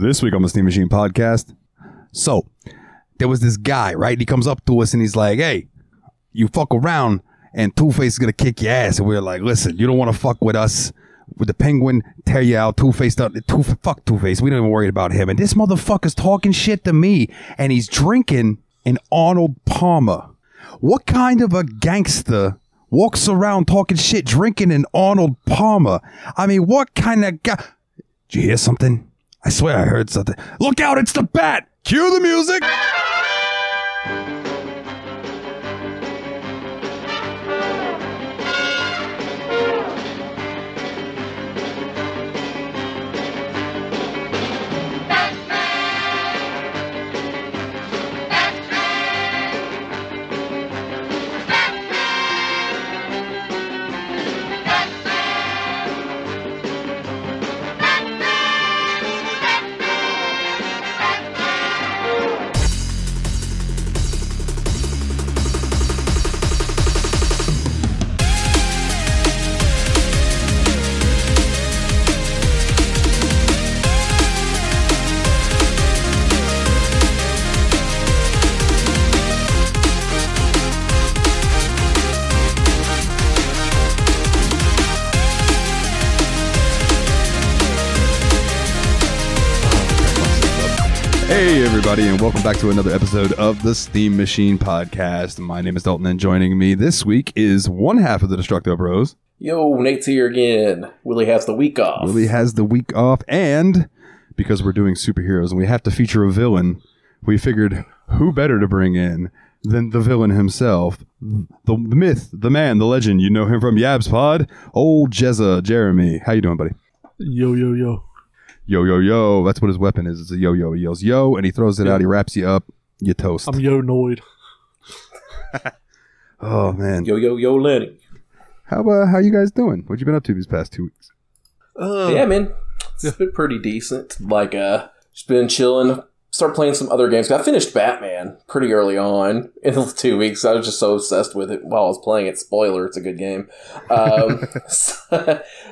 This week on the Steam Machine Podcast. So, there was this guy, right? He comes up to us and he's like, hey, you fuck around and Two-Face is going to kick your ass. And we're like, listen, you don't want to fuck with us. With the Penguin, tear you out. Fuck Two-Face. We don't even worry about him. And this motherfucker's talking shit to me. And he's drinking an Arnold Palmer. What kind of a gangster walks around talking shit, drinking an Arnold Palmer? I mean, what kind of guy? Did you hear something? I swear I heard something. Look out, it's the bat! Cue the music! Everybody, and welcome back to another episode of the Steam Machine Podcast. My name is Dalton, and joining me this week is one half of the Destructo Bros. Yo, Nate's here again. Willie has the week off. And because we're doing superheroes and we have to feature a villain, we figured who better to bring in than the villain himself. The myth, the man, the legend. You know him from Yab's Pod, old Jezza Jeremy. How you doing, buddy? Yo, yo, yo. Yo, yo, yo. That's what his weapon is. It's a yo-yo. He yells yo, and he throws it out. He wraps you up. You toast. I'm yo-noid. Oh, man. Yo, yo, yo, Lenny. How you guys doing? What you been up to these past 2 weeks? Yeah, man. It's been pretty decent. Like, just been chilling. Start playing some other games. I finished Batman pretty early on in the 2 weeks. I was just so obsessed with it while I was playing it. Spoiler, it's a good game.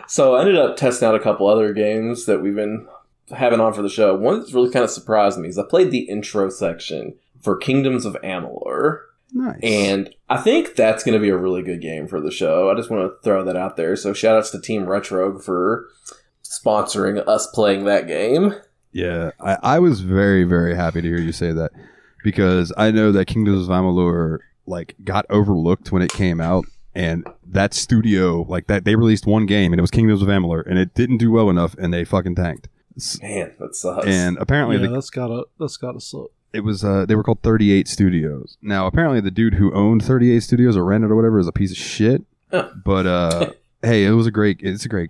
So I ended up testing out a couple other games that we've been having on for the show. One that's really kind of surprised me is I played the intro section for Kingdoms of Amalur. Nice. And I think that's going to be a really good game for the show. I just want to throw that out there. So shout outs to Team Retro for sponsoring us playing that game. Yeah, I was very, very happy to hear you say that, because I know that Kingdoms of Amalur like got overlooked when it came out, and that studio like that they released one game and it was Kingdoms of Amalur and it didn't do well enough and they fucking tanked. Man, that sucks. And apparently that's gotta suck. It was they were called 38 Studios. Now apparently the dude who owned 38 Studios or rented or whatever is a piece of shit. Huh. But hey, it's a great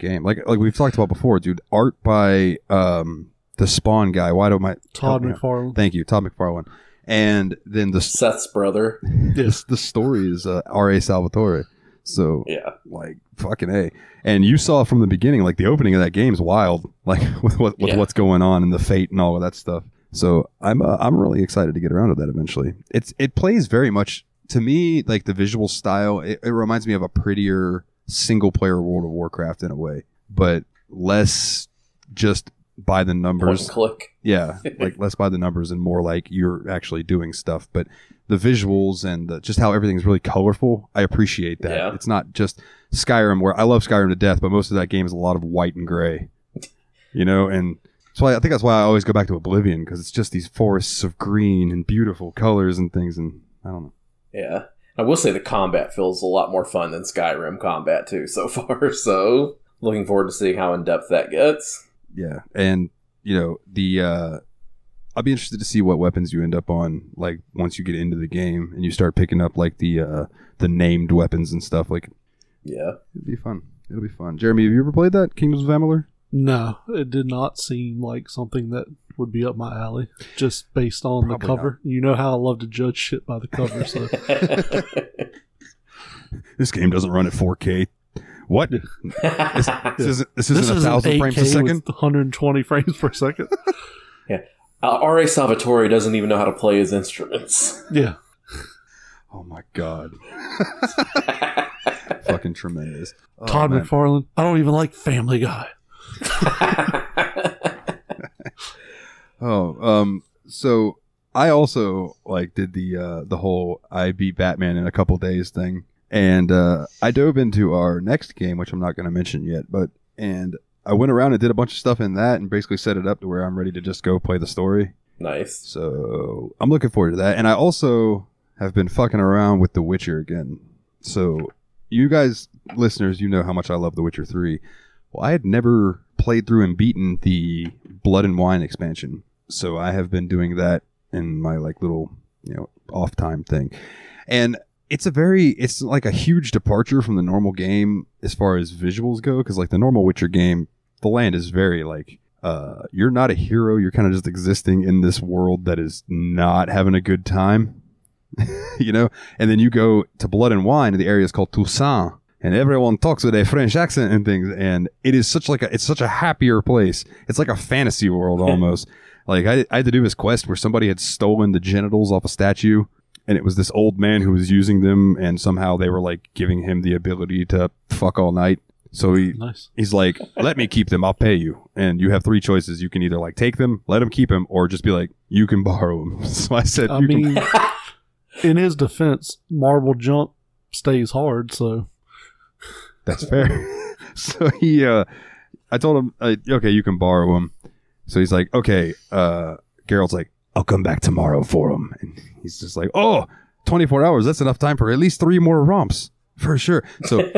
game. Like we've talked about before, dude. Art by the Spawn guy. Why don't my Todd McFarlane? Thank you, Todd McFarlane. And then the Seth's brother. Yes, the story is R. A. Salvatore. So yeah, like fucking A. And you saw from the beginning, like the opening of that game's wild, like with what's going on and the fate and all of that stuff. So I'm really excited to get around to that eventually. It plays very much to me like the visual style. It reminds me of a prettier single player World of Warcraft in a way, but less just by the numbers. Click. Yeah, like less by the numbers and more like you're actually doing stuff. But the visuals and just how everything's really colorful, I appreciate that. Yeah. It's not just Skyrim, where I love Skyrim to death, but most of that game is a lot of white and gray, you know. And so I think that's why I always go back to Oblivion, because it's just these forests of green and beautiful colors and things. And I don't know. Yeah, I will say the combat feels a lot more fun than Skyrim combat too so far. So looking forward to seeing how in depth that gets. Yeah, and you know the I'll be interested to see what weapons you end up on. Like once you get into the game and you start picking up like the named weapons and stuff. Like, yeah, it'll be fun. It'll be fun. Jeremy, have you ever played that Kingdoms of Amalur? No, it did not seem like something that would be up my alley. Just based on probably the cover, not. You know how I love to judge shit by the cover. So this game doesn't run at 4K. What? This isn't 1,000 frames a second? 120 frames per second. Yeah. R. A. Salvatore doesn't even know how to play his instruments. Yeah. Oh, my God. Fucking tremendous. Oh, Todd McFarlane, I don't even like Family Guy. So I also like did the whole I beat Batman in a couple days thing, and I dove into our next game, which I'm not going to mention yet, but and I went around and did a bunch of stuff in that, and basically set it up to where I'm ready to just go play the story. Nice. So I'm looking forward to that, and I also have been fucking around with The Witcher again. So you guys, listeners, you know how much I love The Witcher 3. Well, I had never played through and beaten the Blood and Wine expansion, so I have been doing that in my like little, you know, off time thing, and it's like a huge departure from the normal game as far as visuals go, because like the normal Witcher game, the land is very like you're not a hero, you're kind of just existing in this world that is not having a good time, you know. And then you go to Blood and Wine, and the area is called Toussaint, and everyone talks with a French accent and things, and it is such like it's such a happier place. It's like a fantasy world almost. Like I had to do this quest where somebody had stolen the genitals off a statue, and it was this old man who was using them, and somehow they were like giving him the ability to fuck all night. So he's like, let me keep them, I'll pay you. And you have three choices. You can either like take them, let him keep them, or just be like, you can borrow them. So I said, I mean, in his defense, marble jump stays hard, so. That's fair. So he, I told him, okay, you can borrow him. So he's like, okay. Geralt's like, I'll come back tomorrow for him. And he's just like, oh, 24 hours. That's enough time for at least three more romps for sure. So,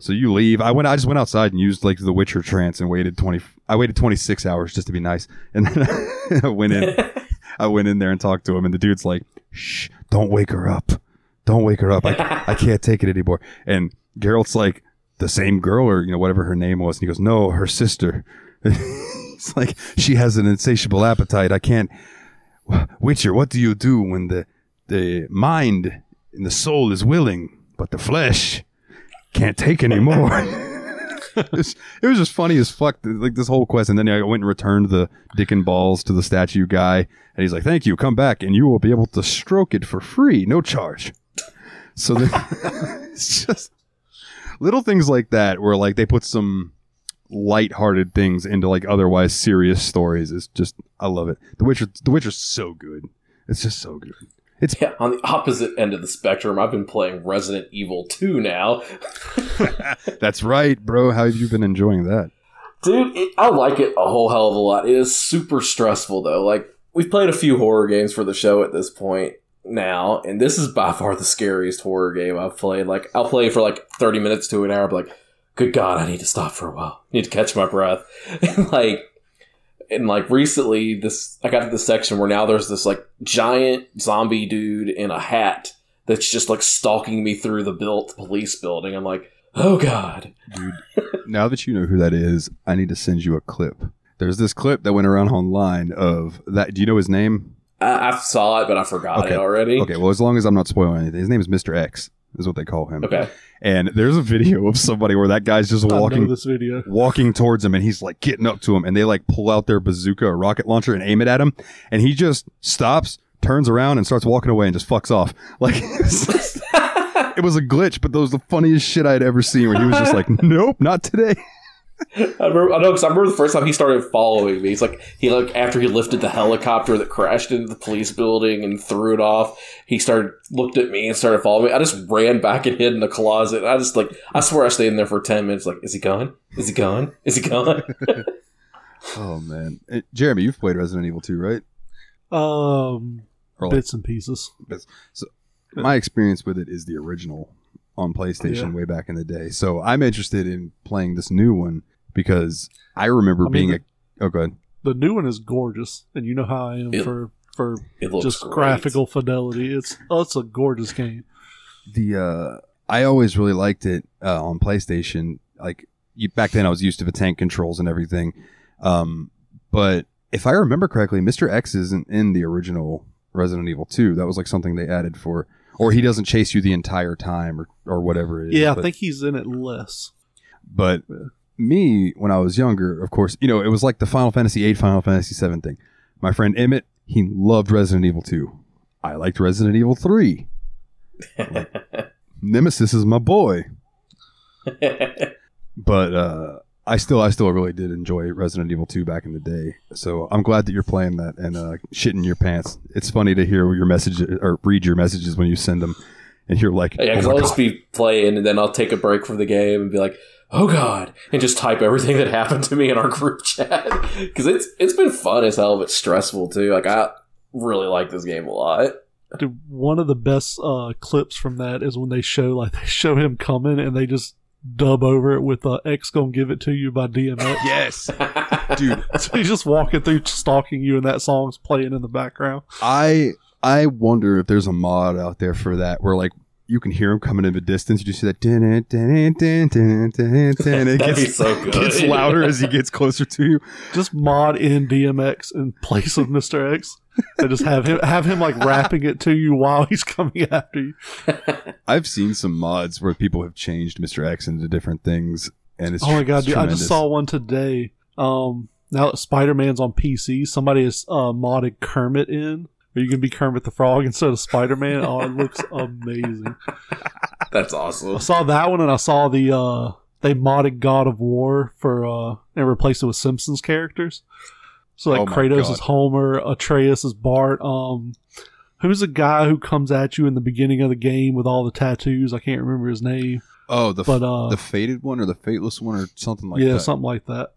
so you leave. I just went outside and used like the Witcher trance and waited 26 hours just to be nice. And then I went in there and talked to him. And the dude's like, shh, don't wake her up. Don't wake her up. I can't take it anymore. And Geralt's like, the same girl, or you know, whatever her name was. And he goes, no, her sister. It's like, she has an insatiable appetite. I can't. Witcher, what do you do when the mind and the soul is willing, but the flesh can't take anymore? it was just funny as fuck, like this whole quest. And then I went and returned the dick and balls to the statue guy, and he's like, thank you, come back and you will be able to stroke it for free, no charge. So it's just little things like that where like they put some lighthearted things into like otherwise serious stories. It's just, I love it. The Witcher's so good. It's just so good. It's on the opposite end of the spectrum. I've been playing Resident Evil 2 now. That's right, bro. How have you been enjoying that? Dude, I like it a whole hell of a lot. It is super stressful though. Like, we've played a few horror games for the show at this point now, and this is by far the scariest horror game I've played. Like, I'll play for like 30 minutes to an hour, but like, good God, I need to stop for a while. I need to catch my breath. And recently, I got to this section where now there's this like giant zombie dude in a hat that's just like stalking me through the police building. I'm like, oh God. Dude, now that you know who that is, I need to send you a clip. There's this clip that went around online of that. Do you know his name? I saw it, but I forgot it already. Okay, well, as long as I'm not spoiling anything, his name is Mr. X. Is what they call him. Okay. And there's a video of somebody where that guy's just walking towards him, and he's like getting up to him, and they like pull out their bazooka or rocket launcher and aim it at him, and he just stops, turns around, and starts walking away and just fucks off. Like, it was a glitch, but that was the funniest shit I'd ever seen, where he was just like, nope, not today. I remember the first time he started following me. He's like, after he lifted the helicopter that crashed into the police building and threw it off, he looked at me and started following me. I just ran back and hid in the closet. I just like, I swear I stayed in there for 10 minutes. Like, is he gone? Is he gone? Is he gone? Oh man, Jeremy, you've played Resident Evil 2, right? Bits and pieces. So my experience with it is the original on PlayStation way back in the day. So I'm interested in playing this new one, because I remember oh, go ahead. The new one is gorgeous, and you know how I am for just great graphical fidelity. It's a gorgeous game. I always really liked it on PlayStation. Like, back then I was used to the tank controls and everything. But if I remember correctly, Mr. X isn't in the original Resident Evil 2. That was like something they added for, or he doesn't chase you the entire time, or whatever it is. Yeah, I think he's in it less. But me, when I was younger, of course, you know, it was like the Final Fantasy 8, Final Fantasy 7 thing. My friend Emmett, he loved Resident Evil 2. I liked Resident Evil 3. Nemesis is my boy. But I still really did enjoy Resident Evil 2 back in the day. So I'm glad that you're playing that and shitting your pants. It's funny to hear your message or read your messages when you send them, and you're like, yeah, because I'll just be playing and then I'll take a break from the game and be like, oh God, and just type everything that happened to me in our group chat, because it's been fun as hell, but stressful too. Like, I really like this game a lot. Dude, one of the best clips from that is when they show him coming and they just dub over it with X Gonna Give It To You by DMX. Yes, dude. So he's just walking through, stalking you, and that song's playing in the background. I wonder if there's a mod out there for that, where like you can hear him coming in the distance. You just see that. It gets so good. Gets louder as he gets closer to you. Just mod in DMX in place of Mr. X. And just have him like rapping it to you while he's coming after you. I've seen some mods where people have changed Mr. X into different things, and it's, oh my god, dude, I just saw one today. Now that Spider-Man's on PC, somebody has modded Kermit in, or you can be Kermit the Frog instead of Spider-Man. Oh, it looks amazing. That's awesome. I saw that one, and I saw the they modded God of War for and replaced it with Simpsons characters. So, like, Kratos is Homer, Atreus is Bart. Who's the guy who comes at you in the beginning of the game with all the tattoos? I can't remember his name. Oh, the Fated one or the Fateless one or something like that. Yeah, something like that.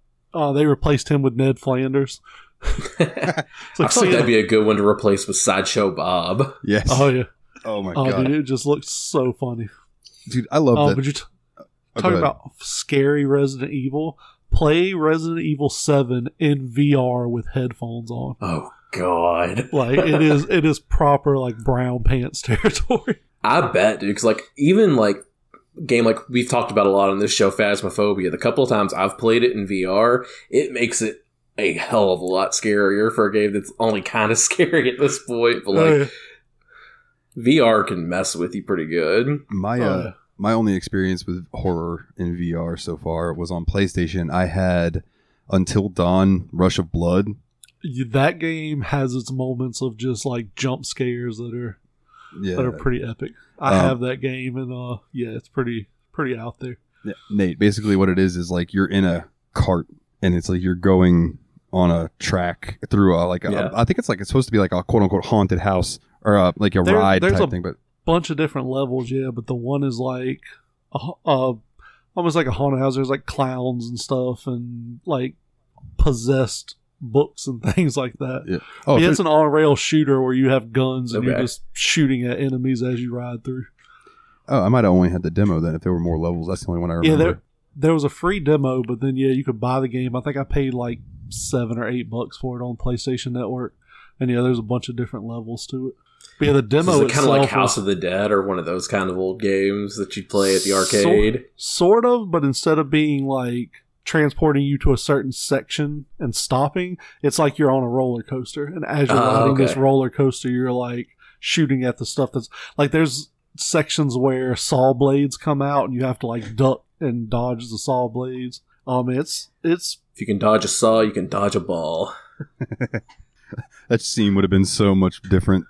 They replaced him with Ned Flanders. I thought that'd be a good one to replace with Sideshow Bob. Yes. Oh, yeah. Oh, my God. Dude, it just looks so funny. Dude, I love that. But you're talking about scary Resident Evil. Play Resident Evil 7 in VR with headphones on. Oh God! Like, it is proper like brown pants territory. I bet, dude. Because like even like game like we've talked about a lot on this show, Phasmophobia. The couple of times I've played it in VR, it makes it a hell of a lot scarier for a game that's only kind of scary at this point. But like VR can mess with you pretty good. My only experience with horror in VR so far was on PlayStation. I had Until Dawn, Rush of Blood. That game has its moments of just like jump scares that are pretty epic. I have that game, and it's pretty out there. Yeah, Nate, basically what it is like you're in a cart, and it's like you're going on a track through I think it's like it's supposed to be like a quote unquote haunted house or like a ride type thing, but. Bunch of different levels, yeah, but the one is like almost like a haunted house. There's like clowns and stuff, and like possessed books and things like that. Yeah, it's an on-rail shooter where you have guns and you're just shooting at enemies as you ride through. Oh, I might have only had the demo then. If there were more levels, that's the only one I remember. Yeah, there was a free demo, but then you could buy the game. I think I paid like $7 or $8 for it on PlayStation Network, and there's a bunch of different levels to it. But yeah, the demo is kind of like House of the Dead or one of those kind of old games that you play at the arcade. Sort of, but instead of being like transporting you to a certain section and stopping, it's like you're on a roller coaster. And as you're riding this roller coaster, you're like shooting at the stuff that's like there's sections where saw blades come out and you have to like duck and dodge the saw blades. It's if you can dodge a saw, you can dodge a ball. That scene would have been so much different.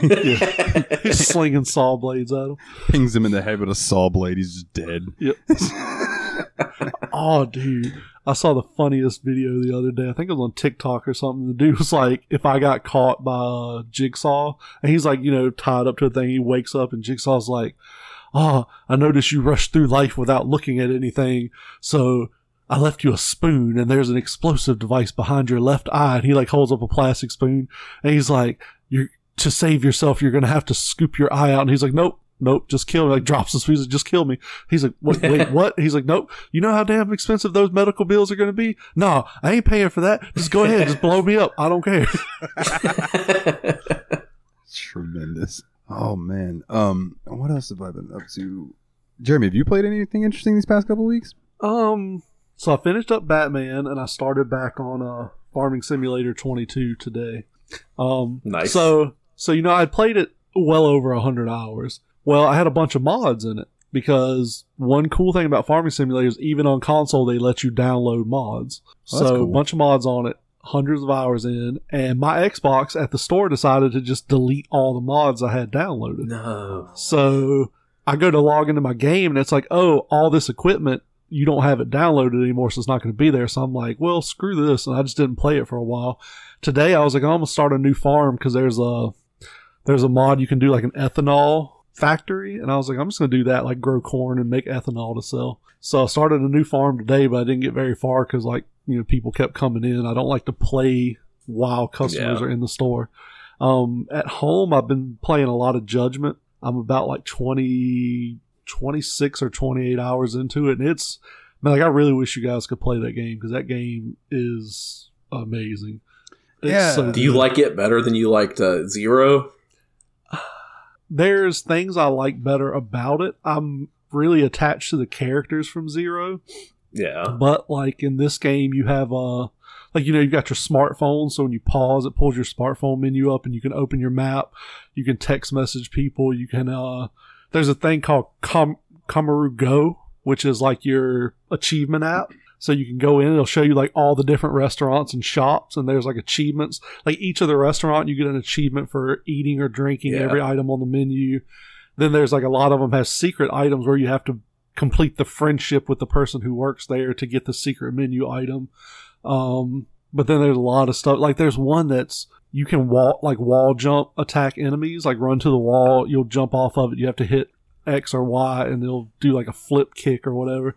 He's slinging saw blades at him, pings him in the head with a saw blade, he's just dead. Yep. Oh dude, I saw the funniest video the other day. I think it was on TikTok or something. The dude was like, if I got caught by a Jigsaw, and he's like, tied up to a thing, he wakes up and Jigsaw's like, oh, I noticed you rushed through life without looking at anything, so I left you a spoon, and there's an explosive device behind your left eye, and he like holds up a plastic spoon, and he's like, to save yourself, you're going to have to scoop your eye out. And he's like, nope, just kill me. Like, drops the species, just kill me. He's like, wait, what? He's like, nope. You know how damn expensive those medical bills are going to be? No, I ain't paying for that. Just go ahead. Just blow me up. I don't care. Tremendous. Oh, man. What else have I been up to? Jeremy, have you played anything interesting these past couple weeks? So I finished up Batman, and I started back on Farming Simulator 22 today. Nice. So, I played it well over 100 hours. Well, I had a bunch of mods in it because one cool thing about Farming Simulator is even on console, they let you download mods. Well, so, cool. A bunch of mods on it, hundreds of hours in, and my Xbox at the store decided to just delete all the mods I had downloaded. No. So, I go to log into my game, and it's like, oh, all this equipment you don't have it downloaded anymore, so it's not going to be there. So I'm like, well, screw this. And I just didn't play it for a while. Today, I was like, I'm going to start a new farm because there's a mod you can do like an ethanol factory. And I was like, I'm just going to do that, like grow corn and make ethanol to sell. So I started a new farm today, but I didn't get very far because people kept coming in. I don't like to play while customers are in the store. At home, I've been playing a lot of Judgment. I'm about like 26 or 28 hours into it, and it's I really wish you guys could play that game because that game is amazing. So do you like it better than you liked Zero? There's things I like better about it. I'm really attached to the characters from Zero. Yeah, but like in this game, you have you've got your smartphone, so when you pause, it pulls your smartphone menu up, and you can open your map. You can text message people. You can there's a thing called Kamaru Go, which is like your achievement app. So you can go in, it'll show you like all the different restaurants and shops, and there's like achievements. Like each of the restaurant, you get an achievement for eating or drinking every item on the menu. Then there's like a lot of them has secret items where you have to complete the friendship with the person who works there to get the secret menu item. But then there's a lot of stuff. Like there's one that's you can wall jump, attack enemies, like run to the wall, you'll jump off of it, you have to hit X or Y, and they'll do like a flip kick or whatever.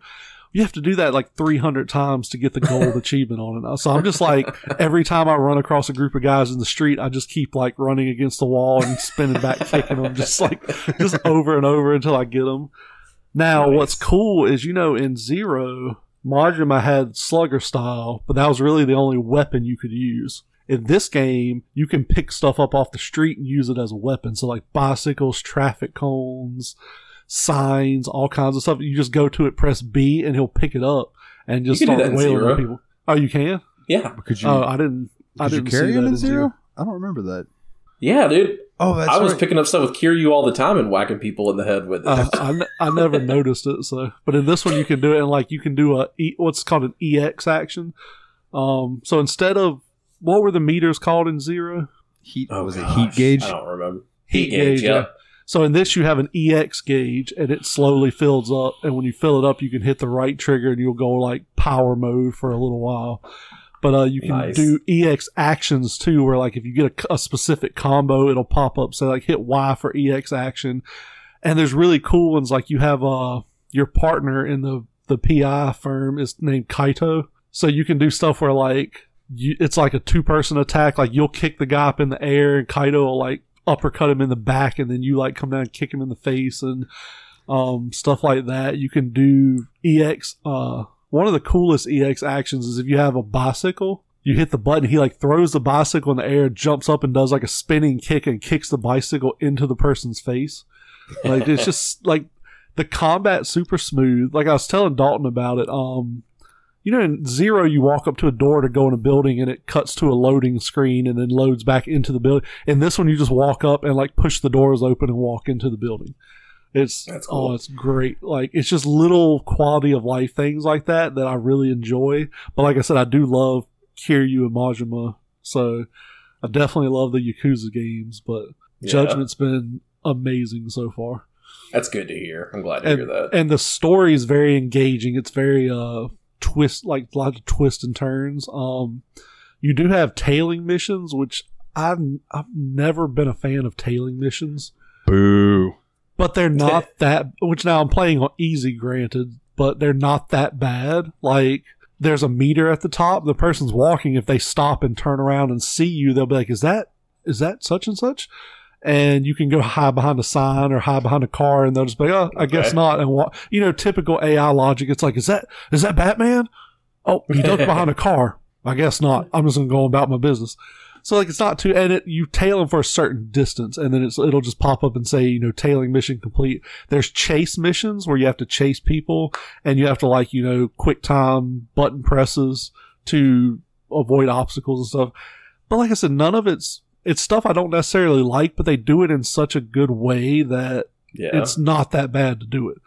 You have to do that like 300 times to get the gold achievement on it. So I'm just like, every time I run across a group of guys in the street, I just keep like running against the wall and spinning back, kicking them just over and over until I get them. Now, what's cool is, in Zero, Majima had slugger style, but that was really the only weapon you could use. In this game, you can pick stuff up off the street and use it as a weapon. So like bicycles, traffic cones, signs, all kinds of stuff. You just go to it, press B, and he'll pick it up and just start wailing at people. Oh, you can? Yeah. Could you, I didn't carry him in Zero? I don't remember that. Yeah, dude. Oh, that's right. I was picking up stuff with Kiryu all the time and whacking people in the head with it. I never noticed it. So, but in this one, you can do it, and like you can do what's called an EX action. So instead of what were the meters called in Zero? It heat gauge? I don't remember. Heat gauge, yeah. So in this, you have an EX gauge, and it slowly fills up. And when you fill it up, you can hit the right trigger, and you'll go like power mode for a little while. But you can do EX actions too, where like if you get a specific combo, it'll pop up. So like hit Y for EX action. And there's really cool ones. Like you have your partner in the PI firm is named Kaito. So you can do stuff where like... it's like a two-person attack. Like you'll kick the guy up in the air, and Kaido will like uppercut him in the back, and then you like come down and kick him in the face, and stuff like that. You can do EX. One of the coolest EX actions is if you have a bicycle, you hit the button, he like throws the bicycle in the air, jumps up, and does like a spinning kick and kicks the bicycle into the person's face. Like it's just like the combat's super smooth. Like I was telling Dalton about it. In Zero, you walk up to a door to go in a building, and it cuts to a loading screen and then loads back into the building. In this one, you just walk up and like push the doors open and walk into the building. That's cool. Oh, it's great. Like it's just little quality of life things like that that I really enjoy. But like I said, I do love Kiryu and Majima, so I definitely love the Yakuza games. But Judgment's been amazing so far. That's good to hear. I'm glad to hear that. And the story is very engaging. It's very twist, like a lot of twists and turns. You do have tailing missions, which I've never been a fan of tailing missions. Boo. But they're not that, which now I'm playing on easy, granted, but they're not that bad. Like there's a meter at the top, the person's walking, if they stop and turn around and see you, they'll be like, is that such and such? And you can go hide behind a sign or hide behind a car, and they'll just be, oh, I guess not. And typical AI logic. It's like, is that Batman? Oh, you ducked behind a car. I guess not. I'm just going to go about my business. So like, it's not too, and you tail them for a certain distance, and then it'll just pop up and say, tailing mission complete. There's chase missions where you have to chase people, and you have to like, quick time button presses to avoid obstacles and stuff. But like I said, none of it's stuff I don't necessarily like, but they do it in such a good way that it's not that bad to do it.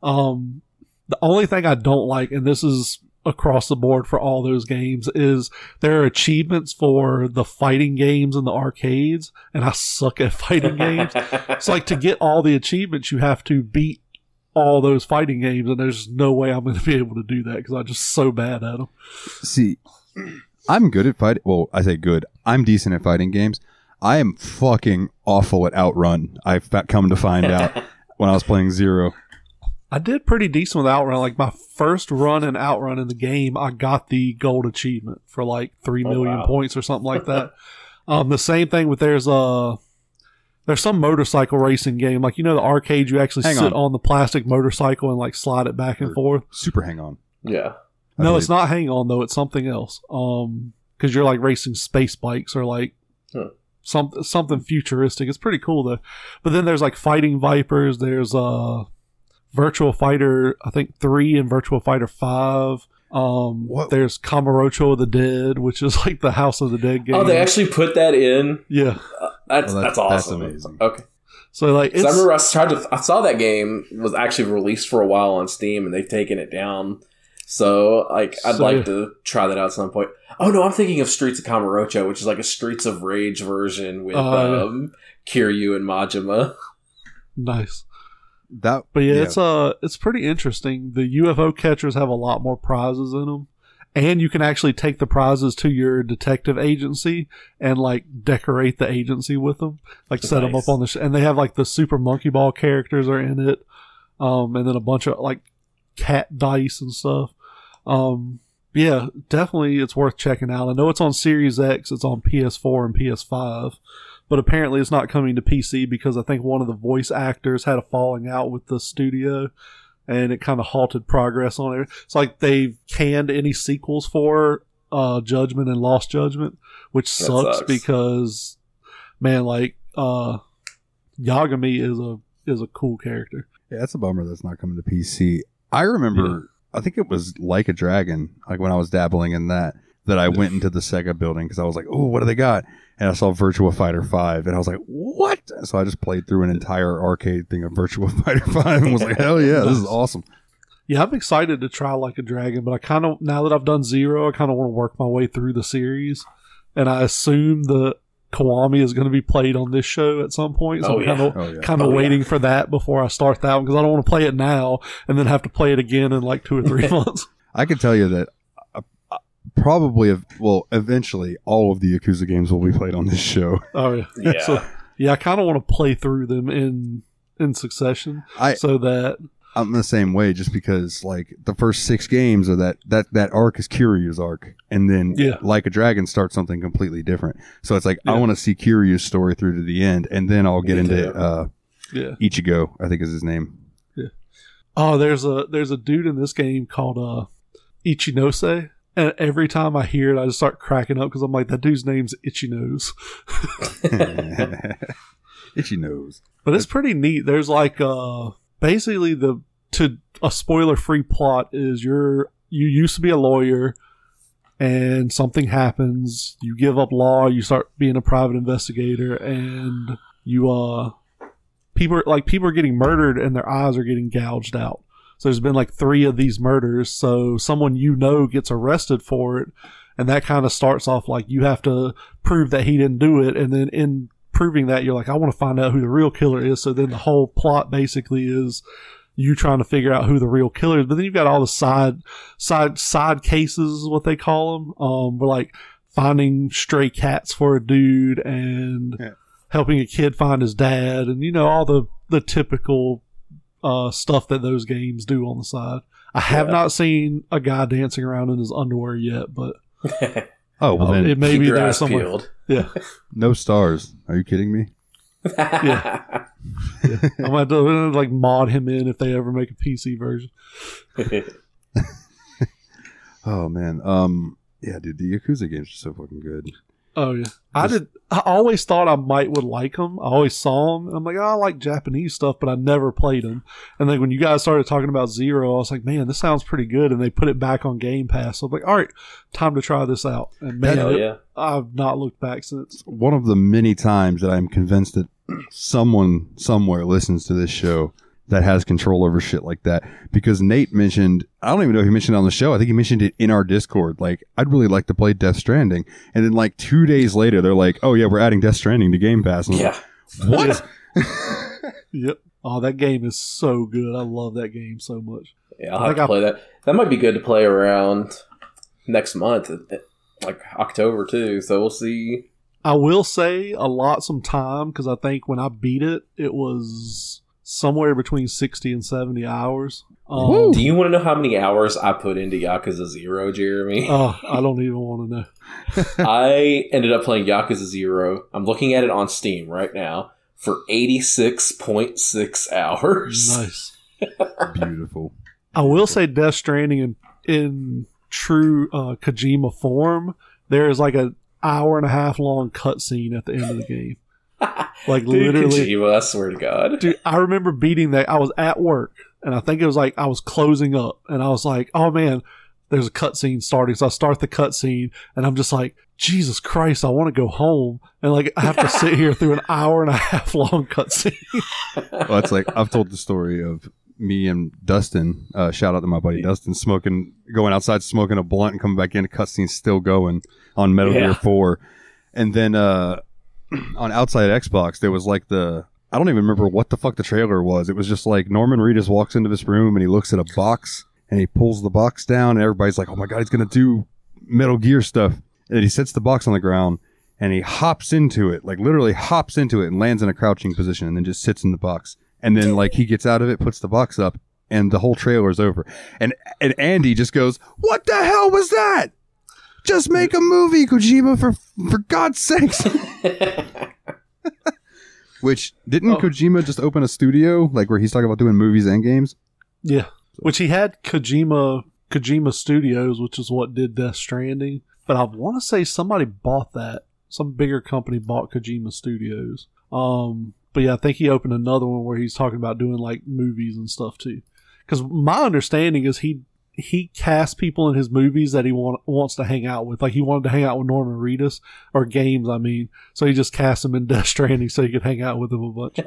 The only thing I don't like, and this is across the board for all those games, is there are achievements for the fighting games in the arcades, and I suck at fighting games. So like to get all the achievements, you have to beat all those fighting games, and there's no way I'm going to be able to do that because I'm just so bad at them. See, I'm good at fighting. Well, I say good. I'm decent at fighting games. I am fucking awful at Outrun. I've come to find out when I was playing Zero. I did pretty decent with Outrun. Like, my first run in Outrun in the game, I got the gold achievement for like 3 million points or something like that. The same thing with there's some motorcycle racing game. Like, you know, the arcade, you actually sit on the plastic motorcycle and like slide it back and forth. Super Hang On. Yeah. No, it's not Hang On, though. It's something else. Because you're like racing space bikes or like something futuristic. It's pretty cool, though. But then there's like Fighting Vipers. There's Virtua Fighter, I think 3 and Virtua Fighter 5. There's Kamurocho of the Dead, which is like the House of the Dead game. Oh, they actually put that in? Yeah. That's awesome. That's amazing. Okay. So like, I remember I saw that game was actually released for a while on Steam, and they've taken it down. So like, I'd like to try that out at some point. Oh no, I'm thinking of Streets of Kamurocho, which is like a Streets of Rage version with Kiryu and Majima. Nice. It's pretty interesting. The UFO catchers have a lot more prizes in them, and you can actually take the prizes to your detective agency and like decorate the agency with them, like set them up on the and they have like the Super Monkey Ball characters are in it, and then a bunch of like cat dice and stuff. Yeah, definitely it's worth checking out. I know it's on Series X, it's on PS4 and PS5. But apparently it's not coming to PC because I think one of the voice actors had a falling out with the studio, and it kind of halted progress on it. It's like they've canned any sequels for Judgment and Lost Judgment, which sucks because, man, like Yagami is a cool character. Yeah, that's a bummer that's not coming to PC. I remember, I think it was Like a Dragon, like when I was dabbling in that I went into the Sega building because I was like, oh, what do they got? And I saw Virtua Fighter 5, and I was like, what? So I just played through an entire arcade thing of Virtua Fighter 5 and was like, hell yeah, this is awesome. Yeah, I'm excited to try Like a Dragon, but I kind of, now that I've done Zero, I kind of want to work my way through the series. And I assume the Kiwami is going to be played on this show at some point, so I'm kind of waiting for that before I start that one, because I don't want to play it now and then have to play it again in like 2 or 3 months. I can tell you that eventually all of the Yakuza games will be played on this show. Oh yeah, yeah. I kind of want to play through them in succession, so that I'm the same way. Just because like the first 6 games are that arc is Kiryu's arc, and then Like a Dragon starts something completely different. So it's like I want to see Kiryu's story through to the end, and then I'll get into Ichigo, I think is his name. Yeah. Oh, there's a dude in this game called Ichinose. And every time I hear it, I just start cracking up because I'm like, that dude's name's Ichinose. Ichinose. But it's pretty neat. There's like basically a spoiler-free plot is you used to be a lawyer and something happens. You give up law. You start being a private investigator, and you people are getting murdered and their eyes are getting gouged out. So there's been like 3 of these murders. So someone you know gets arrested for it. And that kind of starts off like you have to prove that he didn't do it. And then in proving that, you're like, I want to find out who the real killer is. So then the whole plot basically is you trying to figure out who the real killer is. But then you've got all the side cases, is what they call them. We're like finding stray cats for a dude and helping a kid find his dad. And, you know, all the typical stuff that those games do on the side. I have not seen a guy dancing around in his underwear yet, but then it may be there somewhere. Yeah, no stars. Are you kidding me? Yeah. I'm gonna have to like mod him in if they ever make a PC version. Oh man, yeah, dude, the Yakuza games are so fucking good. Oh yeah, I always thought I would like them. I always saw them. And I'm like, oh, I like Japanese stuff, but I never played them. And then when you guys started talking about Zero, I was like, man, this sounds pretty good. And they put it back on Game Pass. So I'm like, all right, time to try this out. And man, I've not looked back since. One of the many times that I'm convinced that someone somewhere listens to this show that has control over shit like that, because Nate mentioned, I don't even know if he mentioned it on the show, I think he mentioned it in our Discord, like, I'd really like to play Death Stranding, and then like 2 days later they're like, oh yeah, we're adding Death Stranding to Game Pass. And I was like, what? Yep. Oh, that game is so good. I love that game so much. Yeah, I'll have to play that. That might be good to play around next month, like October too, so we'll see. I will say I lost some time because I think when I beat it, it was somewhere between 60 and 70 hours. Do you want to know how many hours I put into Yakuza Zero, Jeremy? Oh, I don't even want to know. I ended up playing Yakuza Zero. I'm looking at it on Steam right now for 86.6 hours. Nice. Beautiful. I will say Death Stranding in true Kojima form, there is like a hour and a half long cutscene at the end of the game. Like, dude, literally, Kojima, I swear to God. Dude, I remember beating that. I was at work, and I think it was like I was closing up, and I was like, oh man, there's a cutscene starting. So I start the cutscene, and I'm just like, Jesus Christ, I want to go home. And like, I have to sit here through an hour and a half long cutscene. Well, it's like, I've told the story of me and Dustin, shout out to my buddy Dustin, going outside, smoking a blunt, and coming back in, a cutscene still going on Metal Gear 4. And then on Outside Xbox, there was like I don't even remember what the fuck the trailer was. It was just like Norman Reedus walks into this room and he looks at a box and he pulls the box down and everybody's like, oh my God, he's going to do Metal Gear stuff. And he sets the box on the ground and he hops into it, like literally hops into it and lands in a crouching position and then just sits in the box. And then like he gets out of it, puts the box up, and the whole trailer is over. And Andy just goes, what the hell was that? Just make a movie, Kojima, for God's sakes. Which, Kojima just open a studio, like where he's talking about doing movies and games? Yeah. So. Which he had Kojima Studios, which is what did Death Stranding. But I want to say somebody bought that. Some bigger company bought Kojima Studios. But yeah, I think he opened another one where he's talking about doing like movies and stuff too. Because my understanding is he casts people in his movies that he wants to hang out with. Like, he wanted to hang out with Norman Reedus, or games, I mean. So he just cast him in Death Stranding so he could hang out with him a bunch.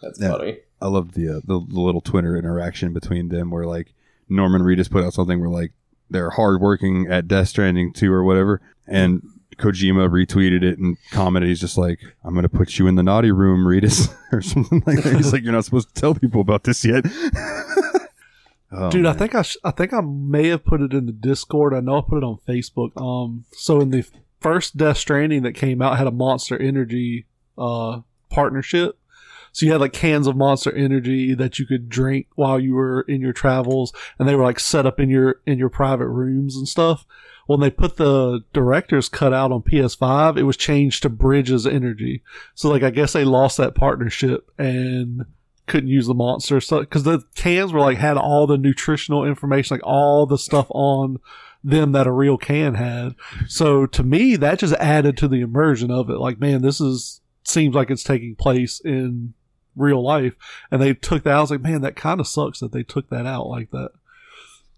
That's funny. I love the little Twitter interaction between them where, like, Norman Reedus put out something where, like, they're hardworking at Death Stranding 2 or whatever, and Kojima retweeted it and commented, he's just like, I'm going to put you in the naughty room, Reedus, or something like that. He's like, you're not supposed to tell people about this yet. Oh, dude, man. I think I may have put it in the Discord. I know I put it on Facebook. So in the first Death Stranding that came out, it had a Monster Energy partnership. So you had like cans of Monster Energy that you could drink while you were in your travels, and they were like set up in your private rooms and stuff. When they put the director's cut out on PS5, it was changed to Bridges Energy. So like, I guess they lost that partnership and couldn't use the Monster stuff, because the cans were like, had all the nutritional information, like all the stuff on them that a real can had. So to me, that just added to the immersion of it. Like, man, this seems like it's taking place in real life. And they took that. I was like, man, that kind of sucks that they took that out like that.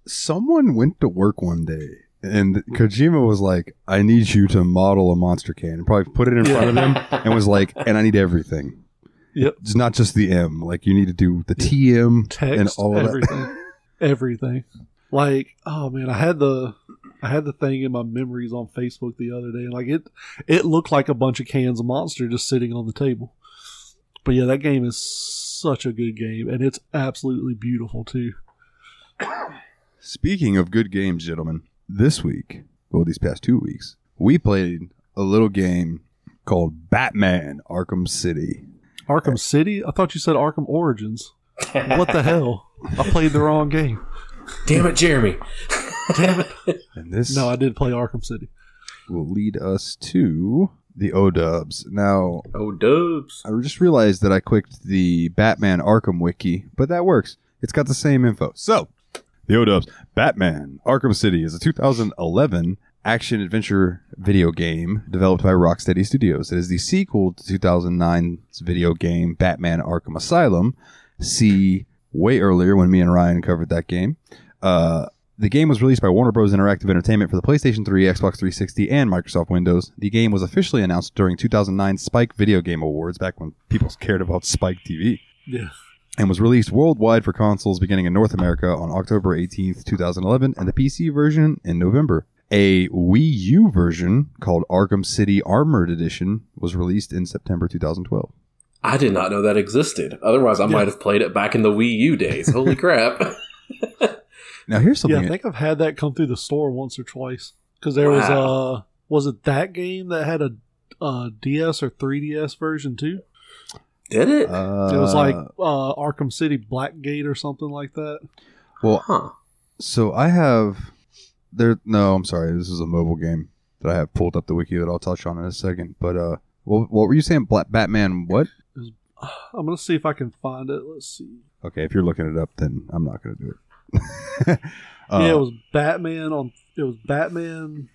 Someone went to work one day and Kojima was like, I need you to model a Monster can, and probably put it in front of him and was like, and I need everything. Yep. It's not just the M. Like, you need to do the TM, text, and all of everything. That. Everything. Like, oh man, I had the thing in my memories on Facebook the other day. Like, it looked like a bunch of cans of Monster just sitting on the table. But yeah, that game is such a good game, and it's absolutely beautiful too. Speaking of good games, gentlemen, this week, well, these past 2 weeks, we played a little game called Batman: Arkham City. Arkham City? I thought you said Arkham Origins. What the hell? I played the wrong game. Damn it, Jeremy. Damn it. And this, no, I did play Arkham City. Will lead us to the O-dubs. Now, O-dubs. I just realized that I clicked the Batman Arkham Wiki, but that works. It's got the same info. So, the O-dubs. Batman Arkham City is a 2011 action-adventure video game developed by Rocksteady Studios. It is the sequel to 2009's video game Batman Arkham Asylum. See, way earlier when me and Ryan covered that game. The game was released by Warner Bros. Interactive Entertainment for the PlayStation 3, Xbox 360, and Microsoft Windows. The game was officially announced during 2009 Spike Video Game Awards, back when people cared about Spike TV. Yeah. And was released worldwide for consoles beginning in North America on October 18th, 2011, and the PC version in November. A Wii U version called Arkham City Armored Edition was released in September 2012. I did not know that existed. Otherwise, I might have played it back in the Wii U days. Holy crap. Now, here's something. Yeah, I think I've had that come through the store once or twice. Because there was it that game that had a DS or 3DS version too? Did it? It was like Arkham City Blackgate or something like that. Well, so I have... I'm sorry. This is a mobile game that I have pulled up the wiki that I'll touch on in a second. But what were you saying? Batman what? I'm going to see if I can find it. Let's see. Okay, if you're looking it up, then I'm not going to do it. It was Batman on... It was Batman...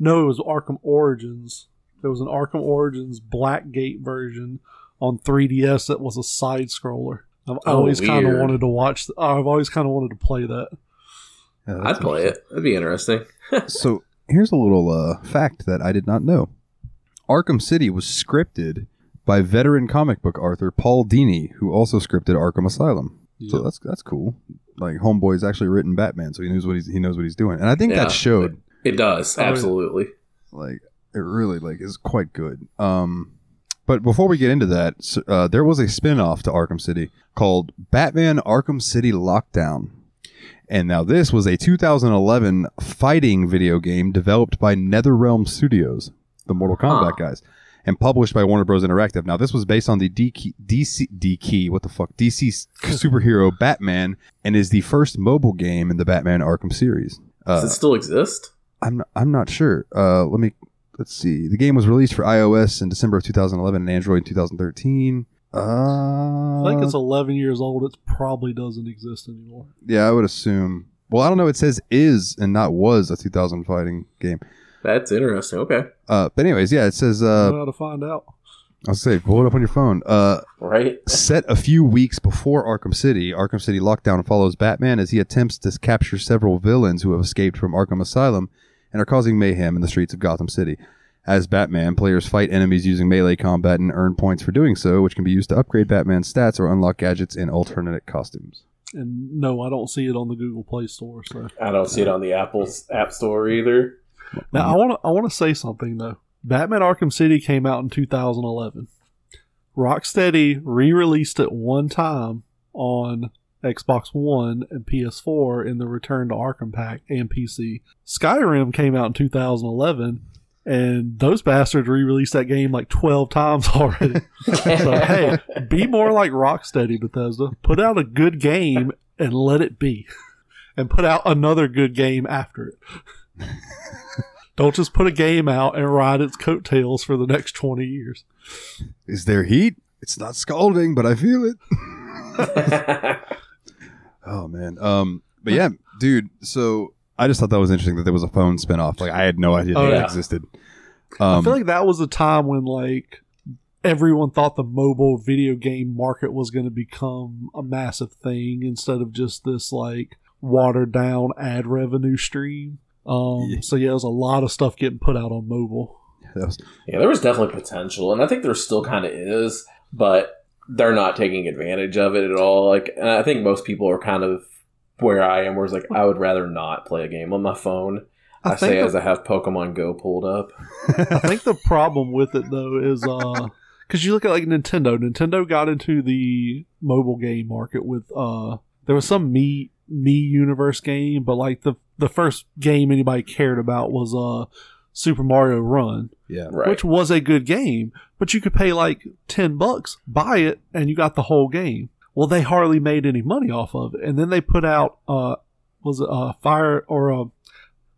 No, it was Arkham Origins. There was an Arkham Origins Blackgate version on 3DS that was a side-scroller. I've always kind of wanted to watch... I've always kind of wanted to play that. Yeah, I'd play it. That'd be interesting. So, here's a little fact that I did not know. Arkham City was scripted by veteran comic book author Paul Dini, who also scripted Arkham Asylum. Yep. So that's cool. Like, Homeboy's actually written Batman, so he knows what he's doing. And I think that showed. It does, absolutely. Like, it really is quite good. But before we get into that, there was a spin-off to Arkham City called Batman: Arkham City Lockdown. And now this was a 2011 fighting video game developed by NetherRealm Studios, the Mortal Kombat guys, and published by Warner Bros. Interactive. Now this was based on the DC superhero Batman, and is the first mobile game in the Batman Arkham series. Does it still exist? I'm not sure. Let's see. The game was released for iOS in December of 2011 and Android in 2013. I think it's 11 years old. It probably doesn't exist anymore. Yeah, I would assume. Well, I don't know. It says is and not was a 2000 fighting game. That's interesting. Okay. But anyways, yeah, it says... I don't know how to find out. I'll say, pull it up on your phone. Right. Set a few weeks before Arkham City, Arkham City Lockdown follows Batman as he attempts to capture several villains who have escaped from Arkham Asylum and are causing mayhem in the streets of Gotham City. As Batman, players fight enemies using melee combat and earn points for doing so, which can be used to upgrade Batman's stats or unlock gadgets and alternate costumes. And no, I don't see it on the Google Play Store. So. I don't see it on the Apple's App Store either. Now, I want to say something, though. Batman Arkham City came out in 2011. Rocksteady re-released it one time on Xbox One and PS4 in the Return to Arkham pack and PC. Skyrim came out in 2011, and those bastards re-released that game like 12 times already. So, hey, be more like Rocksteady, Bethesda. Put out a good game and let it be. And put out another good game after it. Don't just put a game out and ride its coattails for the next 20 years. Is there heat? It's not scalding, but I feel it. Oh, man. But yeah, dude, so I just thought that was interesting that there was a phone spinoff. Like, I had no idea that existed. I feel like that was a time when, like, everyone thought the mobile video game market was going to become a massive thing instead of just this, like, watered-down ad revenue stream. So yeah, there's a lot of stuff getting put out on mobile. Yeah, there was definitely potential, and I think there still kind of is, but they're not taking advantage of it at all. Like, and I think most people are kind of where I am, where it's like I would rather not play a game on my phone. I say as I have Pokemon Go pulled up. I think the problem with it though is because you look at like Nintendo. Nintendo got into the mobile game market with there was some Mii Universe game, but like the first game anybody cared about was Super Mario Run, which was a good game, but you could pay like $10, buy it, and you got the whole game. Well, they hardly made any money off of it, and then they put out I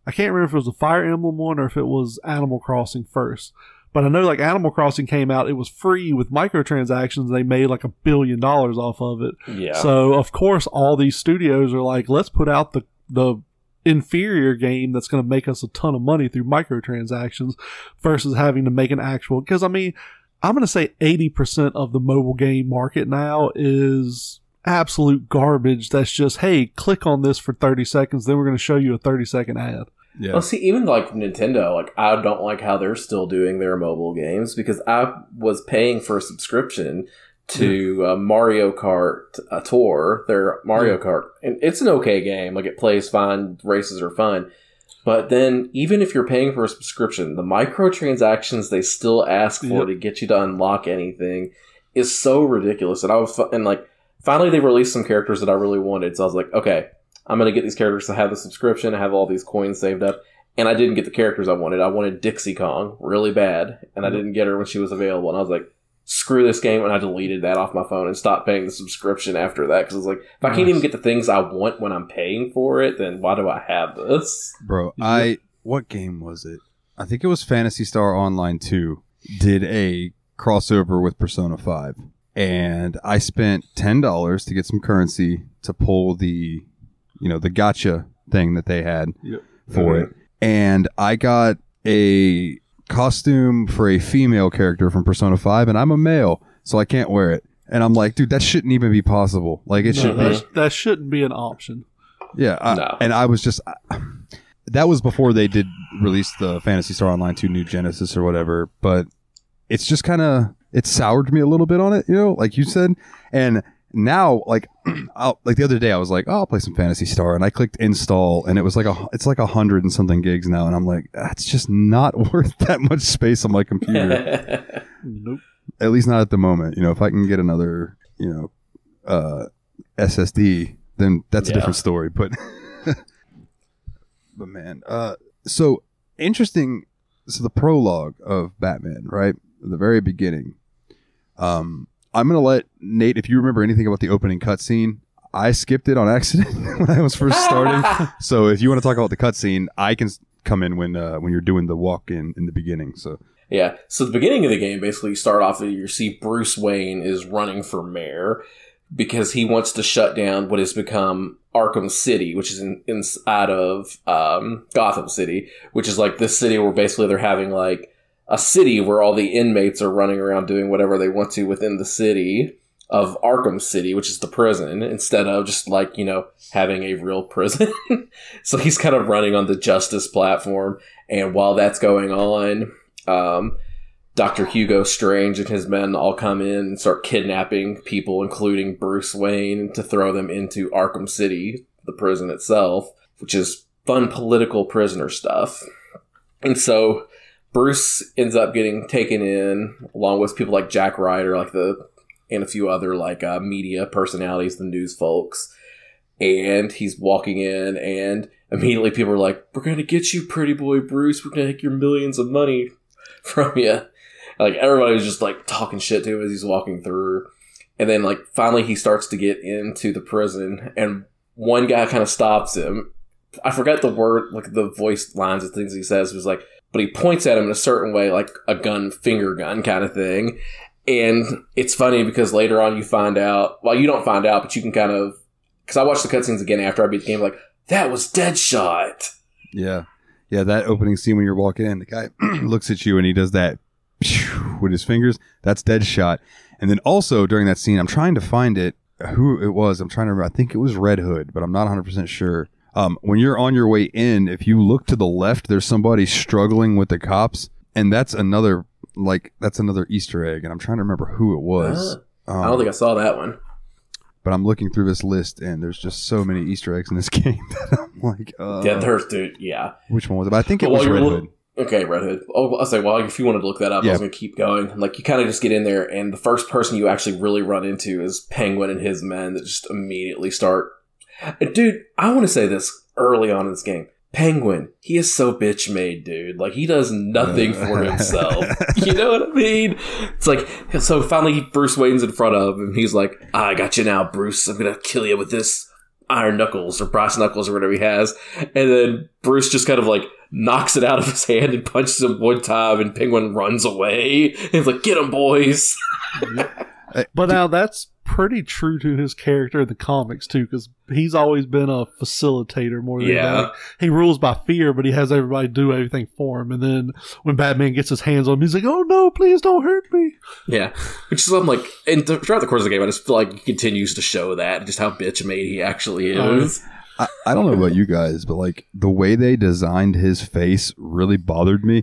can't remember if it was a Fire Emblem one or if it was Animal Crossing first. But I know like Animal Crossing came out, it was free with microtransactions. They made like $1 billion off of it. Yeah. So of course all these studios are like, let's put out the inferior game that's going to make us a ton of money through microtransactions versus having to make an actual. Because I mean, I'm going to say 80% of the mobile game market now is absolute garbage. That's just, hey, click on this for 30 seconds, then we're going to show you a 30-second ad. Yeah. Well, see, even like Nintendo, like I don't like how they're still doing their mobile games because I was paying for a subscription to Mario Kart Tour, their Mario Kart, and it's an okay game. Like it plays fine, races are fun, but then even if you're paying for a subscription, the microtransactions they still ask for to get you to unlock anything is so ridiculous. And I was finally they released some characters that I really wanted. So I was like, okay, I'm going to get these characters to have the subscription. I have all these coins saved up. And I didn't get the characters I wanted. I wanted Dixie Kong really bad. And I didn't get her when she was available. And I was like, screw this game. And I deleted that off my phone and stopped paying the subscription after that. Because I was like, if I can't even get the things I want when I'm paying for it, then why do I have this? Bro, what game was it? I think it was Phantasy Star Online 2 did a crossover with Persona 5. And I spent $10 to get some currency to pull the, the gacha thing that they had for it. And I got a costume for a female character from Persona 5, and I'm a male, so I can't wear it. And I'm like, dude, that shouldn't even be possible. That shouldn't be an option. Yeah. And I was just... that was before they did release the Phantasy Star Online 2 New Genesis or whatever, but it's just kind of... It soured me a little bit on it, like you said. And now, the other day, I was like, I'll play some Phantasy Star, and I clicked install, and it was it's 100 and something gigs now, and I'm like, that's just not worth that much space on my computer. Nope. At least not at the moment. If I can get another, SSD, then that's a different story. But, but man, so interesting. So the prologue of Batman, right? The very beginning. I'm going to let Nate, if you remember anything about the opening cutscene, I skipped it on accident when I was first starting. So if you want to talk about the cutscene, I can come in when you're doing the walk in the beginning. So yeah. So the beginning of the game, basically you start off, you see Bruce Wayne is running for mayor because he wants to shut down what has become Arkham City, which is inside of Gotham City, which is like this city where basically they're having a city where all the inmates are running around doing whatever they want to within the city of Arkham City, which is the prison, instead of just having a real prison. So he's kind of running on the justice platform. And while that's going on, Dr. Hugo Strange and his men all come in and start kidnapping people, including Bruce Wayne, to throw them into Arkham City, the prison itself, which is fun political prisoner stuff. And so Bruce ends up getting taken in along with people like Jack Ryder, and a few other media personalities, the news folks. And he's walking in, and immediately people are like, "We're gonna get you, pretty boy Bruce. We're gonna take your millions of money from you." Everybody was just talking shit to him as he's walking through. And then finally he starts to get into the prison, and one guy kind of stops him. I forgot the word, the voice lines of things he says. It was but he points at him in a certain way, like a gun, finger gun kind of thing. And it's funny because later on you find out, well, you don't find out, but you can kind of, because I watched the cutscenes again after I beat the game, that was Deadshot. Yeah. Yeah, that opening scene when you're walking in, the guy looks at you and he does that with his fingers. That's Deadshot. And then also during that scene, I'm trying to find it, who it was. I'm trying to remember. I think it was Red Hood, but I'm not 100% sure. When you're on your way in, if you look to the left, there's somebody struggling with the cops, and that's another Easter egg. And I'm trying to remember who it was. I don't think I saw that one. But I'm looking through this list, and there's just so many Easter eggs in this game that I'm like, yeah. Which one was it? But I think it was Red Hood. Okay, Red Hood. Oh, I'll say, if you wanted to look that up, yeah. I was going to keep going. You kind of just get in there, and the first person you actually really run into is Penguin and his men that just immediately start. Dude, I want to say this early on in this game. Penguin, he is so bitch made, dude. He does nothing for himself. You know what I mean? It's so finally Bruce Wayne's in front of him. He's like, I got you now, Bruce. I'm going to kill you with this iron knuckles or brass knuckles or whatever he has. And then Bruce just kind of knocks it out of his hand and punches him one time, and Penguin runs away. And he's like, get him, boys. But now that's pretty true to his character in the comics too, because he's always been a facilitator more than anything. He rules by fear, but he has everybody do everything for him. And then when Batman gets his hands on him, he's like, "Oh no, please don't hurt me!" Yeah, which is and throughout the course of the game, I just feel he continues to show that just how bitch made he actually is. I don't know about you guys, but the way they designed his face really bothered me.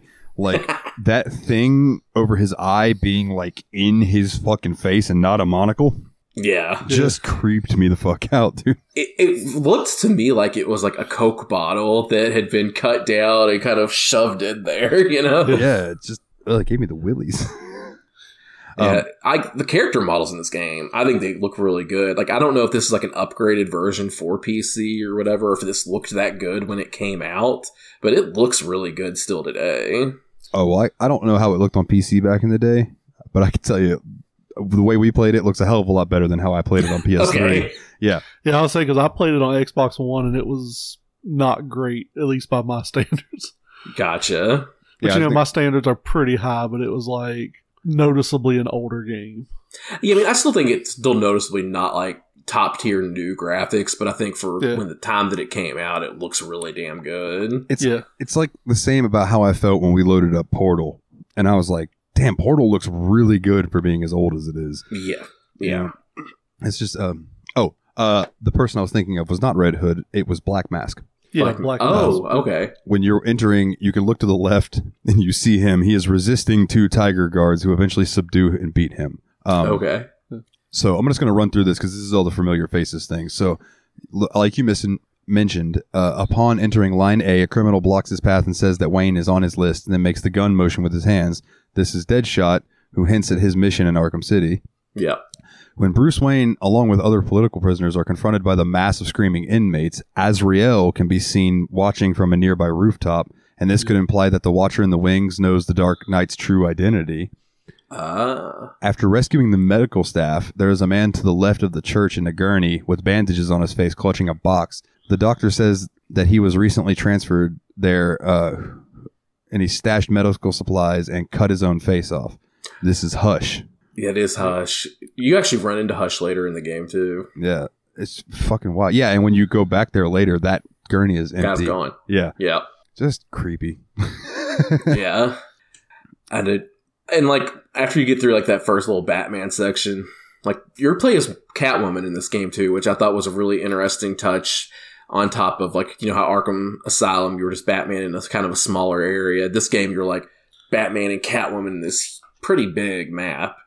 That thing over his eye being in his fucking face and not a monocle. Yeah. Just creeped me the fuck out, dude. It looked to me it was a Coke bottle that had been cut down and kind of shoved in there, Yeah, it just gave me the willies. The character models in this game, I think they look really good. Like, I don't know if this is like an upgraded version for PC or whatever, or if this looked that good when it came out, but it looks really good still today. Oh, well, I don't know how it looked on PC back in the day, but I can tell you the way we played it looks a hell of a lot better than how I played it on PS3. Okay. Yeah. Yeah, I'll say, because I played it on Xbox One and it was not great, at least by my standards. Gotcha. But yeah, my standards are pretty high, but it was like noticeably an older game. Yeah, I mean, I still think it's still noticeably not like top tier new graphics, but I think for when the time that it came out, it looks really damn good. It's like the same about how I felt when we loaded up Portal, and I was like, damn, Portal looks really good for being as old as it is. Yeah. It's just the person I was thinking of was not Red Hood, it was Black Mask. Yeah, Black Mask. Oh, okay. When you're entering, you can look to the left and you see him. He is resisting two tiger guards who eventually subdue and beat him. Okay. So I'm just going to run through this because this is all the familiar faces thing. So like you mentioned, upon entering line A, a criminal blocks his path and says that Wayne is on his list and then makes the gun motion with his hands. This is Deadshot, who hints at his mission in Arkham City. Yeah. When Bruce Wayne, along with other political prisoners, are confronted by the mass of screaming inmates, Azrael can be seen watching from a nearby rooftop, and this could imply that the Watcher in the Wings knows the Dark Knight's true identity. After rescuing the medical staff, there is a man to the left of the church in a gurney with bandages on his face clutching a box. The doctor says that he was recently transferred there, and he stashed medical supplies and cut his own face off. This is Hush. Yeah, it is Hush. You actually run into Hush later in the game, too. Yeah, it's fucking wild. Yeah, and when you go back there later, that gurney is empty. Guy's gone. Yeah. Just creepy. Yeah. And, like, after you get through, like, that first little Batman section, like, your play is Catwoman in this game, too, which I thought was a really interesting touch. On top of, like, you know how Arkham Asylum, you were just Batman in a kind of a smaller area. This game, you're, like, Batman and Catwoman in this pretty big map.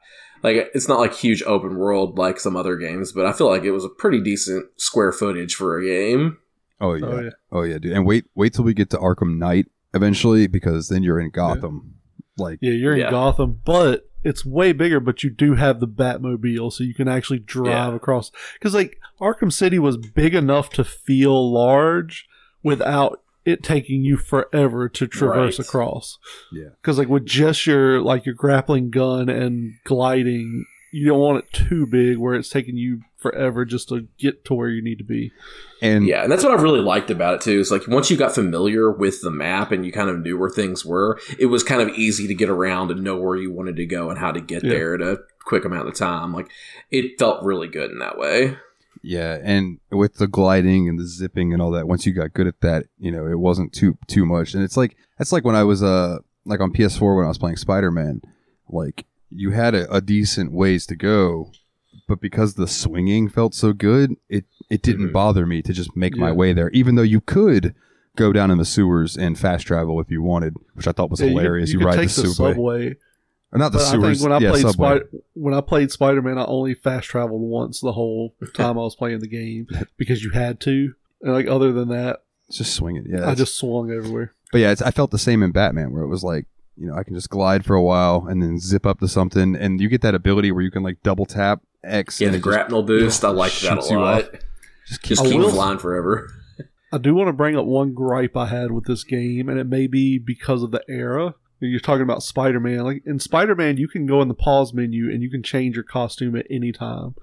Like, it's not like huge open world like some other games, but I feel like it was a pretty decent square footage for a game. Oh yeah, dude. And wait till we get to Arkham Knight eventually, because then you're in Gotham. Yeah. You're in Gotham, but it's way bigger. But you do have the Batmobile, so you can actually drive across. Because like Arkham City was big enough to feel large without it taking you forever to traverse across. Yeah. Because like with just your grappling gun and gliding, you don't want it too big where it's taking you forever just to get to where you need to be. And that's what I really liked about it too. Is like once you got familiar with the map and you kind of knew where things were, it was kind of easy to get around and know where you wanted to go and how to get there in a quick amount of time. Like it felt really good in that way. Yeah, and with the gliding and the zipping and all that, once you got good at that, you know, it wasn't too much. And it's like that's like when I was like on PS4 when I was playing Spider-Man, like you had a decent ways to go, but because the swinging felt so good, it didn't bother me to just make my way there, even though you could go down in the sewers and fast travel if you wanted, which I thought was hilarious. You ride the subway. Not the sewers. I think when I played Spider-Man, I only fast traveled once the whole time I was playing the game because you had to. And like other than that, it's just swinging. Yeah, I just swung everywhere. But yeah, I felt the same in Batman, where it was like, you know, I can just glide for a while and then zip up to something, and you get that ability where you can like double tap X. Yeah, and the grapnel boost. I like that a lot. Just keep flying forever. I do want to bring up one gripe I had with this game, and it may be because of the era. You're talking about Spider-Man. Like in Spider-Man, you can go in the pause menu and you can change your costume at any time.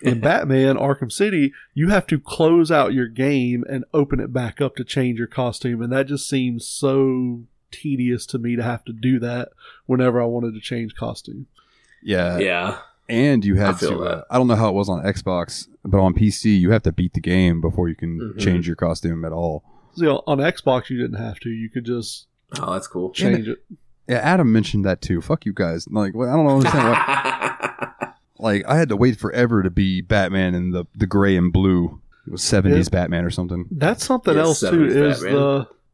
In Batman Arkham City, you have to close out your game and open it back up to change your costume. And that just seems so tedious to me to have to do that whenever I wanted to change costume. Yeah. Yeah. And you had to, I don't know how it was on Xbox, but on PC, you have to beat the game before you can change your costume at all. So on Xbox, you didn't have to. You could just... Oh, that's cool. Change it. Yeah, Adam mentioned that too. Fuck you guys. Like, well, I don't understand why. Like, I had to wait forever to be Batman in the gray and blue. It was 70s Batman or something. That's something else too. Is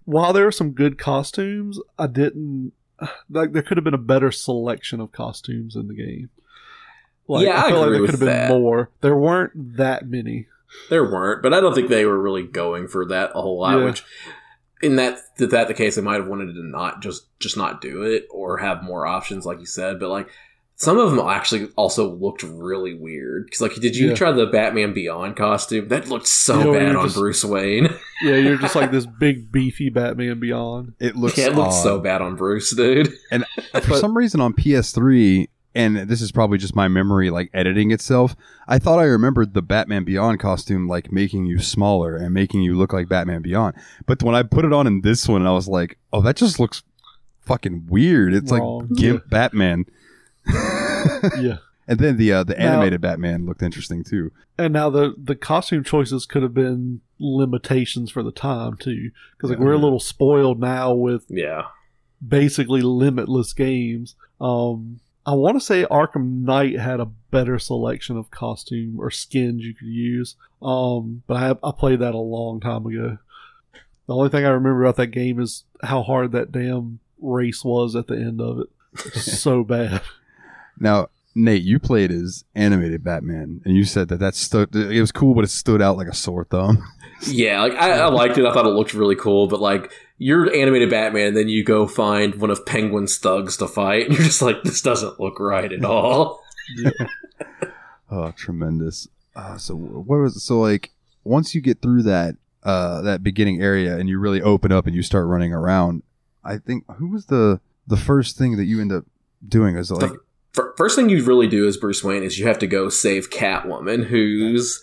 while there are some good costumes, I didn't like. There could have been a better selection of costumes in the game. Like, yeah, I feel like there could have been more. There weren't that many. There weren't, but I don't think they were really going for that a whole lot. Yeah. Which. In that the case, they might have wanted to not just not do it or have more options, like you said. But like Some of them actually also looked really weird. Because, like, did you try the Batman Beyond costume? That looked so bad on Bruce Wayne. Yeah, you're just like this big, beefy Batman Beyond. It looks it looked so bad on Bruce, dude. And for some reason on PS3, and this is probably just my memory, like, editing itself, I thought I remembered the Batman Beyond costume, like, making you smaller and making you look like Batman Beyond. But when I put it on in this one, I was like, oh, that just looks fucking weird. It's like Gimp Batman. Yeah, and then the animated Batman looked interesting too. And now the costume choices could have been limitations for the time too, because like we're a little spoiled now with basically limitless games. I want to say Arkham Knight had a better selection of costume or skins you could use, but I played that a long time ago. The only thing I remember about that game is how hard that damn race was at the end of it. So bad. Now, Nate, you played as animated Batman, and you said it was cool, but it stood out like a sore thumb. Yeah, like I liked it. I thought it looked really cool, but like you're animated Batman, and then you go find one of Penguin's thugs to fight, and you're just like, this doesn't look right at all. Oh, tremendous! So what was it? So like once you get through that beginning area, and you really open up and you start running around, I think who was the first thing that you end up doing is like. First thing you really do as Bruce Wayne is you have to go save Catwoman, who's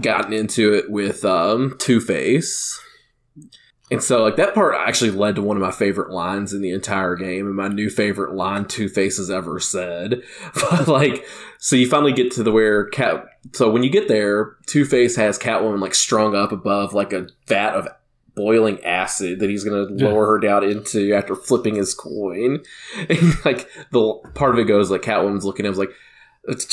gotten into it with Two-Face. And so like that part actually led to one of my favorite lines in the entire game, and my new favorite line Two-Face has ever said. But like, so you finally get to the where so when you get there, Two-Face has Catwoman like strung up above like a vat of boiling acid that he's gonna lower her down into after flipping his coin, and like the part of it goes like Catwoman's looking at him like,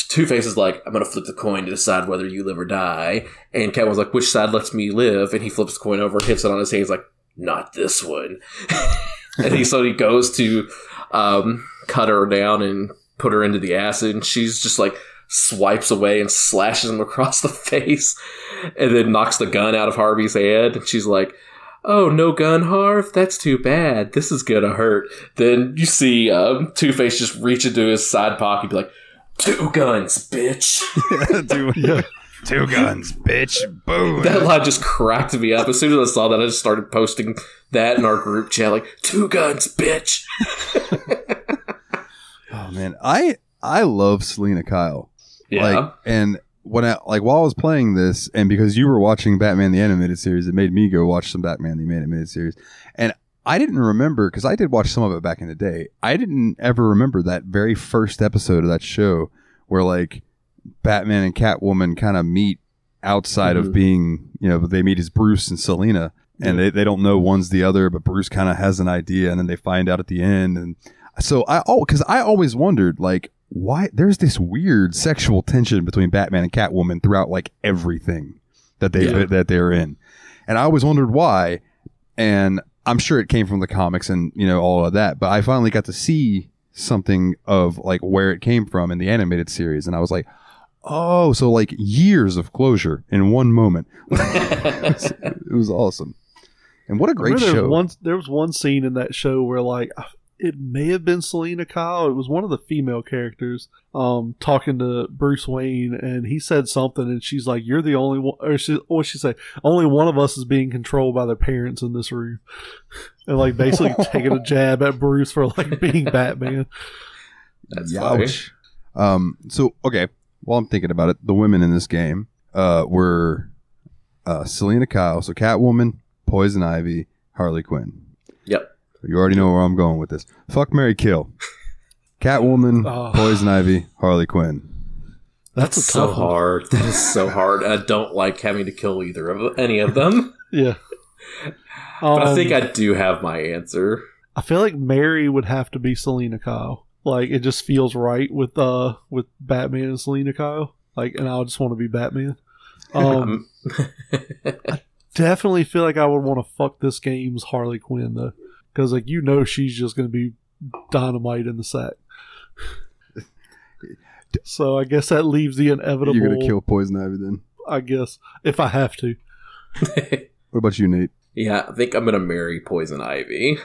Two-Face is like, I'm gonna flip the coin to decide whether you live or die, and Catwoman's like, which side lets me live? And he flips the coin over, hits it on his hand, he's like, not this one. And he goes to cut her down and put her into the acid, and she's just like swipes away and slashes him across the face, and then knocks the gun out of Harvey's hand, and she's like, oh, no gun, Harv? That's too bad. This is gonna hurt. Then you see Two-Face just reach into his side pocket and be like, two guns, bitch. Two guns, bitch. Boom. That line just cracked me up. As soon as I saw that, I just started posting that in our group chat, like, two guns, bitch. Oh, man. I love Selena Kyle. Yeah. Like, and when while I was playing this, and because you were watching Batman the Animated Series, it made me go watch some Batman the Animated Series. And I didn't remember, because I did watch some of it back in the day, I didn't ever remember that very first episode of that show where like Batman and Catwoman kind of meet outside of being, they meet as Bruce and Selena, and they don't know one's the other, but Bruce kind of has an idea, and then they find out at the end. And so because I always wondered like, why there's this weird sexual tension between Batman and Catwoman throughout like everything that they're in, and I always wondered why, and I'm sure it came from the comics and all of that, but I finally got to see something of like where it came from in the animated series, and I was like, oh, so like years of closure in one moment. It was awesome, and what a great show. There was one scene in that show where like. It may have been Selena Kyle. It was one of the female characters talking to Bruce Wayne, and he said something, and she's like, "You're the only one," or she said, "Only one of us is being controlled by their parents in this room," and like basically taking a jab at Bruce for like being Batman. That's ouch. So okay, while I'm thinking about it, the women in this game were Selena Kyle, so Catwoman, Poison Ivy, Harley Quinn. Yep. You already know where I'm going with this. Fuck, marry, kill. Catwoman, Poison Ivy, Harley Quinn. That's so hard. That is so hard. I don't like having to kill any of them. Yeah. But I think I do have my answer. I feel like Mary would have to be Selena Kyle. Like, it just feels right with Batman and Selena Kyle. Like, and I just want to be Batman. I definitely feel like I would want to fuck this game's Harley Quinn, though. Because, like, she's just going to be dynamite in the sack. So I guess that leaves the inevitable. You're going to kill Poison Ivy then? I guess, if I have to. What about you, Nate? Yeah, I think I'm going to marry Poison Ivy.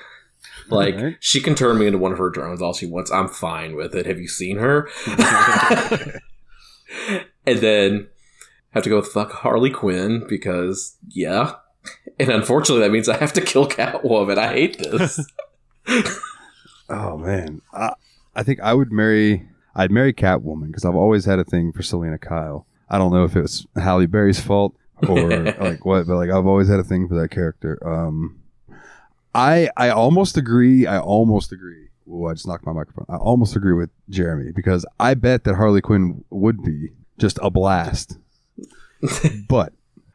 Like, right. She can turn me into one of her drones all she wants. I'm fine with it. Have you seen her? And then have to go fuck Harley Quinn because, yeah. And unfortunately, that means I have to kill Catwoman. I hate this. Oh, man. I think I would marry... I'd marry Catwoman because I've always had a thing for Selena Kyle. I don't know if it was Halle Berry's fault or like what, but like I've always had a thing for that character. I almost agree. Ooh, I just knocked my microphone. I almost agree with Jeremy because I bet that Harley Quinn would be just a blast. But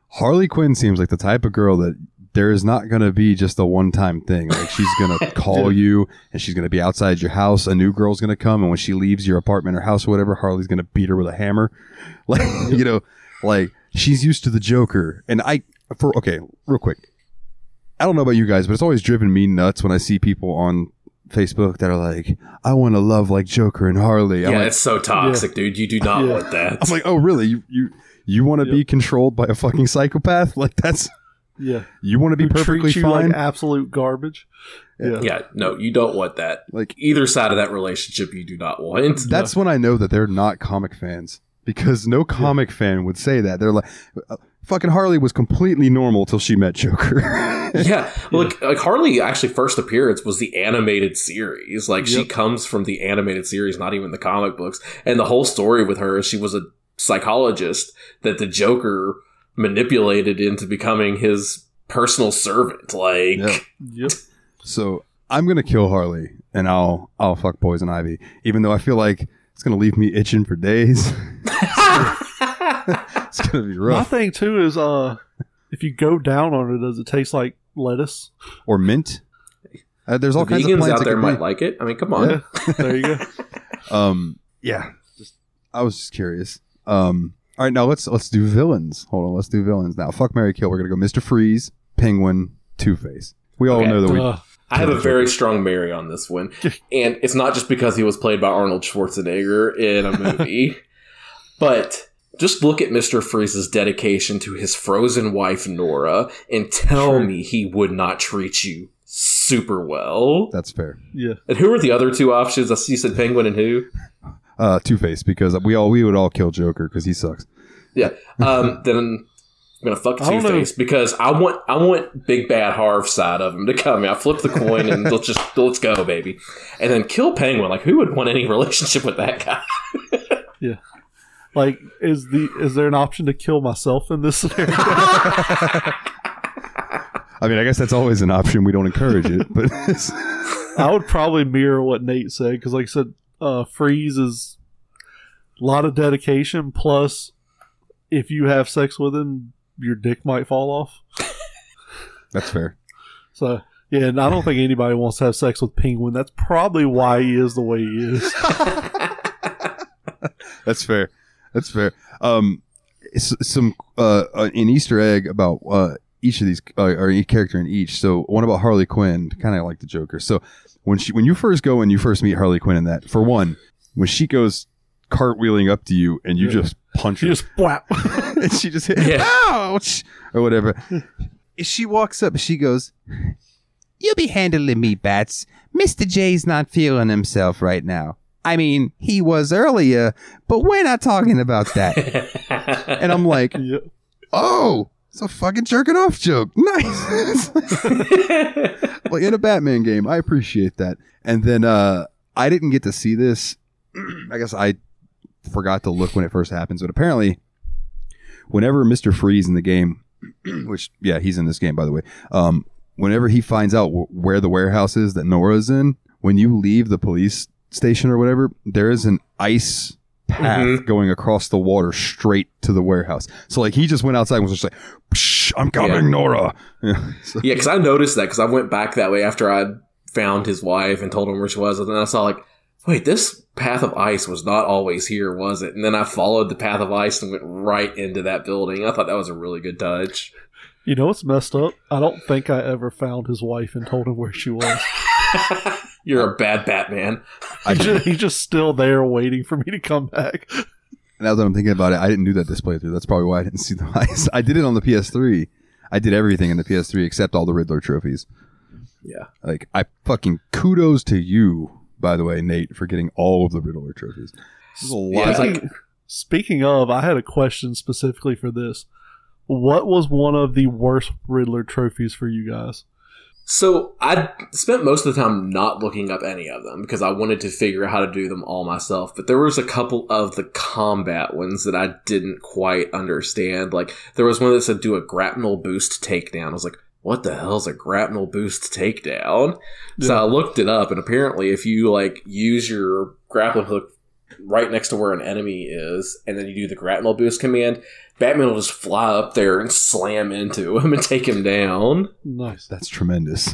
Harley Quinn seems like the type of girl that there is not going to be just a one-time thing. Like, she's going to call you, and she's going to be outside your house. A new girl's going to come, and when she leaves your apartment or house or whatever, Harley's going to beat her with a hammer. Like, you know, like, she's used to the Joker. And okay, real quick. I don't know about you guys, but it's always driven me nuts when I see people on Facebook that are like, I want to love like Joker and Harley. Yeah, it's so toxic, dude. You do not want that. I'm like, oh, really? You want to be controlled by a fucking psychopath? Like, that's... Yeah, you want to be perfectly fine. Like absolute garbage. Yeah, no, you don't want that. Like either side of that relationship, you do not want. That's when I know that they're not comic fans because no comic fan would say that. They're like, fucking Harley was completely normal till she met Joker. Like Harley actually first appearance was the animated series. Like she comes from the animated series, not even the comic books. And the whole story with her is she was a psychologist that the Joker manipulated into becoming his personal servant. Like, So I'm gonna kill Harley and I'll fuck Poison Ivy, even though I feel like it's gonna leave me itching for days. It's gonna be rough. My thing too is if you go down on it, does it taste like lettuce or mint? There's all kinds of plants out there might like it. I mean, come on. There you go. I was just curious. All right, now let's do villains. Hold on, let's do villains now. Fuck, marry, kill. We're gonna go Mr. Freeze, Penguin, Two-Face. We all know that we. I have a very strong marry on this one, and it's not just because he was played by Arnold Schwarzenegger in a movie, but just look at Mr. Freeze's dedication to his frozen wife Nora, and tell me he would not treat you super well. That's fair. Yeah. And who are the other two options? I see you said Penguin and who? Two-Face, because we would all kill Joker because he sucks. Yeah. Then I'm gonna fuck Two-Face because I want Big Bad Harv side of him to come. I flip the coin and let's go, baby. And then kill Penguin. Like, who would want any relationship with that guy? Yeah. Like, is there an option to kill myself in this scenario? I mean, I guess that's always an option. We don't encourage it, but I would probably mirror what Nate said because, like I said. Freeze is a lot of dedication, plus if you have sex with him, your dick might fall off. That's fair. So, yeah, and I don't think anybody wants to have sex with Penguin. That's probably why he is the way he is. That's fair. That's fair. Some an Easter egg about each of these, or each character in each. So, one about Harley Quinn, kind of like the Joker. So, When you first meet Harley Quinn in that, for one, when she goes cartwheeling up to you and you just punch her. You just whap. And she just hit, ouch, or whatever. She walks up and she goes, "You'll be handling me, Bats. Mr. J's not feeling himself right now. I mean, he was earlier, but we're not talking about that." And I'm like, oh. It's a fucking jerking off joke. Nice. Like in a Batman game. I appreciate that. And then I didn't get to see this. I guess I forgot to look when it first happens. But apparently, whenever Mr. Freeze in the game, which, yeah, he's in this game, by the way. Whenever he finds out where the warehouse is that Nora's in, when you leave the police station or whatever, there is an ice path going across the water straight to the warehouse. So like he just went outside and was just like, "Psh, I'm coming, Nora." Because I noticed that because I went back that way after I found his wife and told him where she was, and then I saw like, wait, this path of ice was not always here, was it? And then I followed the path of ice and went right into that building. I thought that was a really good touch. You know what's messed up? I don't think I ever found his wife and told him where she was. You're a bad Batman. He's just still there waiting for me to come back. Now that I'm thinking about it, I didn't do that this playthrough. That's probably why I didn't see the ice. I did it on the PS3. I did everything in the PS3 except all the Riddler trophies. Yeah. Like, I fucking kudos to you, by the way, Nate, for getting all of the Riddler trophies. This is a lot. Yeah, like, speaking of, I had a question specifically for this. What was one of the worst Riddler trophies for you guys? So I spent most of the time not looking up any of them because I wanted to figure out how to do them all myself. But there was a couple of the combat ones that I didn't quite understand. Like, there was one that said, do a grapnel boost takedown. I was like, what the hell is a grapnel boost takedown? Yeah. So I looked it up, and apparently if you, like, use your grappling hook right next to where an enemy is, and then you do the grapnel boost command, Batman will just fly up there and slam into him and take him down. Nice. That's tremendous.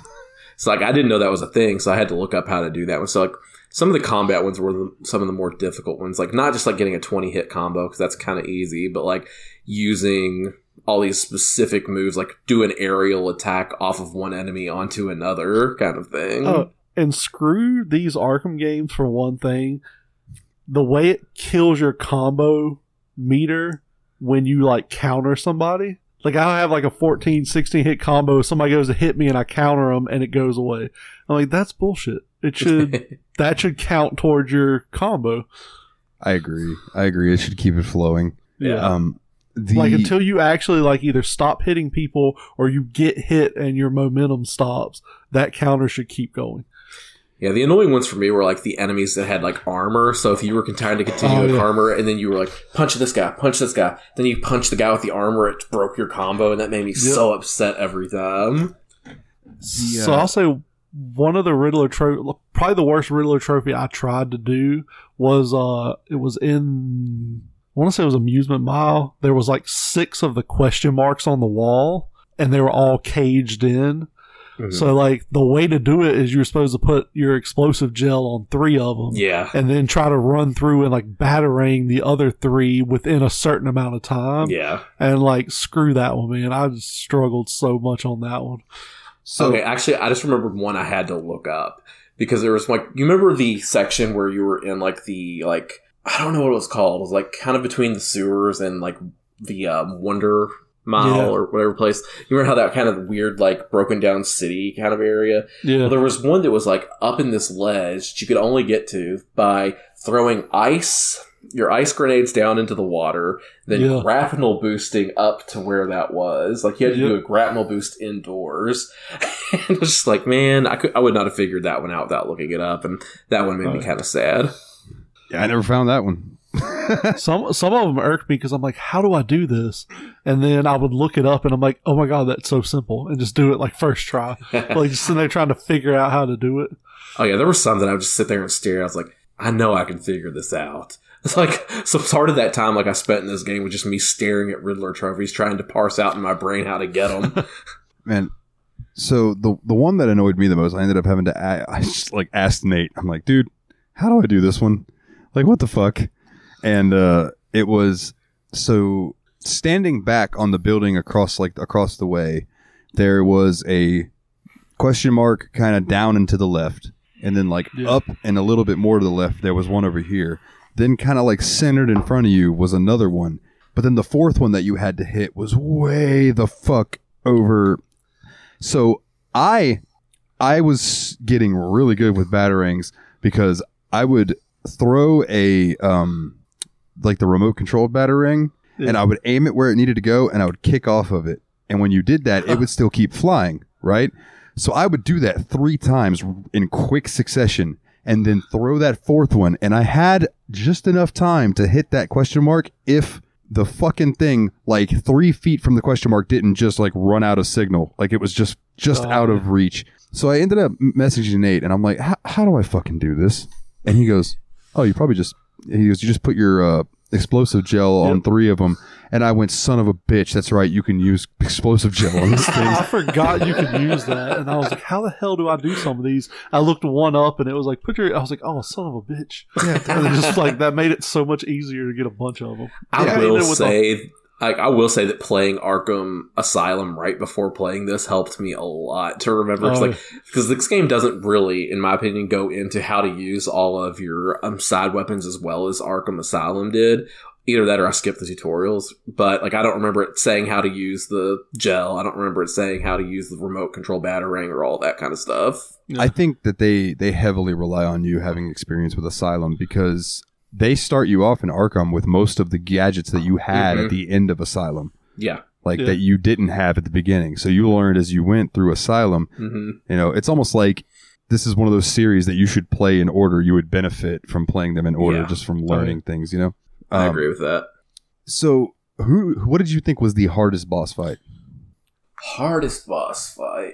It's like, I didn't know that was a thing, so I had to look up how to do that one. So, like, some of the combat ones were some of the more difficult ones. Like, not just, like, getting a 20-hit combo, because that's kind of easy, but, like, using all these specific moves, like, do an aerial attack off of one enemy onto another kind of thing. Oh, and screw these Arkham games for one thing. The way it kills your combo meter when you, like, counter somebody. Like, I'll have, like, a 14, 16-hit combo. Somebody goes to hit me, and I counter them, and it goes away. I'm like, that's bullshit. It should that should count towards your combo. I agree. It should keep it flowing. Yeah. Like, until you actually, like, either stop hitting people or you get hit and your momentum stops, that counter should keep going. Yeah, the annoying ones for me were, like, the enemies that had, like, armor. So if you were trying to continue with armor, and then you were like, punch this guy, then you punch the guy with the armor, it broke your combo, and that made me so upset every time. Yeah. So I'll say one of the Riddler trophy, probably the worst Riddler trophy I tried to do was, it was in, I want to say it was Amusement Mile. There was, like, 6 of the question marks on the wall, and they were all caged in. Mm-hmm. So, like, the way to do it is you're supposed to put your explosive gel on 3 of them. Yeah. And then try to run through and, like, batarang the other 3 within a certain amount of time. Yeah. And, like, screw that one, man. I just struggled so much on that one. So, okay, actually, I just remembered one I had to look up. Because there was, like, you remember the section where you were in, like, the, like, I don't know what it was called. It was, like, kind of between the sewers and, like, the Wonder Mile or whatever place. You remember how that kind of weird, like, broken down city kind of area? Yeah. Well, there was one that was, like, up in this ledge that you could only get to by throwing your ice grenades down into the water, then grapnel boosting up to where that was. Like, you had to do a grapnel boost indoors. And it was just like, man, I would not have figured that one out without looking it up, and that one made me kind of sad. Yeah, I never found that one. Some of them irked me because I'm like, how do I do this? And then I would look it up and I'm like, oh my God, that's so simple. And just do it, like, first try. Like, just sitting there trying to figure out how to do it. Oh yeah, there was some that I would just sit there and stare. I was like, I know I can figure this out. It's like, so part of that time, like, I spent in this game was just me staring at Riddler trophies, trying to parse out in my brain how to get them. Man, so the one that annoyed me the most, I ended up having to ask Nate. I'm like, dude, how do I do this one? Like, what the fuck? And it was, so standing back on the building across the way, there was a question mark kind of down and to the left, and then, like, up and a little bit more to the left, there was one over here. Then kind of, like, centered in front of you was another one. But then the fourth one that you had to hit was way the fuck over. So I was getting really good with batarangs because I would throw a like the remote control batarang, and I would aim it where it needed to go, and I would kick off of it, and when you did that, it would still keep flying, right? So I would do that 3 times in quick succession, and then throw that 4th one, and I had just enough time to hit that question mark if the fucking thing, like, 3 feet from the question mark didn't just, like, run out of signal. Like, it was just out of reach. So I ended up messaging Nate, and I'm like, how do I fucking do this? And he goes, oh, you just put your explosive gel on 3 of them. And I went, son of a bitch, that's right, you can use explosive gel on these things. I forgot you could use that. And I was like, how the hell do I do some of these? I looked one up and it was like, I was like, oh, son of a bitch. Yeah, just like, that made it so much easier to get a bunch of them. I will say that playing Arkham Asylum right before playing this helped me a lot to remember. Because this game doesn't really, in my opinion, go into how to use all of your side weapons as well as Arkham Asylum did. Either that or I skipped the tutorials. But, like, I don't remember it saying how to use the gel. I don't remember it saying how to use the remote control batarang or all that kind of stuff. Yeah. I think that they heavily rely on you having experience with Asylum, because they start you off in Arkham with most of the gadgets that you had at the end of Asylum. Yeah. Like, that you didn't have at the beginning. So you learned as you went through Asylum. You know, it's almost like this is one of those series that you should play in order. You would benefit from playing them in order, just from learning things, you know? I agree with that. So, what did you think was the hardest boss fight? Hardest boss fight?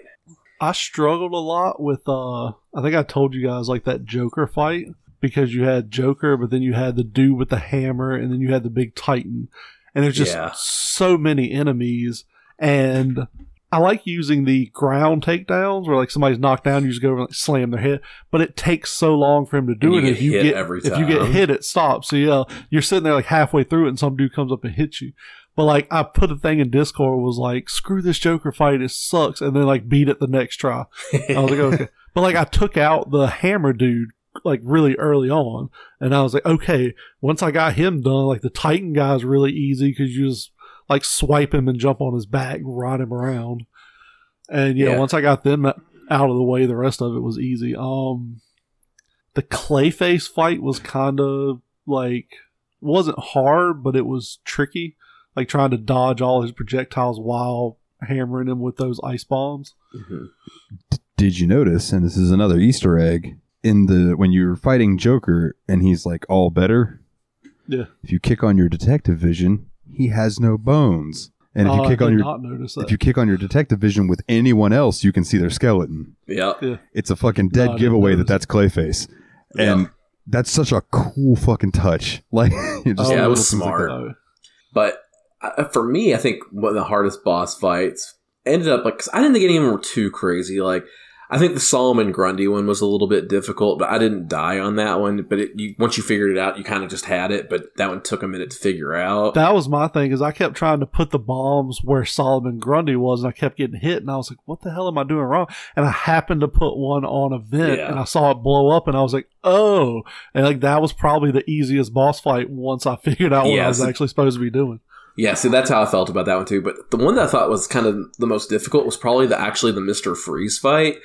I struggled a lot with, I think I told you guys, like, that Joker fight, because you had Joker, but then you had the dude with the hammer, and then you had the big Titan. And there's just so many enemies, and I like using the ground takedowns where, like, somebody's knocked down, you just go over and, like, slam their head. But it takes so long for him to do it. If you get hit, it stops. So, yeah, you're sitting there, like, halfway through it, and some dude comes up and hits you. But, like, I put a thing in Discord, was like, screw this Joker fight, it sucks, and then, like, beat it the next try. I was like, okay. But, like, I took out the hammer dude, like, really early on, and I was like, okay, once I got him done, like, the Titan guy's really easy, because you just, like, swipe him and jump on his back and ride him around. And yeah, once I got them out of the way, the rest of it was easy. The Clayface fight was kind of, like, wasn't hard, but it was tricky. Like, trying to dodge all his projectiles while hammering him with those ice bombs. Did you notice, and this is another Easter egg, when you're fighting Joker and he's, like, all better, if you kick on your detective vision, he has no bones. And if you kick on your detective vision with anyone else, you can see their skeleton. Yeah. It's a fucking dead giveaway that's Clayface. Yeah. And that's such a cool fucking touch. Like, it was smart. Like, but for me, I think one of the hardest boss fights ended up, like, 'cause I didn't think any of them were too crazy. Like, I think the Solomon Grundy one was a little bit difficult, but I didn't die on that one. But once you figured it out, you kind of just had it. But that one took a minute to figure out. That was my thing, is I kept trying to put the bombs where Solomon Grundy was, and I kept getting hit. And I was like, what the hell am I doing wrong? And I happened to put one on a vent, and I saw it blow up, and I was like, oh. And, like, that was probably the easiest boss fight once I figured out what I was actually supposed to be doing. Yeah, see, that's how I felt about that one, too. But the one that I thought was kind of the most difficult was probably the Mr. Freeze fight,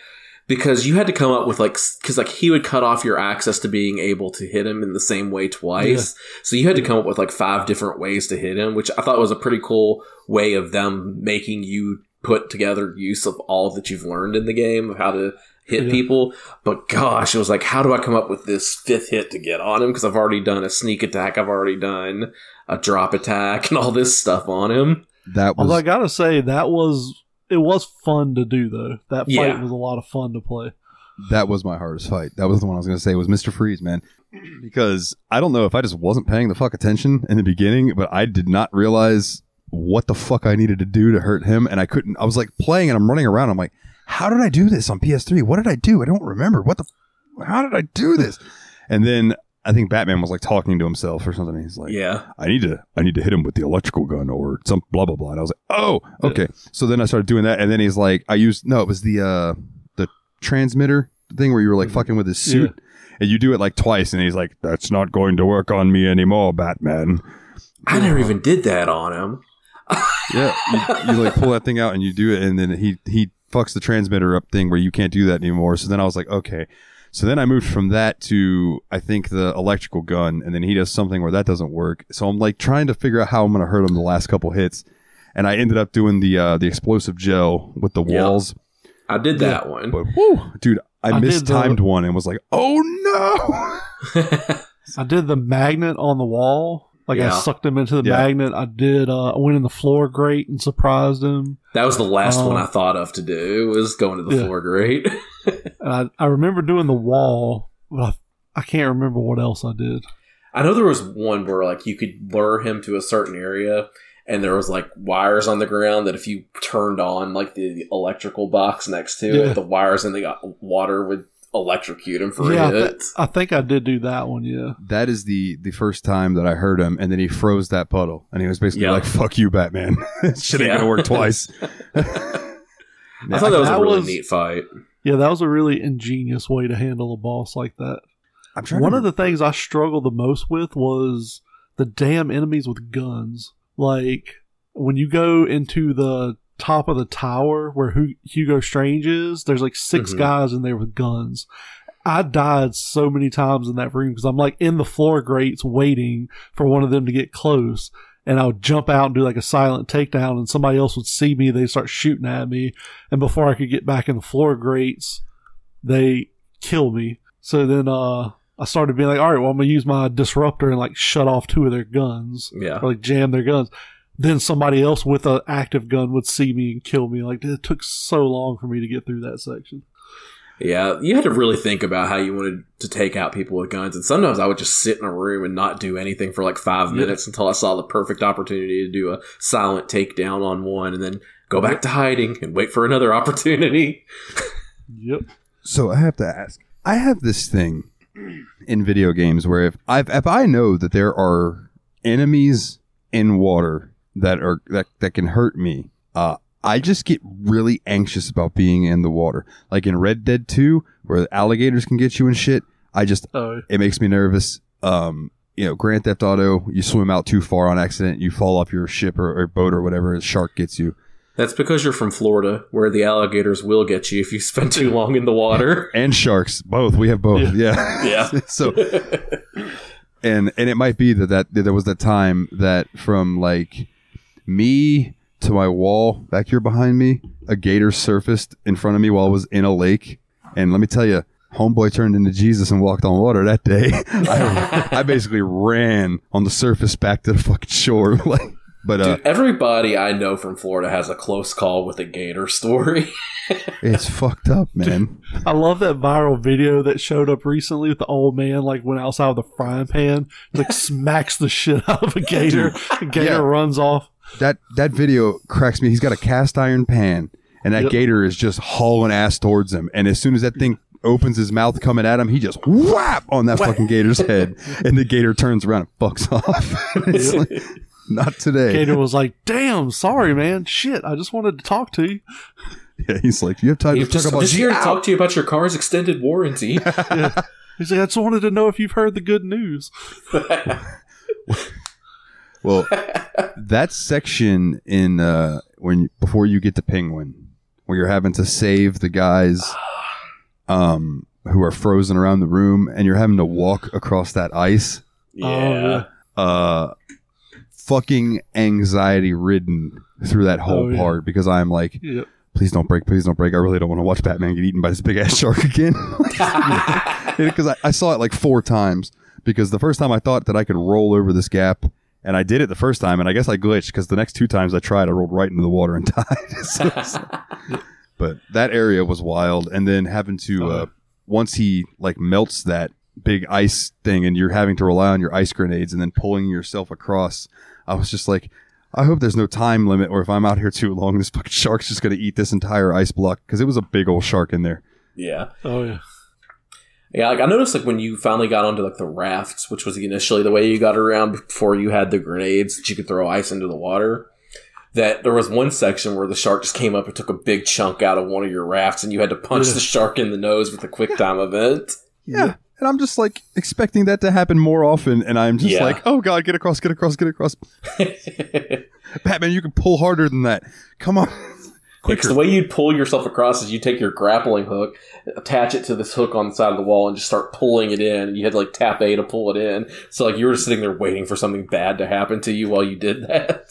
because you had to come up with, like, because, like, he would cut off your access to being able to hit him in the same way twice. Yeah. So you had to come up with, like, 5 different ways to hit him, which I thought was a pretty cool way of them making you put together use of all that you've learned in the game of how to hit people. But gosh, it was like, how do I come up with this 5th hit to get on him? Because I've already done a sneak attack, I've already done a drop attack, and all this stuff on him. Although I gotta say, it was fun to do, though. That fight was a lot of fun to play. That was my hardest fight. That was the one I was gonna say was Mr. Freeze, man. Because I don't know if I just wasn't paying the fuck attention in the beginning, but I did not realize what the fuck I needed to do to hurt him, and I couldn't. I was, like, playing, and I'm running around. I'm like, how did I do this on PS3? What did I do? I don't remember. How did I do this? And then I think Batman was, like, talking to himself or something. He's like, I need to hit him with the electrical gun or some blah, blah, blah. And I was like, oh, okay. So then I started doing that. And then he's like, it was the transmitter thing where you were, like, fucking with his suit. Yeah. And you do it, like, twice. And he's like, that's not going to work on me anymore, Batman. I never even did that on him. You like, pull that thing out and you do it. And then he fucks the transmitter up thing where you can't do that anymore. So then I was like, okay. So then I moved from that to, I think, the electrical gun, and then he does something where that doesn't work. So I'm, like, trying to figure out how I'm going to hurt him the last couple hits, and I ended up doing the explosive gel with the walls. I did that one. But, dude, I mistimed one and was like, oh no! I did the magnet on the wall. Like, I sucked him into the magnet. I did. I went in the floor grate and surprised him. That was the last one I thought of to do, was going to the floor grate. And I remember doing the wall, but I can't remember what else I did. I know there was one where, like, you could lure him to a certain area, and there was, like, wires on the ground that if you turned on, like, the electrical box next to it, the wires in the water would electrocute him for a hit. I think I did do that one. That is the first time that I heard him, and then he froze that puddle, and he was basically like, fuck you, Batman. Shit ain't gonna work twice. I thought that was a really neat fight. That was a really ingenious way to handle a boss like that. One of the things I struggled the most with was the damn enemies with guns. Like, when you go into the top of the tower where Hugo Strange is, there's like six guys in there with guns. I died so many times in that room because I'm like in the floor grates waiting for one of them to get close, and I would jump out and do like a silent takedown, and somebody else would see me, they start shooting at me, and before I could get back in the floor grates, they kill me. So then I started being like, all right, well, I'm gonna use my disruptor and like shut off two of their guns, or like jam their guns. Then somebody else with an active gun would see me and kill me. Like, it took so long for me to get through that section. Yeah, you had to really think about how you wanted to take out people with guns. And sometimes I would just sit in a room and not do anything for like 5 minutes until I saw the perfect opportunity to do a silent takedown on one, and then go back to hiding and wait for another opportunity. So I have to ask, I have this thing in video games where if I know that there are enemies in water that can hurt me, I just get really anxious about being in the water. Like in Red Dead 2, where alligators can get you and shit, it makes me nervous. Grand Theft Auto, you swim out too far on accident, you fall off your ship or boat or whatever, a shark gets you. That's because you're from Florida, where the alligators will get you if you spend too long in the water. And sharks, both. We have both, yeah. So, and it might be that there was that time that from like me to my wall back here behind me, a gator surfaced in front of me while I was in a lake. And let me tell you, homeboy turned into Jesus and walked on water that day. I basically ran on the surface back to the fucking shore. Dude, everybody I know from Florida has a close call with a gator story. It's fucked up, man. Dude, I love that viral video that showed up recently with the old man, like, went outside with a frying pan, like, smacks the shit out of a gator. The gator runs off. That video cracks me. He's got a cast iron pan, and that gator is just hauling ass towards him. And as soon as that thing opens his mouth coming at him, he just whap on that fucking gator's head, and the gator turns around and fucks off. It's like, not today. Gator was like, "Damn, sorry, man. Shit, I just wanted to talk to you." Yeah, he's like, "You have time to talk about?" Just here to talk to you about your car's extended warranty. He's like, "I just wanted to know if you've heard the good news." Well, that section in before you get to Penguin, where you're having to save the guys who are frozen around the room, and you're having to walk across that ice. Yeah. Fucking anxiety ridden through that whole part, because I'm like, please don't break, please don't break. I really don't want to watch Batman get eaten by this big ass shark again. Because I saw it like 4 times, because the first time I thought that I could roll over this gap. And I did it the first time, and I guess I glitched, because the next 2 times I tried, I rolled right into the water and died. But that area was wild. And then having to, once he like melts that big ice thing, and you're having to rely on your ice grenades and then pulling yourself across, I was just like, I hope there's no time limit, or if I'm out here too long, this fucking shark's just going to eat this entire ice block, because it was a big old shark in there. Yeah. Oh, yeah. Yeah, like I noticed, like when you finally got onto like the rafts, which was initially the way you got around before you had the grenades that you could throw ice into the water, that there was one section where the shark just came up and took a big chunk out of one of your rafts, and you had to punch the shark in the nose with a quick time event. Yeah, and I'm just like expecting that to happen more often, and I'm just like, oh god, get across, get across, get across. Batman, you can pull harder than that. Come on. Because the way you'd pull yourself across is you take your grappling hook, attach it to this hook on the side of the wall, and just start pulling it in. You had to like tap A to pull it in. So like you were just sitting there waiting for something bad to happen to you while you did that.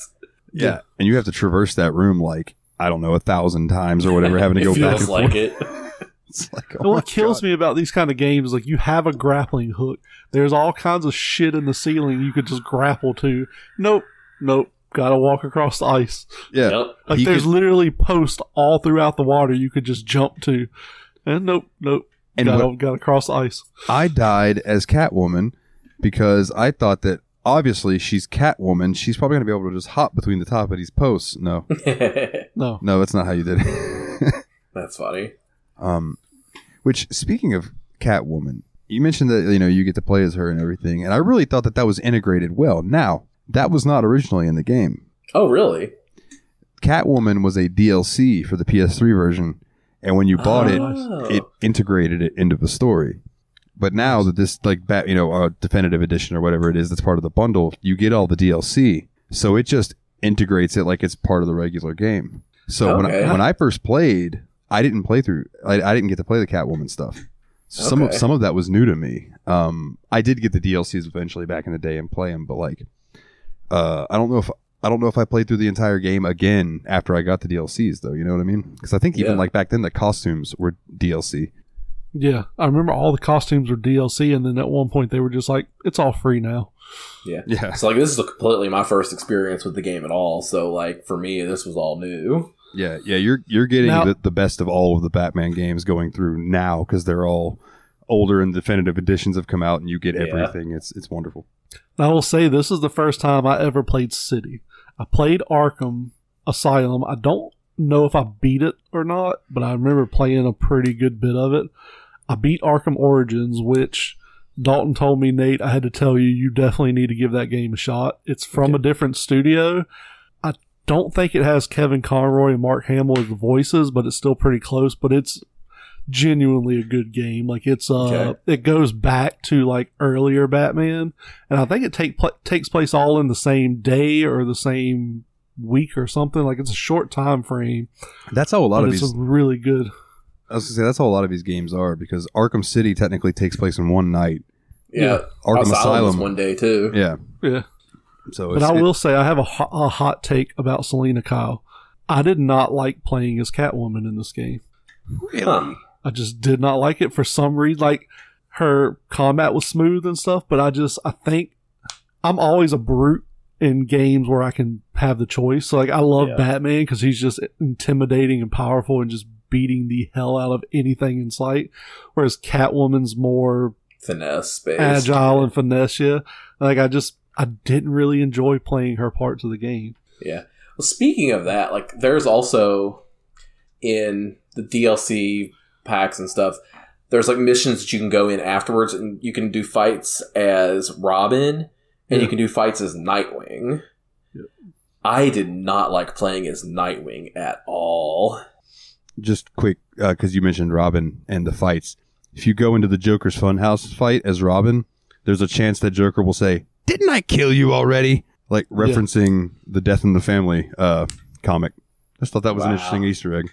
Yeah. And you have to traverse that room like, I don't know, 1,000 times or whatever, having to go back and forth. Like it. It's like, oh, what kills me about these kind of games, like you have a grappling hook. There's all kinds of shit in the ceiling you could just grapple to. Nope. Gotta walk across the ice. Yeah. Yep. Like there's literally posts all throughout the water you could just jump to. And nope. And gotta cross the ice. I died as Catwoman because I thought that obviously she's Catwoman. She's probably gonna be able to just hop between the top of these posts. No. No, that's not how you did it. That's funny. Which, speaking of Catwoman, you mentioned that, you know, you get to play as her and everything, and I really thought that was integrated well. Now, that was not originally in the game. Oh, really? Catwoman was a DLC for the PS3 version, and when you bought it, it integrated it into the story. But now that this, like, definitive edition or whatever it is that's part of the bundle, you get all the DLC. So it just integrates it like it's part of the regular game. So when I first played, I didn't play through. I didn't get to play the Catwoman stuff. So some of that was new to me. I did get the DLCs eventually back in the day and play them, but like, I don't know if I played through the entire game again after I got the DLCs though. You know what I mean? Because I think even like back then the costumes were DLC. Yeah, I remember all the costumes were DLC, and then at one point they were just like, it's all free now. Yeah. So like this is completely my first experience with the game at all. So like for me, this was all new. Yeah, you're getting now, the best of all of the Batman games going through now because they're all older and definitive editions have come out, and you get everything. It's wonderful. I will say this is the first time I ever played City. I played Arkham Asylum. I don't know if I beat it or not, but I remember playing a pretty good bit of it. I beat Arkham Origins, which Dalton told me, Nate, I had to tell you, you definitely need to give that game a shot. It's from a different studio. Don't think it has Kevin Conroy and Mark Hamill as the voices, but it's still pretty close. But it's genuinely a good game. Like it's it goes back to like earlier Batman, and I think it takes place all in the same day or the same week or something. Like it's a short time frame. That's how a lot of these really good. I was gonna say that's how a lot of these games are because Arkham City technically takes place in one night. Yeah, Arkham Asylum one day too. Yeah. So but I will say I have a hot take about Selena Kyle. I did not like playing as Catwoman in this game. Really? I just did not like it for some reason. Like her combat was smooth and stuff, but I think I'm always a brute in games where I can have the choice. So like I love Batman because he's just intimidating and powerful and just beating the hell out of anything in sight. Whereas Catwoman's more finesse based, agile and finesse. Yeah, like I didn't really enjoy playing her parts of the game. Yeah. Well, speaking of that, like there's also in the DLC packs and stuff, there's like missions that you can go in afterwards and you can do fights as Robin and you can do fights as Nightwing. Yeah. I did not like playing as Nightwing at all. Just quick, because you mentioned Robin and the fights. If you go into the Joker's Funhouse fight as Robin, there's a chance that Joker will say, "Didn't I kill you already?" Like referencing the Death in the Family comic. I just thought that was an interesting Easter egg.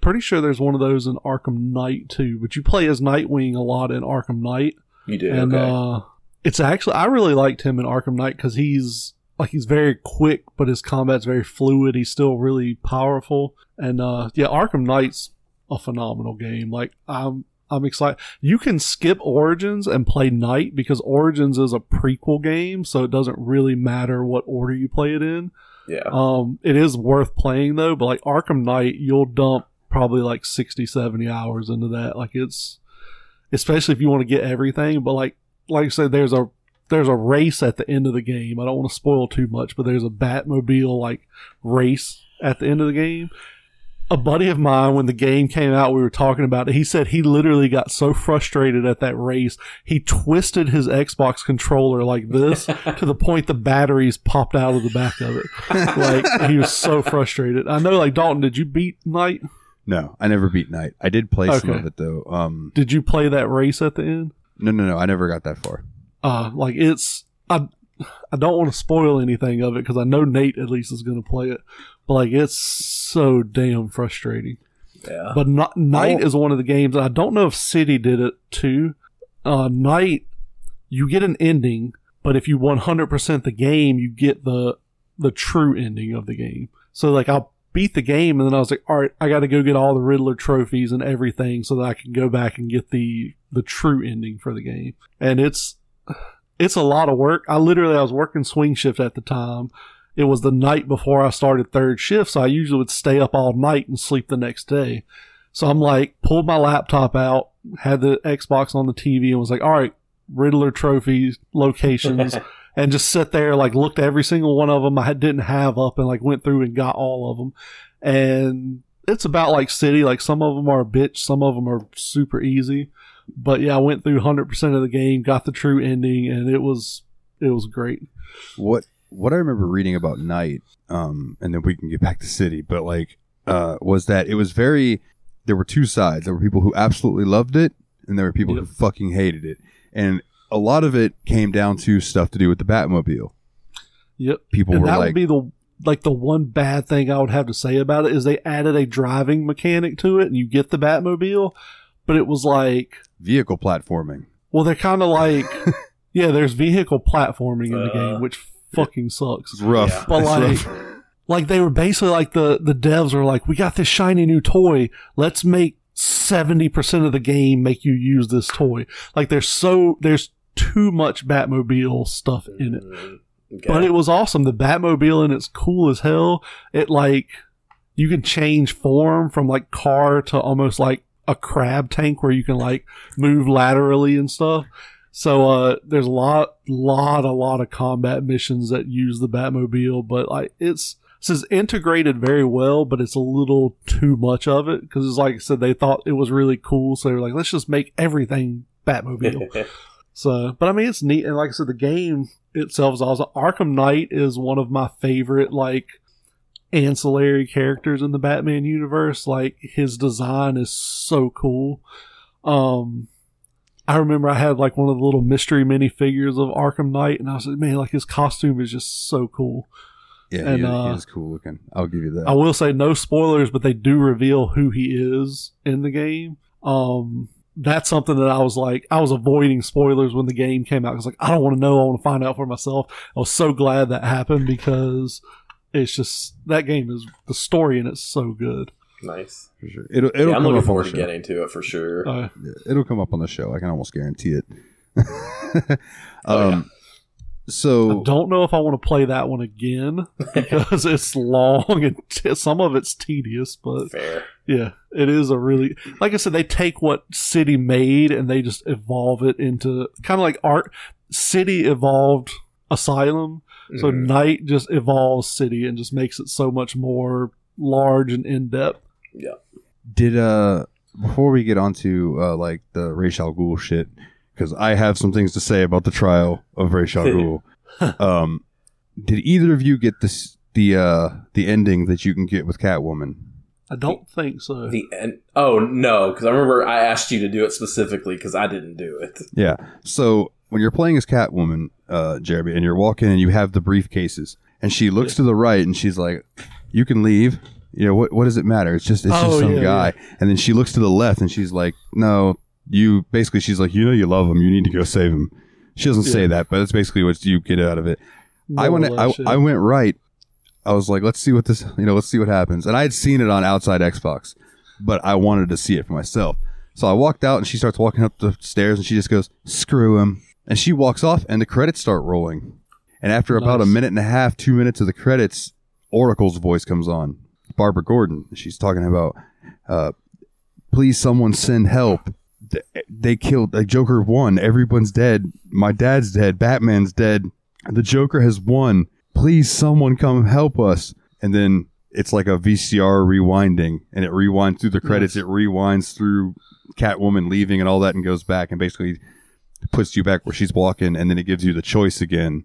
Pretty sure there's one of those in Arkham Knight too, but you play as Nightwing a lot in Arkham Knight. You do, and it's actually I really liked him in Arkham Knight because he's very quick, but his combat's very fluid. He's still really powerful, and Arkham Knight's a phenomenal game. Like I'm excited. You can skip Origins and play Knight because Origins is a prequel game, so it doesn't really matter what order you play it in. Yeah. It is worth playing though, but like Arkham Knight, you'll dump probably like 60, 70 hours into that. Like it's especially if you want to get everything, but like I said, there's a race at the end of the game. I don't want to spoil too much, but there's a Batmobile like race at the end of the game. A buddy of mine, when the game came out, we were talking about it. He said he literally got so frustrated at that race, he twisted his Xbox controller like this to the point the batteries popped out of the back of it. Like, he was so frustrated. I know, like, Dalton, did you beat Knight? No, I never beat Knight. I did play some of it, though. Did you play that race at the end? No. I never got that far. I don't want to spoil anything of it because I know Nate at least is going to play it. But like it's so damn frustrating. Yeah. But Knight is one of the games. I don't know if City did it too. Knight, you get an ending, but if you 100% the game, you get the true ending of the game. So like I beat the game, and then I was like, all right, I got to go get all the Riddler trophies and everything so that I can go back and get the true ending for the game. And it's a lot of work. I was working swing shift at the time. It was the night before I started third shift, so I usually would stay up all night and sleep the next day. So I'm like, pulled my laptop out, had the Xbox on the TV, and was like, all right, Riddler trophies, locations, and just sit there, like looked at every single one of them I didn't have up and like went through and got all of them. And it's about like City, like some of them are a bitch, some of them are super easy. But yeah, I went through 100% of the game, got the true ending, and it was great. What I remember reading about Knight, and then we can get back to City, but was that there were two sides. There were people who absolutely loved it, and there were people who fucking hated it. And a lot of it came down to stuff to do with the Batmobile. Yep. People were like... That would be the one bad thing I would have to say about it is they added a driving mechanic to it, and you get the Batmobile, but it was like... Vehicle platforming. Well, they're kind of like... yeah, there's vehicle platforming in the game, which fucking sucks. It's rough. Yeah. But it's like... Rough. Like, they were basically like the devs were like, we got this shiny new toy. Let's make 70% of the game make you use this toy. Like, there's too much Batmobile stuff in it. Okay. But it was awesome. The Batmobile in it's cool as hell. It, like, you can change form from, like, car to almost, like, a crab tank where you can, like, move laterally and stuff. So there's a lot of combat missions that use the Batmobile, but, like, it's integrated very well, but it's a little too much of it because it's like I said, they thought it was really cool, so they were like, let's just make everything Batmobile. So, but I mean, it's neat, and like I said, the game itself is awesome. Arkham Knight is one of my favorite, like, ancillary characters in the Batman universe. Like, his design is so cool. I remember I had, like, one of the little mystery minifigures of Arkham Knight, and I was like, man, like, his costume is just so cool. Yeah, and, he is cool looking. I'll give you that. I will say no spoilers, but they do reveal who he is in the game. That's something that I was like, I was avoiding spoilers when the game came out. I was like, I don't want to know. I want to find out for myself. I was so glad that happened because it's just, that game is, the story in it's so good. Nice. For sure. It'll yeah, I'm looking forward to getting to it for sure. It'll come up on the show. I can almost guarantee it. So I don't know if I want to play that one again because it's long and some of it's tedious, but fair. Yeah, it is a really, like I said, they take what City made and they just evolve it into kind of like art. City evolved Asylum. So Knight just evolves City and just makes it so much more large and in depth. Yeah. Did, before we get onto like the Ra's al Ghul shit, because I have some things to say about the trial of Ra's al Ghul. Did either of you get this, the ending that you can get with Catwoman? I don't think so. The end. Oh no, because I remember I asked you to do it specifically because I didn't do it. Yeah. So when you're playing as Catwoman, Jeremy, and you're walking and you have the briefcases, and she looks to the right and she's like, "You can leave. You know what does it matter? It's just some guy." Yeah. And then she looks to the left and she's like, "No." She's like, you know, you love him. You need to go save him. She doesn't say that, but it's basically what you get out of it. I went right. I was like, let's see what this, you know, let's see what happens. And I had seen it on Outside Xbox, but I wanted to see it for myself. So I walked out and she starts walking up the stairs and she just goes, screw him. And she walks off and the credits start rolling. And after about a minute and a half, 2 minutes of the credits, Oracle's voice comes on. Barbara Gordon. She's talking about, please someone send help. They killed Joker won. Everyone's dead. My dad's dead. Batman's dead. The Joker has won. Please, someone come help us. And then it's like a VCR rewinding, and it rewinds through the credits. It rewinds through Catwoman leaving and all that, and goes back and basically puts you back where she's walking, and then it gives you the choice again.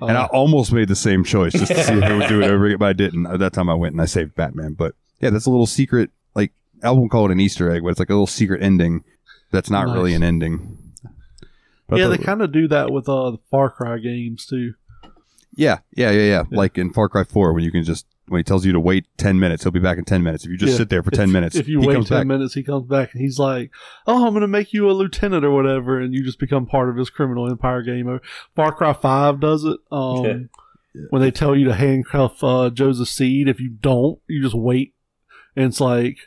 And I almost made the same choice just to see if it would do it over again, but I didn't. At that time, I went and I saved Batman. But yeah, that's a little secret. Like, I won't call it an Easter egg, but it's like a little secret ending. That's not really an ending. But yeah, they kind of do that with the Far Cry games, too. Yeah. Like in Far Cry 4, when he tells you to wait 10 minutes, he'll be back in 10 minutes. If you just sit there for 10 minutes, if you wait 10 minutes, he comes back and he's like, oh, I'm going to make you a lieutenant or whatever, and you just become part of his criminal empire game. Far Cry 5 does it. When they tell you to handcuff Joseph Seed, if you don't, you just wait. And it's like...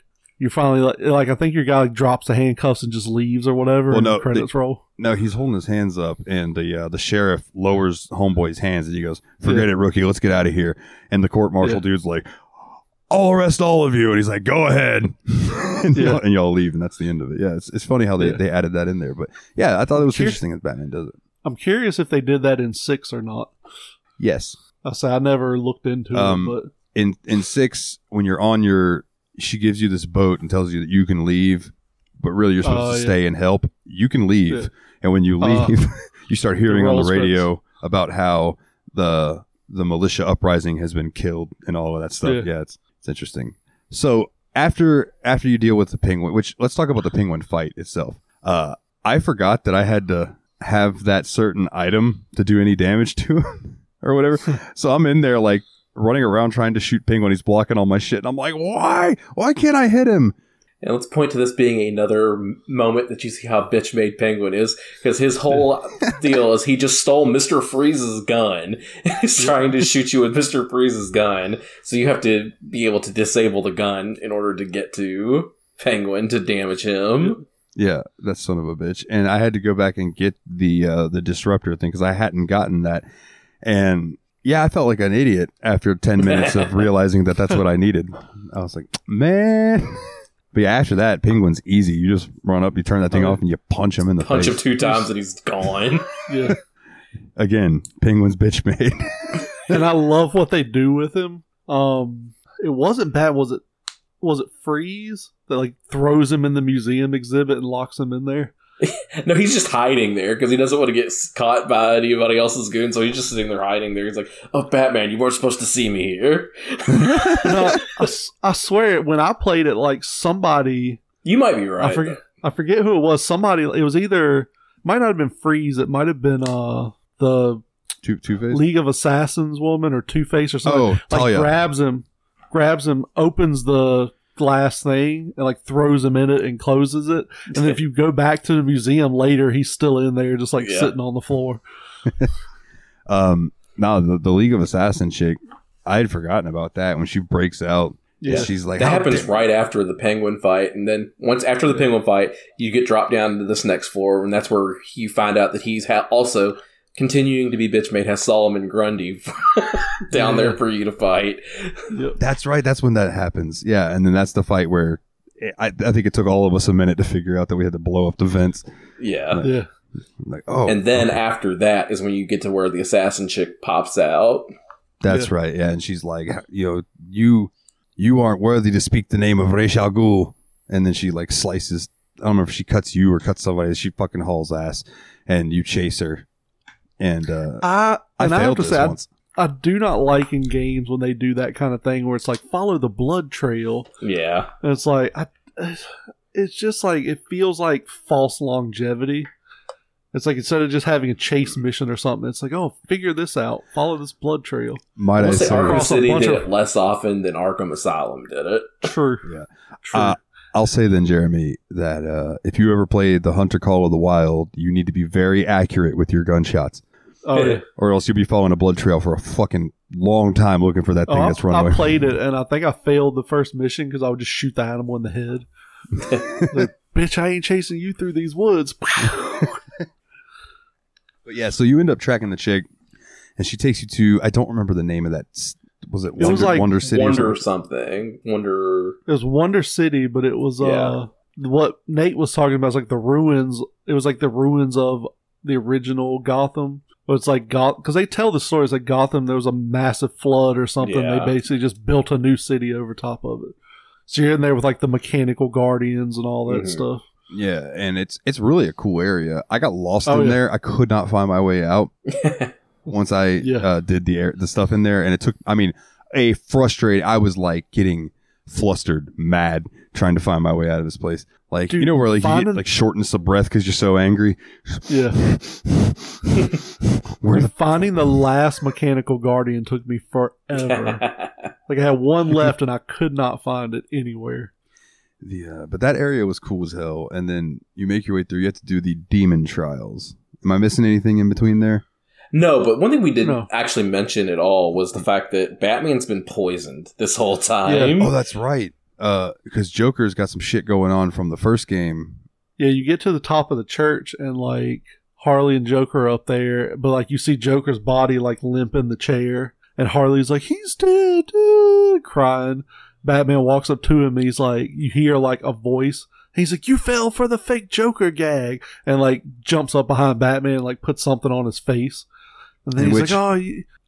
You finally, like, I think your guy drops the handcuffs and just leaves or whatever. Well, no, and the credits roll. No, he's holding his hands up, and the sheriff lowers Homeboy's hands, and he goes, "Forget it, rookie. Let's get out of here." And the court martial dude's like, "I'll arrest all of you," and he's like, "Go ahead," and y'all leave, and that's the end of it. Yeah, it's funny how they added that in there, but yeah, I thought it was interesting that Batman does it. I'm curious if they did that in 6 or not. Yes, I never looked into it, but in 6, when you're on your she gives you this boat and tells you that you can leave, but really you're supposed to stay and help. You can leave. Yeah. And when you leave, you start hearing on the radio about how the militia uprising has been killed and all of that stuff. Yeah, it's interesting. So after you deal with the penguin, which let's talk about the penguin fight itself. I forgot that I had to have that certain item to do any damage to him or whatever. So I'm in there like running around trying to shoot Ping when he's blocking all my shit. And I'm like, why? Why can't I hit him? And let's point to this being another moment that you see how bitch-made Penguin is, because his whole deal is he just stole Mr. Freeze's gun. He's trying to shoot you with Mr. Freeze's gun, so you have to be able to disable the gun in order to get to Penguin to damage him. Yeah, that son of a bitch. And I had to go back and get the disruptor thing, because I hadn't gotten that. And yeah, I felt like an idiot after 10 minutes of realizing that that's what I needed. I was like, man... But yeah, after that, Penguin's easy. You just run up, you turn that thing off, and you punch him in the face. Punch him 2 times and he's gone. Yeah. Again, Penguin's bitch made. And I love what they do with him. It wasn't bad, was it? Was it Freeze that like throws him in the museum exhibit and locks him in there? No, he's just hiding there because he doesn't want to get caught by anybody else's goon, so he's just sitting there hiding there. He's like, oh, Batman, you weren't supposed to see me here. No, I swear, when I played it, like, somebody... You might be right. I forget who it was. Somebody... It was either... might not have been Freeze. It might have been the... Two-Face? League of Assassins woman or Two-Face or something. Oh, like, Talia. Grabs him, opens the... glass thing and like throws him in it and closes it, and then if you go back to the museum later, he's still in there just like sitting on the floor. The League of Assassin chick, I had forgotten about that when she breaks out. Yeah, she's like, that happens right after the Penguin fight, and then once after the Penguin fight you get dropped down to this next floor, and that's where you find out that he's also continuing to be bitch-made, has Solomon Grundy down there for you to fight. Yep. That's right. That's when that happens. Yeah, and then that's the fight where I think it took all of us a minute to figure out that we had to blow up the vents. Yeah. And then after that is when you get to where the assassin chick pops out. That's right. Yeah, and she's like, you aren't worthy to speak the name of Ra's al Ghul. And then she like slices. I don't know if she cuts you or cuts somebody. She fucking hauls ass, and you chase her. And I have to say, I do not like in games when they do that kind of thing where it's like, follow the blood trail. Yeah. And it's like, it's just like, it feels like false longevity. It's like, instead of just having a chase mission or something, it's like, oh, figure this out. Follow this blood trail. Might I say Arkham City did it less often than Arkham Asylum did it. True. Yeah. True. I'll say then, Jeremy, that if you ever played the Hunter Call of the Wild, you need to be very accurate with your gunshots. Oh, yeah. Or else you'll be following a blood trail for a fucking long time looking for that thing that's running away. I played it, and I think I failed the first mission because I would just shoot the animal in the head. Like, bitch, I ain't chasing you through these woods. But yeah, so you end up tracking the chick, and she takes you to, I don't remember the name of that. Was it Wonder, like Wonder City? Wonder or something. Wonder. It was Wonder City, but it was what Nate was talking about. It was like the ruins. It was like the ruins of the original Gotham. But it's like because they tell the stories like Gotham, there was a massive flood or something. Yeah. They basically just built a new city over top of it. So you're in there with like the mechanical guardians and all that stuff. Yeah, and it's really a cool area. I got lost in there. I could not find my way out once I did the stuff in there, and it took. I mean, a frustrated. I was like getting flustered, mad, trying to find my way out of this place. Like, dude, you know where like you get like shortness of breath because you're so angry. Yeah. Finding the last mechanical guardian took me forever. Like I had one left and I could not find it anywhere. Yeah, but that area was cool as hell. And then you make your way through. You have to do the demon trials. Am I missing anything in between there? No, but one thing we didn't actually mention at all was the fact that Batman's been poisoned this whole time. Yeah. Oh, that's right. Because Joker's got some shit going on from the first game. Yeah, you get to the top of the church and like Harley and Joker are up there, but like you see Joker's body like limp in the chair, and Harley's like, he's dead, crying. Batman walks up to him and he's like, you hear like a voice. He's like, you fell for the fake Joker gag, and like jumps up behind Batman and like puts something on his face. And then he's like,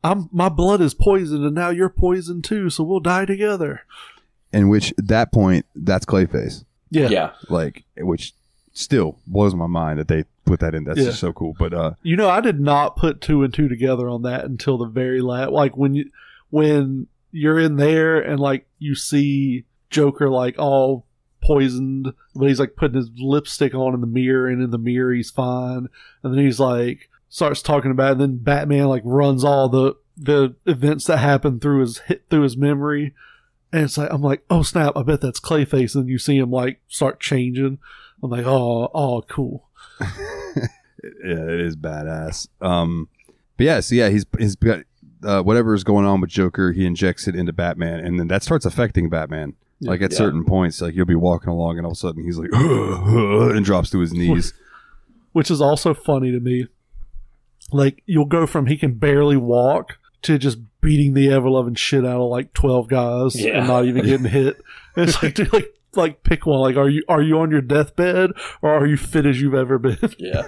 oh, my blood is poisoned, and now you're poisoned too, so we'll die together. In which, at that point, that's Clayface. Yeah. Like, which still blows my mind that they put that in. That's just so cool. But I did not put 2 and 2 together on that until the very last. Like, when you're in there and, like, you see Joker, like, all poisoned, but he's like putting his lipstick on in the mirror, and in the mirror he's fine. And then he's like starts talking about it, and then Batman like runs all the events that happen through his memory. And it's like, I'm like, oh snap, I bet that's Clayface. And you see him like start changing. I'm like, oh cool. Yeah, it is badass. But yeah, so yeah, he's got whatever is going on with Joker, he injects it into Batman, and then that starts affecting Batman. Like at certain points, like you'll be walking along, and all of a sudden he's like, and drops to his knees, which is also funny to me. Like you'll go from he can barely walk to just beating the ever-loving shit out of like 12 guys and not even getting hit. And it's like, dude, like pick one. Like, are you on your deathbed, or are you fit as you've ever been? Yeah.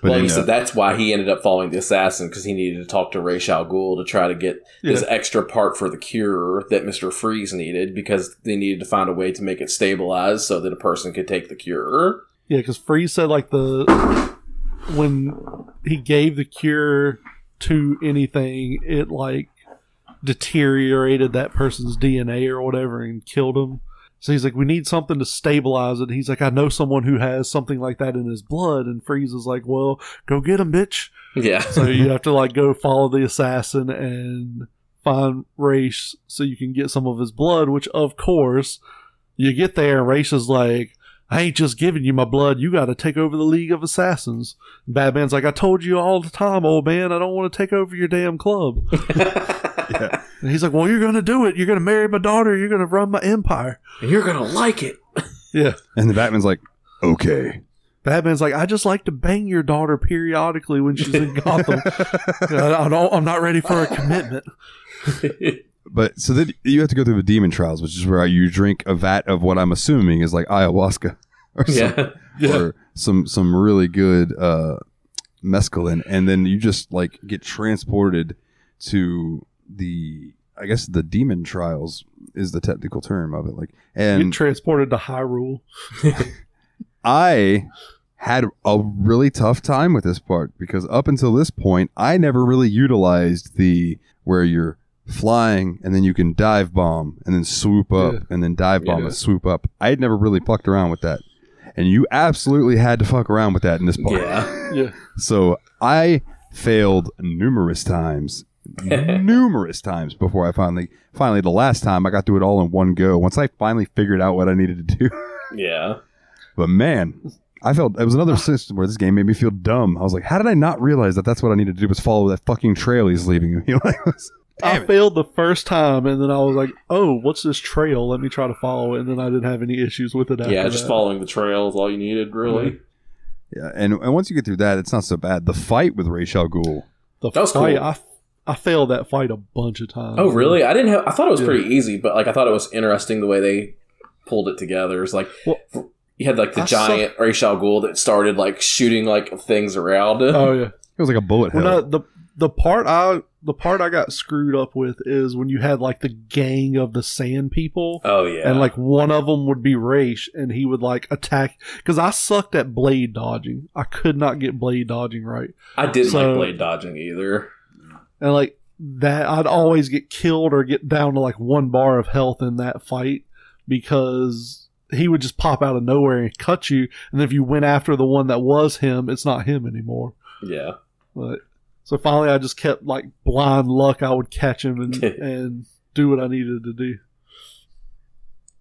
But well, he said that's why he ended up following the assassin, because he needed to talk to Ra's al Ghul to try to get this extra part for the cure that Mr. Freeze needed, because they needed to find a way to make it stabilized so that a person could take the cure. Yeah, because Freeze said like when he gave the cure to anything, it like deteriorated that person's DNA or whatever and killed him. So he's like, we need something to stabilize it. He's like, I know someone who has something like that in his blood. And Freeze is like, well, go get him, bitch. Yeah. So you have to like go follow the assassin and find Ra's so you can get some of his blood, which of course you get there. Ra's is like, I ain't just giving you my blood. You got to take over the League of Assassins. Batman's like, I told you all the time, old man. I don't want to take over your damn club. Yeah. And he's like, well, you're going to do it. You're going to marry my daughter. You're going to run my empire. And you're going to like it. Yeah. And the Batman's like, okay. Batman's like, I just like to bang your daughter periodically when she's in Gotham. I'm not ready for a commitment. But so then you have to go through the demon trials, which is where you drink a vat of what I'm assuming is like ayahuasca or some really good mescaline. And then you just like get transported to the, I guess the demon trials is the technical term of it. Like, and you get transported to Hyrule. I had a really tough time with this part because up until this point, I never really utilized the where you're flying and then you can dive bomb and then swoop up and then dive bomb and swoop up. I had never really fucked around with that. And you absolutely had to fuck around with that in this part. Yeah. Yeah. So I failed numerous times before I finally the last time I got to it all in one go. Once I finally figured out what I needed to do. Yeah. But man, I felt it was another system where this game made me feel dumb. I was like, how did I not realize that that's what I needed to do was follow that fucking trail he's leaving me? I failed the first time, and then I was like, oh, what's this trail? Let me try to follow it. And then I didn't have any issues with it after that. Yeah, just following the trail is all you needed, really. Yeah, and once you get through that, it's not so bad. The fight with Ra's al Ghul. That was cool. I failed that fight a bunch of times. Oh, really? I thought it was pretty easy, but like I thought it was interesting the way they pulled it together. It's like... Well, you had like the giant Ra's al Ghul that started like shooting like things around him. Oh, yeah. It was like a bullet hell. The part I got screwed up with is when you had like the gang of the sand people. Oh yeah. And like one of them would be Ra's and he would like attack. Because I sucked at blade dodging. I could not get blade dodging right. I didn't like blade dodging either. And like that, I'd always get killed or get down to like one bar of health in that fight because he would just pop out of nowhere and cut you. And if you went after the one that was him, it's not him anymore. Yeah. But so finally I just kept like blind luck. I would catch him and do what I needed to do.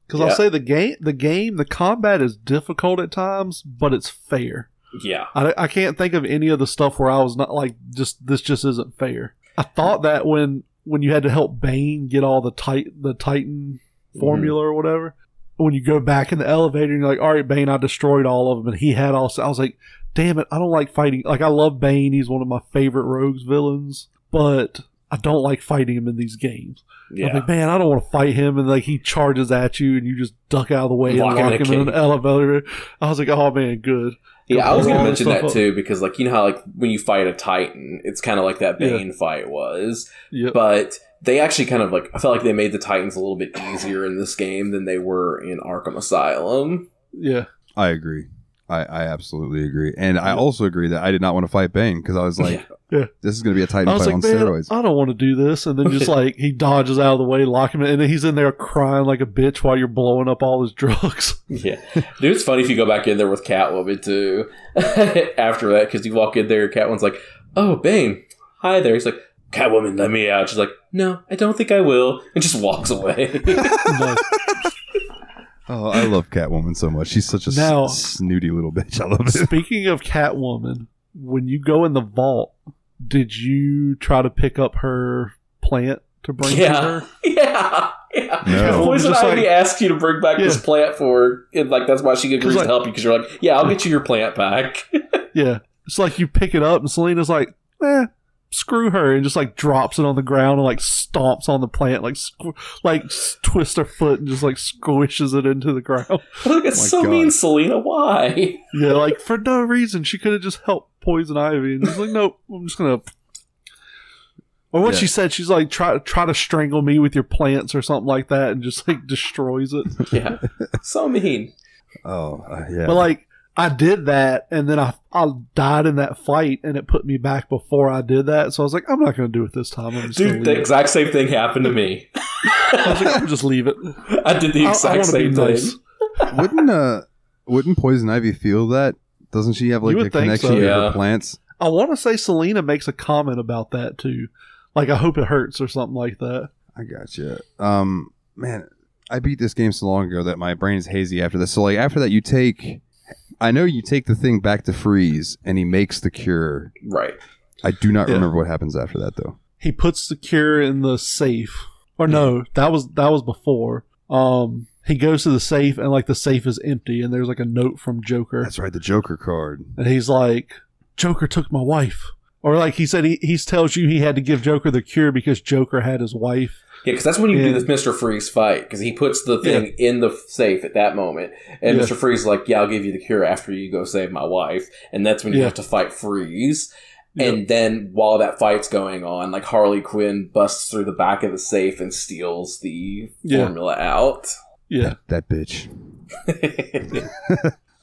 Cause I'll say the combat is difficult at times, but it's fair. Yeah. I can't think of any of the stuff where I was not like, this isn't fair. I thought that when you had to help Bane get all the Titan formula or whatever, when you go back in the elevator and you're like, all right, Bane, I destroyed all of them. And he had also, I was like, damn it, I don't like fighting. Like, I love Bane. He's one of my favorite Rogues villains, but I don't like fighting him in these games. Yeah. I'm like, man, I don't want to fight him. And like, he charges at you and you just duck out of the way and lock him in an elevator. I was like, oh man, good. Yeah, I was going to mention that too, because like, you know how like when you fight a Titan, it's kind of like that Bane fight was, but they actually kind of like, I felt like they made the Titans a little bit easier in this game than they were in Arkham Asylum. Yeah. I agree. I absolutely agree. And I also agree that I did not want to fight Bane because I was like, this is going to be a Titan fight on steroids. I don't want to do this. And then just like he dodges out of the way, lock him in, and then he's in there crying like a bitch while you're blowing up all his drugs. Yeah. Dude, it's funny if you go back in there with Catwoman too after that, because you walk in there, Catwoman's like, oh, Bane, hi there. He's like, Catwoman, let me out. She's like, no, I don't think I will. And just walks away. Oh, I love Catwoman so much. She's such a snooty little bitch. I love it. Speaking of Catwoman, when you go in the vault, did you try to pick up her plant to bring to her? Yeah. No. Poison Ivy asked you to bring back this plant for her, and like that's why she agrees to help you, because you're like, yeah, I'll get you your plant back. Yeah. It's like you pick it up, and Selena's like, screw her, and just like drops it on the ground and like stomps on the plant, like twists her foot and just like squishes it into the ground. Look, it's mean, Selena. Why? Yeah, like for no reason. She could have just helped Poison Ivy, and she's like, nope, I'm just gonna. Or what she said, she's like, try to strangle me with your plants or something like that, and just like destroys it. Yeah, so mean. Oh yeah, but like. I did that, and then I died in that fight, and it put me back before I did that. So I was like, I'm not going to do it this time. I'm just Dude, the exact same thing happened to me. I was like, I'll just leave it. I did the exact same thing. Nice. Wouldn't Poison Ivy feel that? Doesn't she have like a connection to her plants? I want to say Selena makes a comment about that too. Like, I hope it hurts or something like that. I gotcha. Man, I beat this game so long ago that my brain is hazy after this. So like after that, you take the thing back to Freeze, and he makes the cure. Right. I do not remember what happens after that, though. He puts the cure in the safe. Or no, that was before. He goes to the safe, and like the safe is empty, and there's like a note from Joker. That's right, the Joker card. And he's like, Joker took my wife. Or like he said, he tells you he had to give Joker the cure because Joker had his wife. Yeah, because that's when you do this Mr. Freeze fight, because he puts the thing in the safe at that moment. And Mr. Freeze is like, yeah, I'll give you the cure after you go save my wife. And that's when you have to fight Freeze. Yep. And then while that fight's going on, like Harley Quinn busts through the back of the safe and steals the formula out. Yeah. That bitch.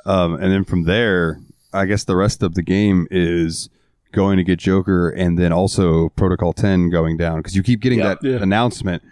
And then from there, I guess the rest of the game is going to get Joker, and then also Protocol 10 going down, because you keep getting that announcement.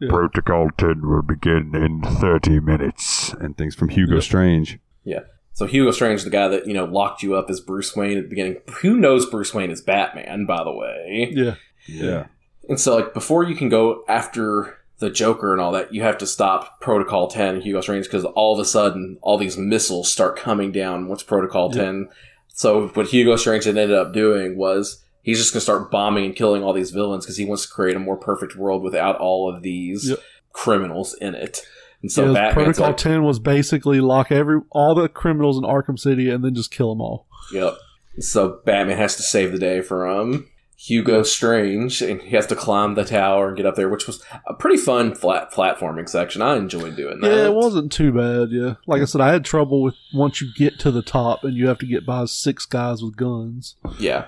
Yeah. Protocol 10 will begin in 30 minutes and things from Hugo Strange. Yeah. So Hugo Strange, the guy that, you know, locked you up as Bruce Wayne at the beginning. Who knows Bruce Wayne is Batman, by the way. Yeah. Yeah. And so like before you can go after the Joker and all that, you have to stop Protocol 10 and Hugo Strange, because all of a sudden all these missiles start coming down once Protocol 10. So what Hugo Strange had ended up doing was he's just going to start bombing and killing all these villains, because he wants to create a more perfect world without all of these criminals in it. And so Batman's Protocol 10 was basically lock all the criminals in Arkham City and then just kill them all. Yep. So Batman has to save the day from Hugo Strange, and he has to climb the tower and get up there, which was a pretty fun platforming section. I enjoyed doing that. Yeah, it wasn't too bad. Yeah, like I said, I had trouble with once you get to the top and you have to get by 6 guys with guns. Yeah,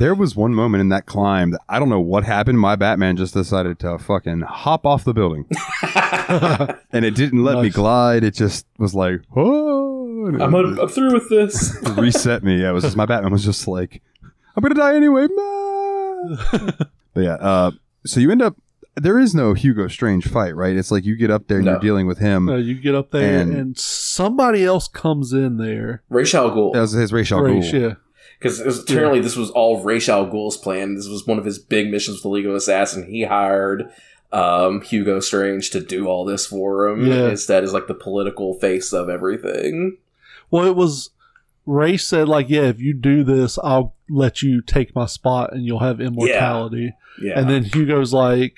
there was one moment in that climb that I don't know what happened. My Batman just decided to fucking hop off the building, and it didn't let me glide. It just was like, oh, I'm through with this. Reset me. Yeah, it was just my Batman was just like, I'm gonna die anyway. But yeah, so you end up, there is no Hugo Strange fight, right? It's like you get up there and you're dealing with him. No, you get up there and somebody else comes in there. Ra's al Ghul. That was his Ra's al Ghul. Yeah. Because apparently this was all Ra's al Ghul's plan. This was one of his big missions with the League of Assassins. He hired Hugo Strange to do all this for him. Yeah. Instead is like the political face of everything. Well, it was... Ray said, like, yeah, if you do this, I'll let you take my spot and you'll have immortality. Yeah. And then Hugo's like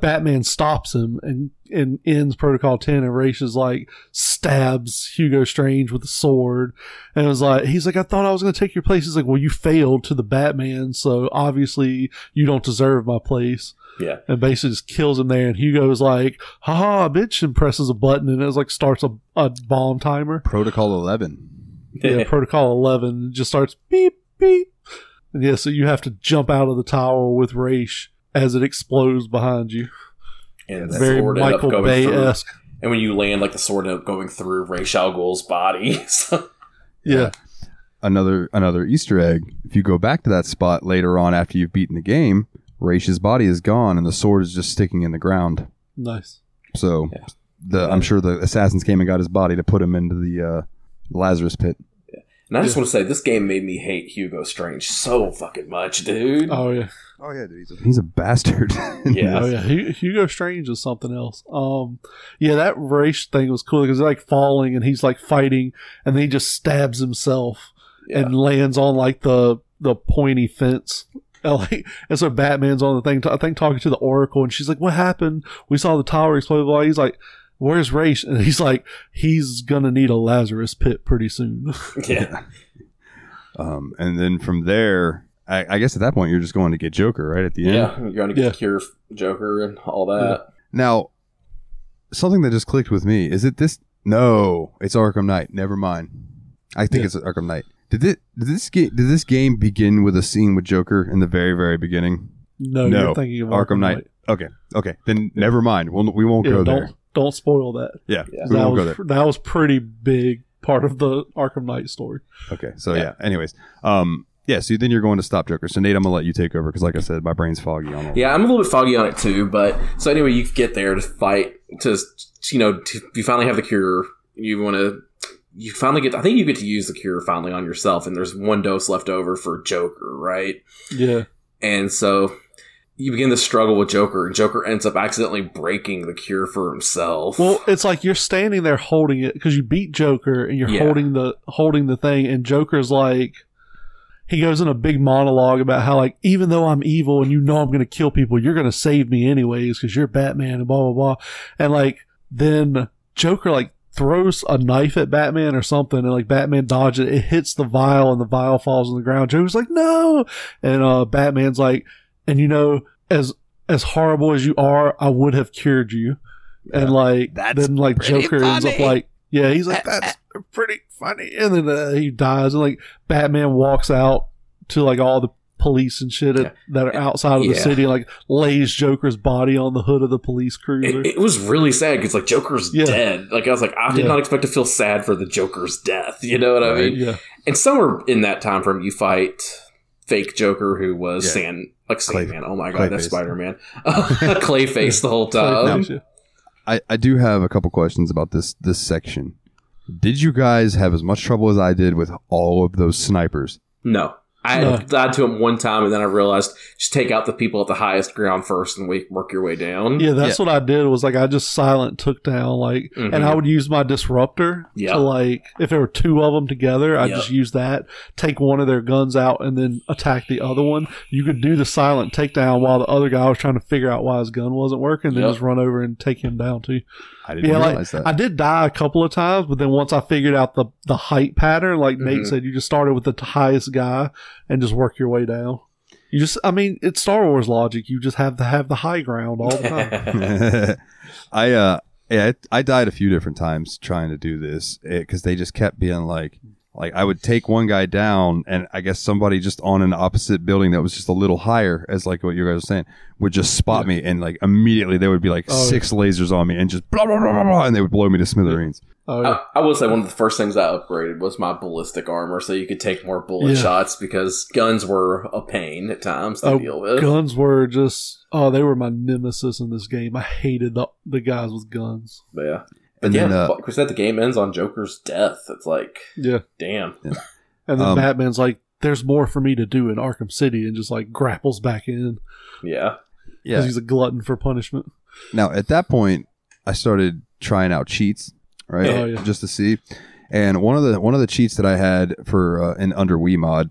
Batman stops him and ends Protocol 10, and Ray is like, stabs Hugo Strange with a sword. And it was like, he's like, I thought I was going to take your place. He's like, well, you failed to the Batman, so obviously you don't deserve my place. Yeah. And basically just kills him there. And Hugo's like, haha, bitch, and presses a button, and it was like, starts a bomb timer. Protocol 11. Yeah, Protocol 11 just starts beep, beep. And yeah, so you have to jump out of the tower with Raish as it explodes behind you. And that's very Michael Bay-esque. And when you land, like the sword up going through Ra's al Ghul's body. So Yeah. Another Easter egg. If you go back to that spot later on after you've beaten the game, Raish's body is gone and the sword is just sticking in the ground. Nice. So yeah. I'm sure the assassins came and got his body to put him into the Lazarus pit. Yeah. And I just want to say, this game made me hate Hugo Strange so fucking much, dude. Oh yeah, dude. He's a bastard. Yeah. Oh yeah. Hugo Strange is something else. Yeah, that Raish thing was cool because like falling and he's like fighting and then he just stabs himself and lands on like the pointy fence. And so Batman's on the thing, I think, talking to the Oracle, and she's like, "What happened? We saw the tower explode." Blah. He's like, "Where's Raish?" And he's like, "He's gonna need a Lazarus pit pretty soon." Yeah. And then from there, I guess at that point you're just going to get Joker, right? At the end, you're going to get Cure Joker and all that. Yeah. Now, something that just clicked with me is it this? No, it's Arkham Knight. Never mind. I think it's Arkham Knight. Did this game begin with a scene with Joker in the very, very beginning? No, you're thinking of Arkham Knight. Okay. Then never mind. We won't go there. Don't spoil that. Yeah. We won't go there. That was pretty big part of the Arkham Knight story. Okay. So, anyways. So then you're going to stop Joker. So, Nate, I'm going to let you take over because, like I said, my brain's foggy on it. Yeah, I'm a little bit foggy on it, too. But so, anyway, you get there to fight. You finally have the cure. You finally get... I think you get to use the cure finally on yourself, and there's one dose left over for Joker, right? Yeah. And so you begin this struggle with Joker, and Joker ends up accidentally breaking the cure for himself. Well, it's like you're standing there holding it, because you beat Joker, and you're holding the thing, and Joker's like... He goes in a big monologue about how, like, even though I'm evil and you know I'm going to kill people, you're going to save me anyways, because you're Batman, and blah, blah, blah. And, like, then Joker, like, throws a knife at Batman or something, and like Batman dodges it. It hits the vial and the vial falls on the ground. Joker's like, "No!" And Batman's like, "And as horrible as you are, I would have cured you." Yeah, and like then like Joker funny. Ends up like, yeah, he's like, "That's pretty funny." And then he dies, and like Batman walks out to like all the police and shit that are outside of the city, like lays Joker's body on the hood of the police cruiser. It was really sad because like Joker's dead. Like I was like, I did not expect to feel sad for the Joker's death. You know what I mean? Yeah. And somewhere in that time frame, you fight fake Joker, who was Sandman. Oh my god, that's Spider-Man. Clayface the whole time. Now, I do have a couple questions about this section. Did you guys have as much trouble as I did with all of those snipers? No. I died to him one time, and then I realized just take out the people at the highest ground first, and work your way down. Yeah, that's what I did. Was like I just silent took down, like, and I would use my disruptor to, like, if there were two of them together, I just use that, take one of their guns out, and then attack the other one. You could do the silent takedown while the other guy was trying to figure out why his gun wasn't working, then just run over and take him down too. I didn't realize that. I did die a couple of times, but then once I figured out the height pattern, like Nate said, you just started with the highest guy and just work your way down. You just, I mean, it's Star Wars logic. You just have to have the high ground all the time. I died a few different times trying to do this because they just kept being like I would take one guy down, and I guess somebody just on an opposite building that was just a little higher, as like what you guys were saying, would just spot me, and like immediately there would be like six lasers on me, and just blah blah blah blah blah, and they would blow me to smithereens. Oh, yeah. I will say one of the first things I upgraded was my ballistic armor, so you could take more bullet shots because guns were a pain at times to deal with. Guns were just they were my nemesis in this game. I hated the guys with guns. But yeah. And then, like we said, the game ends on Joker's death. It's like, damn. Yeah. And then Batman's like, "There's more for me to do in Arkham City," and just like grapples back in. Yeah. Yeah. Because he's a glutton for punishment. Now, at that point, I started trying out cheats, right? Oh, yeah. Just to see. And one of the cheats that I had for an under Wii mod,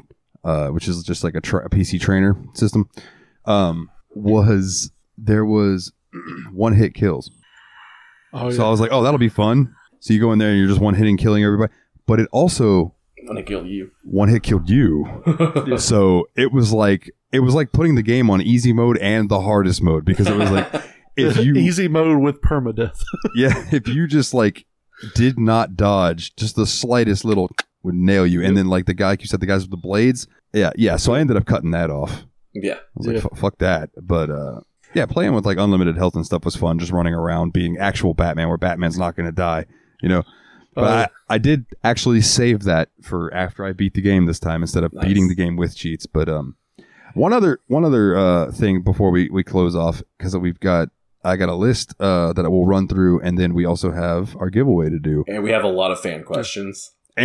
which is just like a PC trainer system, was there was one-hit kills. Oh, so I was like, "Oh, that'll be fun." So you go in there and you're just one hitting killing everybody, but it also one hit killed you. Yeah. So it was like putting the game on easy mode and the hardest mode, because it was like if you easy mode with permadeath. If you just like did not dodge, just the slightest little would nail you. And then like the guy, you said the guys with the blades. Yeah. So I ended up cutting that off. Yeah, I was like, "Fuck that," but. Yeah, playing with like unlimited health and stuff was fun. Just running around being actual Batman, where Batman's not going to die, you know. But I did actually save that for after I beat the game this time instead of beating the game with cheats. But one other thing before we close off, because I got a list that I will run through, and then we also have our giveaway to do. And we have a lot of fan questions. So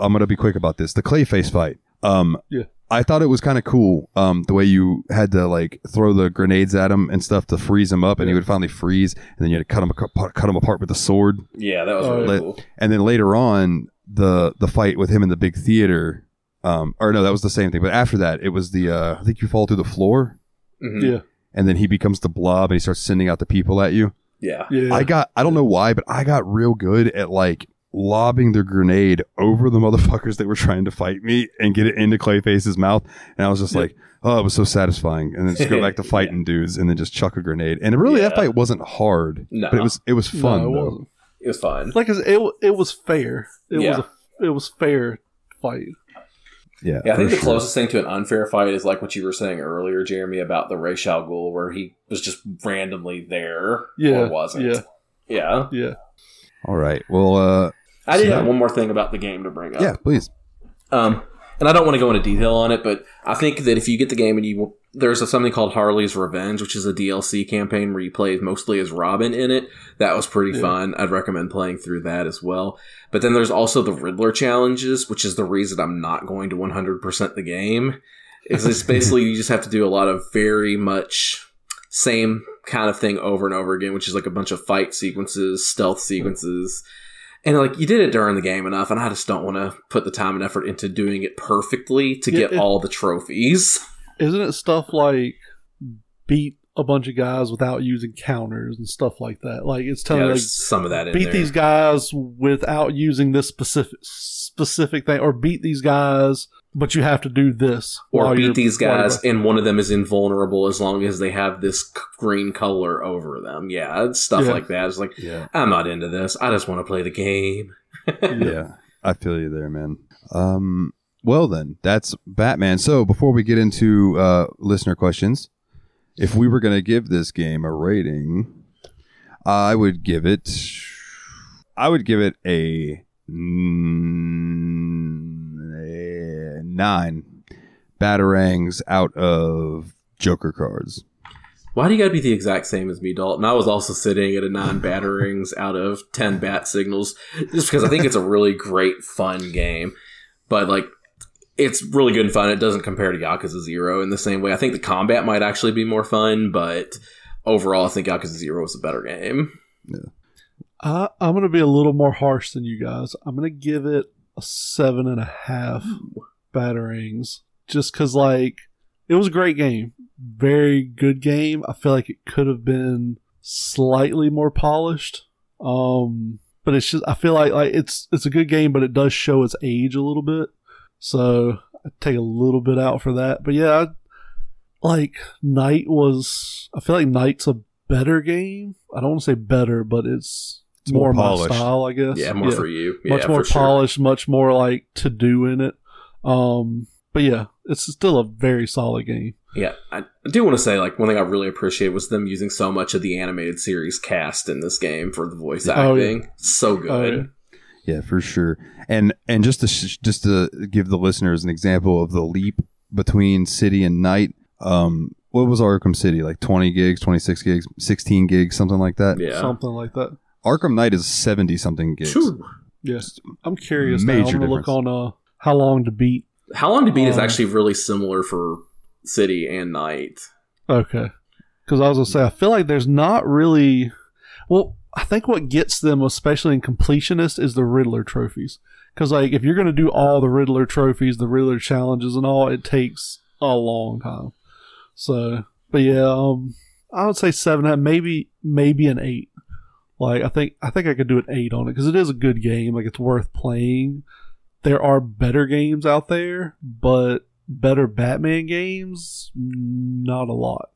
I'm going to be quick about this. The Clayface fight. Yeah. I thought it was kind of cool the way you had to like throw the grenades at him and stuff to freeze him up, and he would finally freeze, and then you had to cut him apart with a sword. Yeah, that was really cool. And then later on, the fight with him in the big theater, or no, that was the same thing. But after that, it was the I think you fall through the floor. Mm-hmm. Yeah, and then he becomes the blob and he starts sending out the people at you. Yeah. I don't know why, but I got real good at like lobbing the grenade over the motherfuckers that were trying to fight me and get it into Clayface's mouth, and I was just like, oh, it was so satisfying. And then just go back to fighting dudes and then just chuck a grenade. And really, that fight wasn't hard, but it was fun. It was fun. Like it was fair. It was fair fight. Yeah, I think the closest thing to an unfair fight is like what you were saying earlier, Jeremy, about the Ra's al Ghul, where he was just randomly there or wasn't. Yeah. All right. Well, I did have one more thing about the game to bring up. Yeah, please. And I don't want to go into detail on it, but I think that if you get the game and there's something called Harley's Revenge, which is a DLC campaign where you play mostly as Robin in it. That was pretty fun. I'd recommend playing through that as well. But then there's also the Riddler challenges, which is the reason I'm not going to 100% the game. It's basically you just have to do a lot of very much same kind of thing over and over again, which is like a bunch of fight sequences, stealth sequences. And like you did it during the game enough, and I just don't want to put the time and effort into doing it perfectly to get all the trophies. Isn't it stuff like beat a bunch of guys without using counters and stuff like that? Like it's telling you like, some of that in beat there. These guys without using this specific thing, or beat these guys, but you have to do this, or beat these guys, and one of them is invulnerable as long as they have this green color over them. Yeah, stuff like that. It's like, I'm not into this. I just want to play the game. Yeah, I feel you there, man. Well, then, that's Batman. So, before we get into listener questions, if we were going to give this game a rating, I would give it a 9 batarangs out of Joker cards. Why do you got to be the exact same as me, Dalton? I was also sitting at a 9 batarangs out of 10 bat signals, just because I think it's a really great, fun game. But, like, it's really good and fun. It doesn't compare to Yakuza Zero in the same way. I think the combat might actually be more fun, but overall, I think Yakuza Zero is a better game. Yeah. I'm going to be a little more harsh than you guys. I'm going to give it a 7.5 batarangs, just because, like, it was a great game. Very good game. I feel like it could have been slightly more polished. But it's just, I feel like it's a good game, but it does show its age a little bit. So I take a little bit out for that. But yeah, I feel like Knight's a better game. I don't want to say better, but it's more polished. My style, I guess. Yeah, more for you. Yeah, much more polished, much more like to do in it. But yeah, it's still a very solid game. Yeah, I do want to say, like, one thing I really appreciated was them using so much of the animated series cast in this game for the voice acting. Yeah. So good. Yeah, for sure. And just to give the listeners an example of the leap between City and Night, what was Arkham City? Like 20 gigs, 26 gigs, 16 gigs, something like that? Yeah. Something like that. Arkham Knight is 70-something gigs. Sure. Yes. I'm curious now. I'm going to look on How Long to Beat. How Long to Beat is actually really similar for City and Night. Okay. Because I was going to say, I feel like there's not really... Well, I think what gets them, especially in completionist, is the Riddler trophies. Because like, if you're going to do all the Riddler trophies, the Riddler challenges and all, it takes a long time. So, but yeah, I would say 7.5, maybe an 8. Like, I think I could do an 8 on it, because it is a good game. Like, it's worth playing. There are better games out there, but better Batman games, not a lot.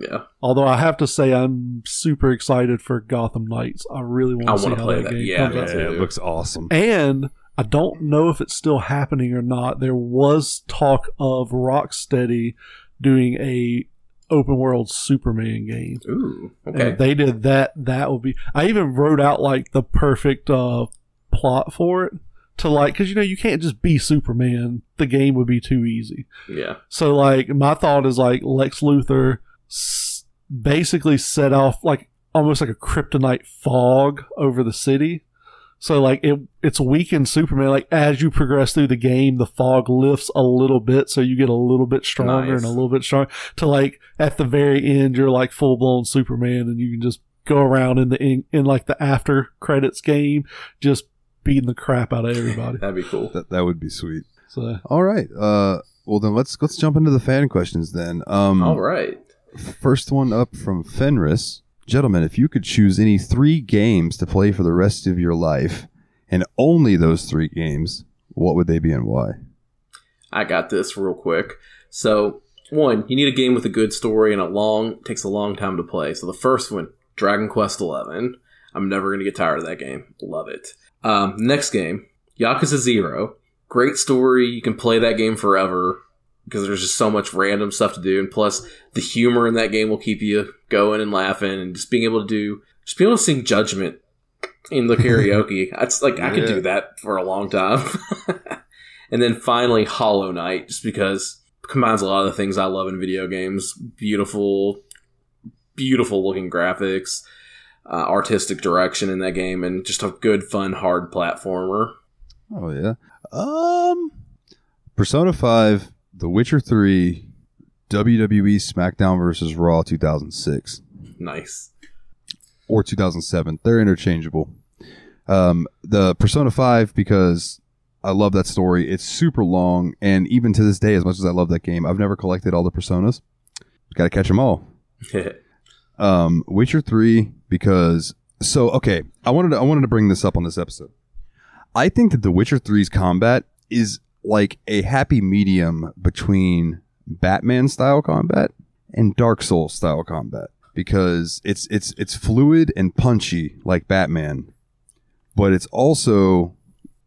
Yeah. Although I have to say, I'm super excited for Gotham Knights. I really want to see how that game comes out. Yeah, it looks awesome. And I don't know if it's still happening or not. There was talk of Rocksteady doing a open world Superman game. Ooh, okay. And if they did that, that would be... I even wrote out like the perfect plot for it. To like, because you know, you can't just be Superman. The game would be too easy. Yeah. So like, my thought is like Lex Luthor basically set off like almost like a kryptonite fog over the city. So like it's weakened Superman. Like as you progress through the game, the fog lifts a little bit, so you get a little bit stronger and a little bit stronger. To like at the very end, you're like full blown Superman, and you can just go around in like the after credits game, just beating the crap out of everybody. That'd be cool. That would be sweet. So all right, well then let's jump into the fan questions then. All right, first one up from Fenris. Gentlemen, if you could choose any three games to play for the rest of your life, and only those three games, what would they be and why? I got this real quick. So one, you need a game with a good story and takes a long time to play. So the first one, Dragon Quest XI. I'm never going to get tired of that game. Love it. Next game, Yakuza Zero. Great story. You can play that game forever because there's just so much random stuff to do. And plus, the humor in that game will keep you going and laughing. And just being able to sing Judgment in the karaoke. That's like, yeah. I could do that for a long time. And then finally, Hollow Knight, just because it combines a lot of the things I love in video games. Beautiful, beautiful looking graphics. Artistic direction in that game, and just a good, fun, hard platformer. Oh yeah. Persona 5, The Witcher 3, WWE SmackDown vs. Raw 2006. Nice. Or 2007. They're interchangeable. The Persona 5, because I love that story. It's super long, and even to this day, as much as I love that game, I've never collected all the Personas. Got to catch them all. Witcher 3, because I wanted to bring this up on this episode. I think that The Witcher 3's combat is like a happy medium between Batman style combat and Dark Souls style combat, because it's fluid and punchy like Batman, but it's also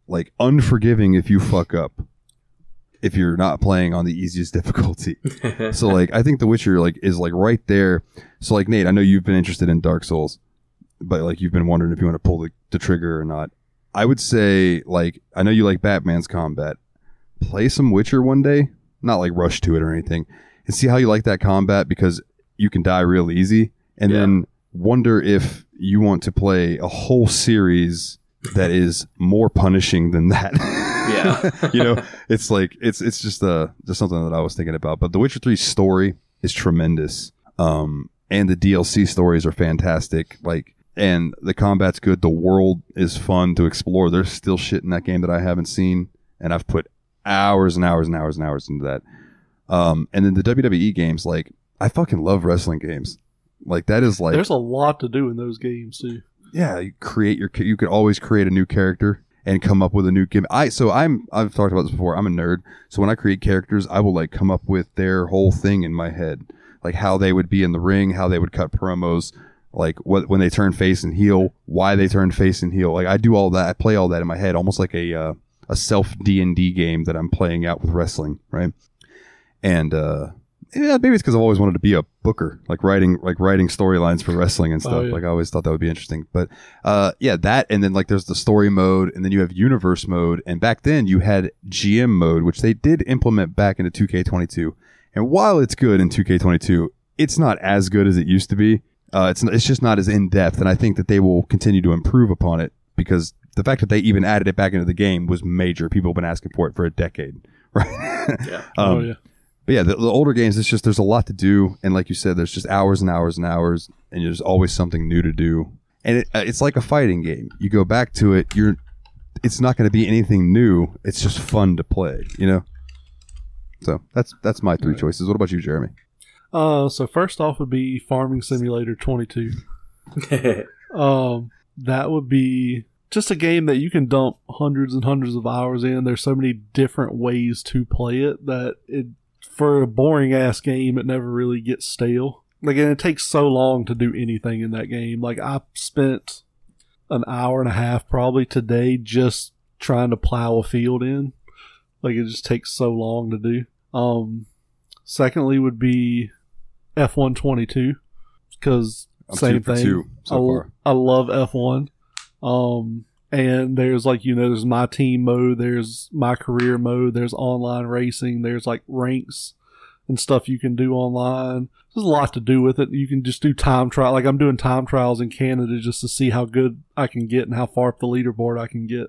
like unforgiving if you fuck up, if you're not playing on the easiest difficulty. So like, I think The Witcher like is like right there. So like, Nate, I know you've been interested in Dark Souls, but like you've been wondering if you want to pull the trigger or not. I would say, like, I know you like Batman's combat. Play some Witcher one day, not like rush to it or anything, and see how you like that combat, because you can die real easy. And then wonder if you want to play a whole series that is more punishing than that. Yeah. You know, it's like, it's just something that I was thinking about. But The Witcher 3 story is tremendous. And the DLC stories are fantastic. Like, and the combat's good. The world is fun to explore. There's still shit in that game that I haven't seen, and I've put hours and hours and hours and hours into that. And then the WWE games, like, I fucking love wrestling games. Like, that is like, there's a lot to do in those games too. Yeah, you could always create a new character and come up with a new gimmick. I've talked about this before. I'm a nerd, so when I create characters, I will like come up with their whole thing in my head, like how they would be in the ring, how they would cut promos, like what when they turn face and heel, why they turn face and heel. Like I do all that. I play all that in my head, almost like a self D&D game that I'm playing out with wrestling, right? And yeah, maybe it's because I've always wanted to be a booker, like writing storylines for wrestling and stuff. Oh, yeah. Like I always thought that would be interesting. But yeah, that, and then like there's the story mode, and then you have universe mode, and back then you had GM mode, which they did implement back into 2K22. And while it's good in 2K22, it's not as good as it used to be. It's just not as in depth, and I think that they will continue to improve upon it, because the fact that they even added it back into the game was major. People have been asking for it for a decade, right? Yeah. Yeah. But yeah, the older games, it's just, there's a lot to do. And like you said, there's just hours and hours and hours, and there's always something new to do. And it's like a fighting game. You go back to it, it's not going to be anything new. It's just fun to play, you know? So that's my three choices. What about you, Jeremy? So first off would be Farming Simulator 22. That would be just a game that you can dump hundreds and hundreds of hours in. There's so many different ways to play it that it... For a boring ass game, it never really gets stale. Like, and it takes so long to do anything in that game. Like, I spent an hour and a half probably today just trying to plow a field in. Like, it just takes so long to do. Secondly would be F122 because same thing. I love F1. And there's like, you know, there's my team mode, there's my career mode, there's online racing, there's like ranks and stuff you can do online. There's a lot to do with it. You can just do time trial. Like I'm doing time trials in Canada just to see how good I can get and how far up the leaderboard I can get.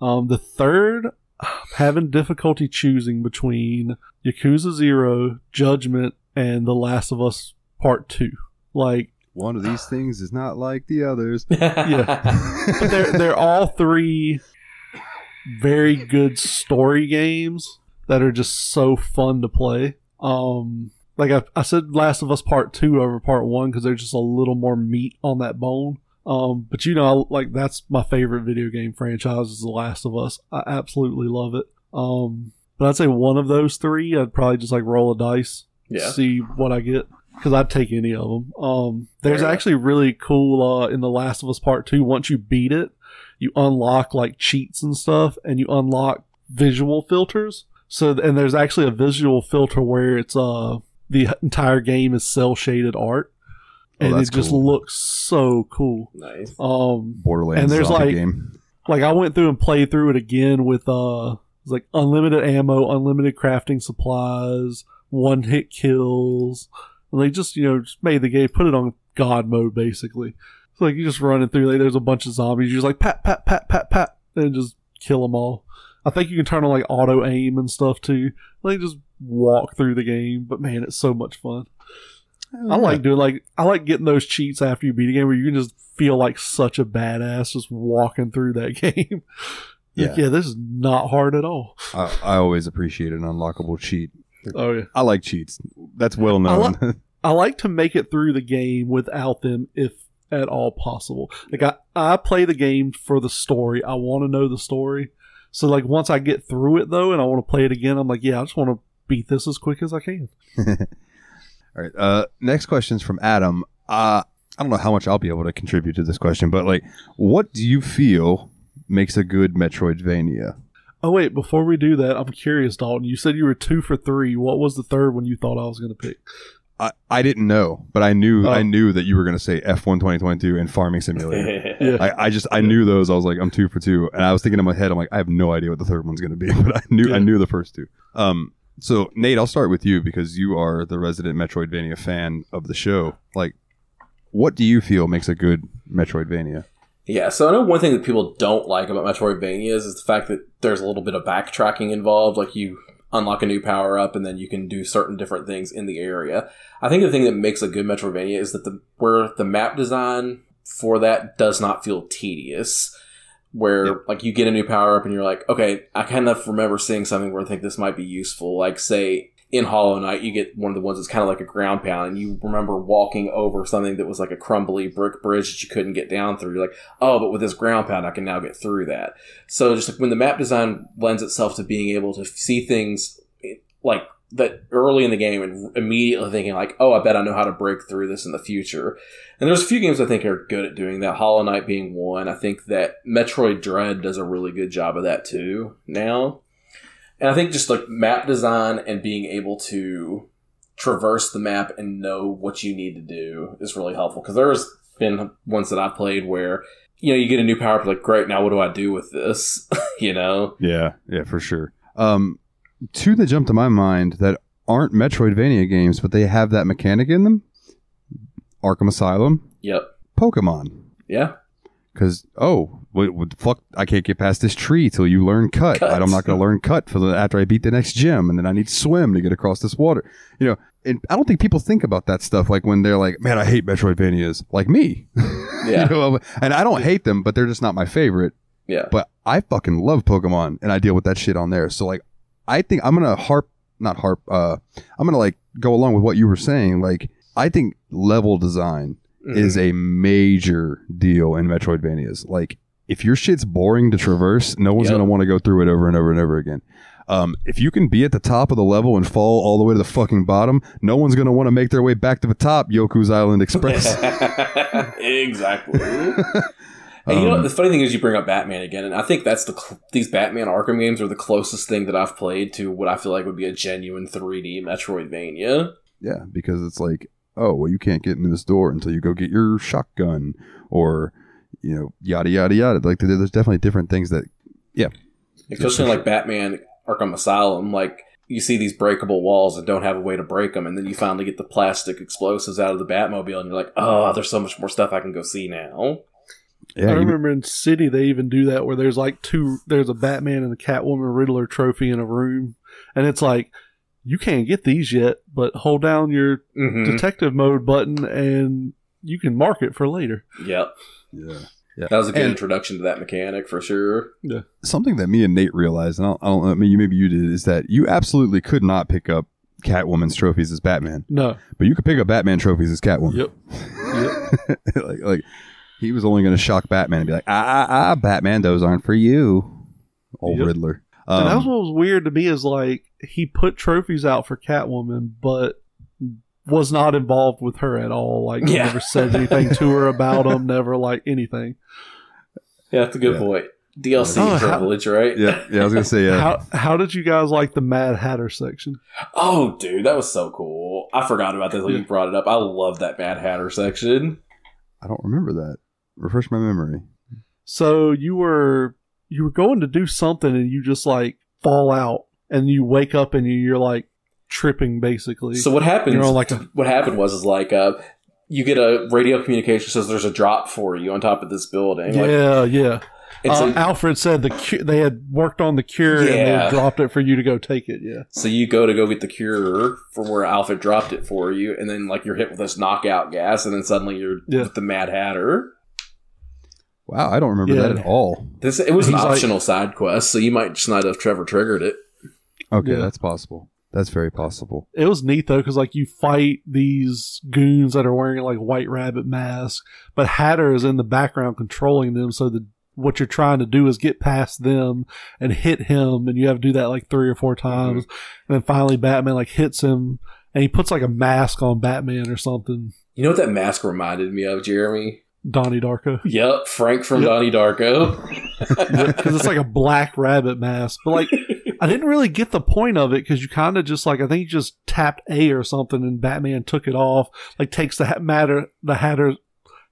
The third, I'm having difficulty choosing between Yakuza Zero, Judgment, and The Last of Us Part 2. Like, one of these things is not like the others. Yeah. But they're all three very good story games that are just so fun to play. Like I said Last of Us Part 2 over Part 1 because there's just a little more meat on that bone. But you know, like that's my favorite video game franchise is The Last of Us. I absolutely love it. But I'd say one of those three, I'd probably just like roll a dice, see what I get. Because I'd take any of them. There's actually really cool in The Last of Us Part 2. Once you beat it, you unlock like cheats and stuff, and you unlock visual filters. And there's actually a visual filter where it's the entire game is cell shaded art, and it just looks so cool. Nice. Borderlands. And there's like game. Like I went through and played through it again with it was like unlimited ammo, unlimited crafting supplies, one hit kills. And they just, you know, just made the game, put it on God mode, basically. It's like you're just running through, like, there's a bunch of zombies. You're just like, pat, pat, pat, pat, pat, and just kill them all. I think you can turn on, like, auto-aim and stuff, too. Like, just walk through the game. But, man, it's so much fun. I like doing, like, I like getting those cheats after you beat a game where you can just feel like such a badass just walking through that game. Yeah. Like, yeah, this is not hard at all. I always appreciate an unlockable cheat. Oh, yeah. I like cheats. That's well known. I like to make it through the game without them, if at all possible. Like I play the game for the story. I want to know the story. So like once I get through it though, and I want to play it again, I'm like, yeah, I just want to beat this as quick as I can. All right. Next question's from Adam. I don't know how much I'll be able to contribute to this question, but like, what do you feel makes a good Metroidvania? Oh, wait, before we do that, I'm curious, Dalton. You said you were 2 for 3. What was the third one you thought I was going to pick? I didn't know, but I knew that you were going to say F1 2022 and Farming Simulator. Yeah. I knew those. I was like, I'm 2 for 2. And I was thinking in my head, I'm like, I have no idea what the third one's going to be, but I knew the first two. So, Nate, I'll start with you because you are the resident Metroidvania fan of the show. Like, what do you feel makes a good Metroidvania? Yeah, so I know one thing that people don't like about Metroidvanias is the fact that there's a little bit of backtracking involved. Like, you unlock a new power-up, and then you can do certain different things in the area. I think the thing that makes a good Metroidvania is that the map design for that does not feel tedious. Where, like, you get a new power-up, and you're like, okay, I kind of remember seeing something where I think this might be useful. Like, say, in Hollow Knight, you get one of the ones that's kind of like a ground pound, and you remember walking over something that was like a crumbly brick bridge that you couldn't get down through. You're like, oh, but with this ground pound, I can now get through that. So just like when the map design lends itself to being able to see things like that early in the game and immediately thinking like, oh, I bet I know how to break through this in the future. And there's a few games I think are good at doing that, Hollow Knight being one. I think that Metroid Dread does a really good job of that too now. And I think just like map design and being able to traverse the map and know what you need to do is really helpful. Because there's been ones that I played where, you know, you get a new power up, like, great, now what do I do with this? You know? Yeah, for sure. Two that jump to my mind that aren't Metroidvania games, but they have that mechanic in them. Arkham Asylum. Yep. Pokemon. Yeah. Because, fuck, I can't get past this tree till you learn cut. I'm not going to learn cut after I beat the next gym, and then I need to swim to get across this water. You know, and I don't think people think about that stuff, like when they're like, man, I hate Metroidvanias, like me. Yeah. You know, and I don't hate them, but they're just not my favorite. Yeah. But I fucking love Pokemon, and I deal with that shit on there. So, like, I think I'm going to I'm going to, like, go along with what you were saying. Like, I think level design is a major deal in Metroidvanias. Like, if your shit's boring to traverse, no one's going to want to go through it over and over and over again. If you can be at the top of the level and fall all the way to the fucking bottom, no one's going to want to make their way back to the top, Yoku's Island Express. Exactly. And you know what? The funny thing is you bring up Batman again, and I think that's these Batman Arkham games are the closest thing that I've played to what I feel like would be a genuine 3D Metroidvania. Yeah, because it's like, oh, well, you can't get into this door until you go get your shotgun, or, you know, yada, yada, yada. Like, there's definitely different things that, yeah. Especially like Batman Arkham Asylum, like, you see these breakable walls and don't have a way to break them, and then you finally get the plastic explosives out of the Batmobile, and you're like, oh, there's so much more stuff I can go see now. Yeah, I remember in City, they even do that where there's like there's a Batman and a Catwoman Riddler trophy in a room, and it's like, you can't get these yet, but hold down your detective mode button and you can mark it for later. Yep. Yeah. Yeah. That was a good introduction to that mechanic for sure. Yeah. Something that me and Nate realized, and I don't know, I mean, maybe you did, is that you absolutely could not pick up Catwoman's trophies as Batman. No. But you could pick up Batman trophies as Catwoman. Yep. Like he was only going to shock Batman and be like, Batman, those aren't for you, old Riddler. And that's what was weird to me is like, he put trophies out for Catwoman, but was not involved with her at all. Like, never said anything to her about them, never like anything. Yeah, that's a good point. DLC privilege, right? Yeah, I was going to say, yeah. How did you guys like the Mad Hatter section? Oh, dude, that was so cool. I forgot about that until you brought it up. I love that Mad Hatter section. I don't remember that. Refresh my memory. So you were going to do something and you just like fall out. And you wake up and you're like tripping, basically. So what happens? What happened was you get a radio communication says there's a drop for you on top of this building. Yeah. Alfred said they had worked on the cure and they had dropped it for you to go take it. Yeah. So you go get the cure from where Alfred dropped it for you, and then like you're hit with this knockout gas, and then suddenly you're with the Mad Hatter. Wow, I don't remember that at all. It was an optional side quest, so you might just not have Trevor triggered it. Okay, that's possible. That's very possible. It was neat, though, because like, you fight these goons that are wearing like White Rabbit masks, but Hatter is in the background controlling them, so what you're trying to do is get past them and hit him, and you have to do that like 3 or 4 times, and then finally Batman like hits him, and he puts like a mask on Batman or something. You know what that mask reminded me of, Jeremy? Donnie Darko. Yep, Frank from Donnie Darko. Because it's like a black rabbit mask, but like... I didn't really get the point of it because you kind of just like, I think you just tapped A or something and Batman took it off, like takes the Hatter's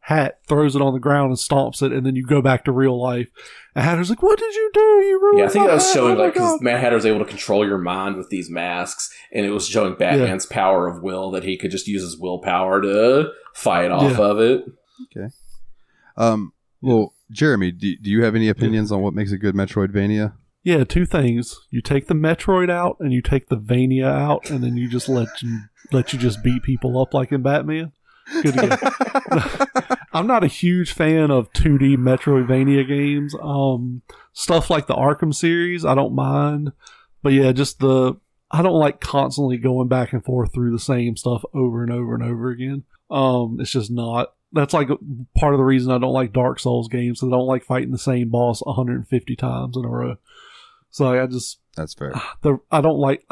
hat, throws it on the ground and stomps it, and then you go back to real life. And Hatter's like, what did you do? You ruined my hat. I think that was showing like, because Mad Hatter's able to control your mind with these masks, and it was showing Batman's power of will, that he could just use his willpower to fight off of it. Okay. Well, Jeremy, do you have any opinions on what makes a good Metroidvania? Yeah, 2 things. You take the Metroid out and you take the Vania out, and then you just let you just beat people up like in Batman. Good game. I'm not a huge fan of 2D Metroidvania games. Stuff like the Arkham series, I don't mind. But yeah, I don't like constantly going back and forth through the same stuff over and over and over again. It's just not. That's like part of the reason I don't like Dark Souls games. So I don't like fighting the same boss 150 times in a row. So that's fair. I don't like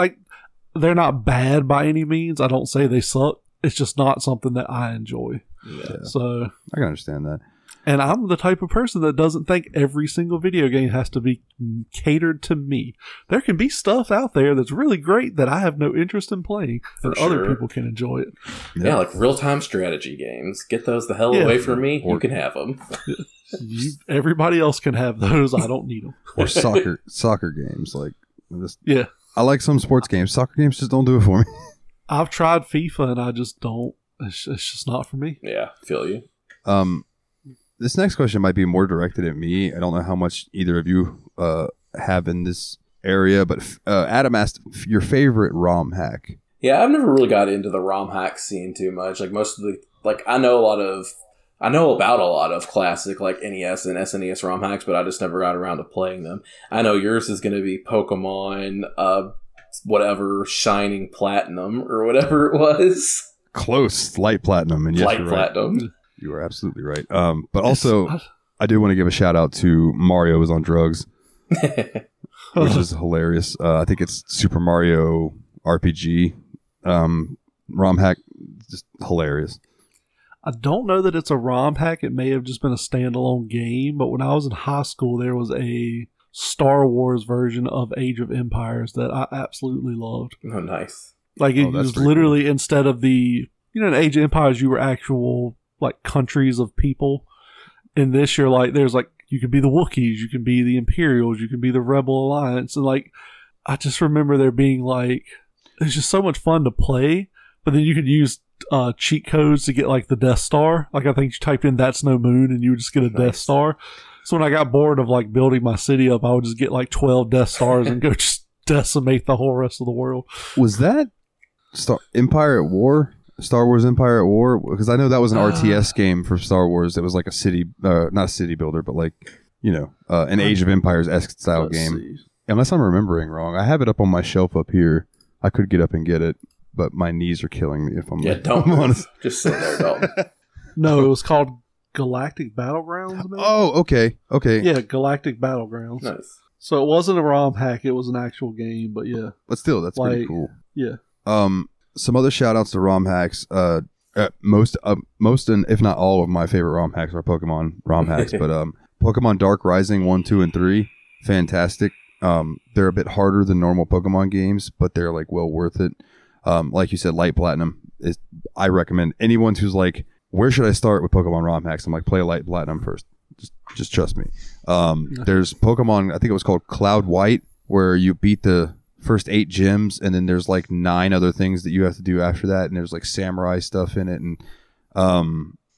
they're not bad by any means. I don't say they suck. It's just not something that I enjoy. Yeah. So I can understand that. And I'm the type of person that doesn't think every single video game has to be catered to me. There can be stuff out there that's really great that I have no interest in playing, that other people can enjoy it. Yeah, like real-time strategy games. Get those the hell away from me. You can have them. Everybody else can have those. I don't need them. Or soccer games. Like I like some sports games. Soccer games just don't do it for me. I've tried FIFA and I just don't. It's just not for me. Yeah, feel you. This next question might be more directed at me. I don't know how much either of you have in this area, but Adam asked your favorite ROM hack. Yeah, I've never really got into the ROM hack scene too much. Like most of the, like I know about a lot of classic like NES and SNES ROM hacks, but I just never got around to playing them. I know yours is going to be Pokemon, whatever, Shining Platinum or whatever it was. Close, Light Platinum, and yes, Light Platinum. Right. You are absolutely right. But also, I do want to give a shout out to Mario is on Drugs, which is hilarious. I think it's Super Mario RPG ROM hack. Just hilarious. I don't know that it's a ROM hack. It may have just been a standalone game. But when I was in high school, there was a Star Wars version of Age of Empires that I absolutely loved. Oh, nice. Like it was literally cool. Instead of the, you know, in Age of Empires, you were actual like countries of people. In this, you're like, there's like, you could be the Wookiees, you can be the Imperials, you can be the Rebel Alliance. And like, I just remember there being like, it's just so much fun to play. But then you could use cheat codes to get like the Death Star. Like I think you typed in "That's No Moon" and you would just get a Death Star. So when I got bored of like building my city up, I would just get like 12 Death Stars and go just decimate the whole rest of the world. Was that Empire at War? Star Wars Empire at War? Because I know that was an RTS game for Star Wars. It was like a city, not a city builder, but like, you know, an Age of Empires-esque style game. See. Unless I'm remembering wrong. I have it up on my shelf up here. I could get up and get it, but my knees are killing me if I'm, I'm honest. Just sit there, Dalton. No, it was called Galactic Battlegrounds. Maybe? Oh, okay. Yeah, Galactic Battlegrounds. Nice. So it wasn't a ROM hack. It was an actual game, but yeah. But still, that's like, pretty cool. Yeah. Some other shout-outs to ROM hacks. Most, if not all, of my favorite ROM hacks are Pokemon ROM hacks. But Pokemon Dark Rising 1, 2, and 3, fantastic. They're a bit harder than normal Pokemon games, but they're like well worth it. Like you said, Light Platinum is, I recommend anyone who's like, where should I start with Pokemon ROM hacks? I'm like, play Light Platinum first. Just trust me. There's Pokemon, I think it was called Cloud White, where you beat the first 8 gyms, and then there's like 9 other things that you have to do after that, and there's like samurai stuff in it, and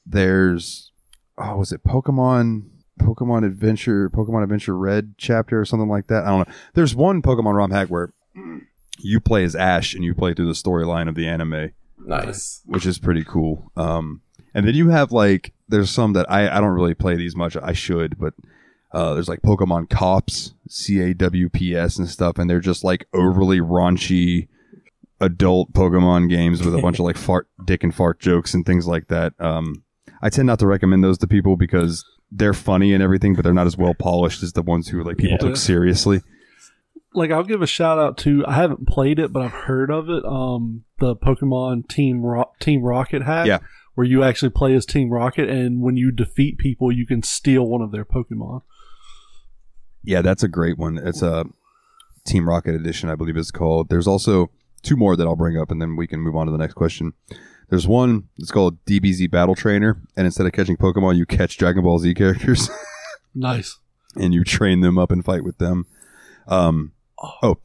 there's was it Pokemon Adventure Red chapter or something like that? I don't know. There's one Pokemon ROM hack where you play as Ash and you play through the storyline of the anime. Nice. Which is pretty cool. And then you have like, there's some that I don't really play these much. I should, but there's like Pokemon Cops, CAWPS and stuff, and they're just like overly raunchy adult Pokemon games with a bunch of like dick and fart jokes and things like that. I tend not to recommend those to people because they're funny and everything, but they're not as well polished as the ones who like people took seriously. Like, I'll give a shout out to, I haven't played it, but I've heard of it. The Pokemon Team Rocket hack. Yeah. Where you actually play as Team Rocket, and when you defeat people, you can steal one of their Pokemon. Yeah, that's a great one. It's a Team Rocket edition, I believe it's called. There's also 2 more that I'll bring up, and then we can move on to the next question. There's one that's called DBZ Battle Trainer, and instead of catching Pokemon, you catch Dragon Ball Z characters. Nice. And you train them up and fight with them. There's 3.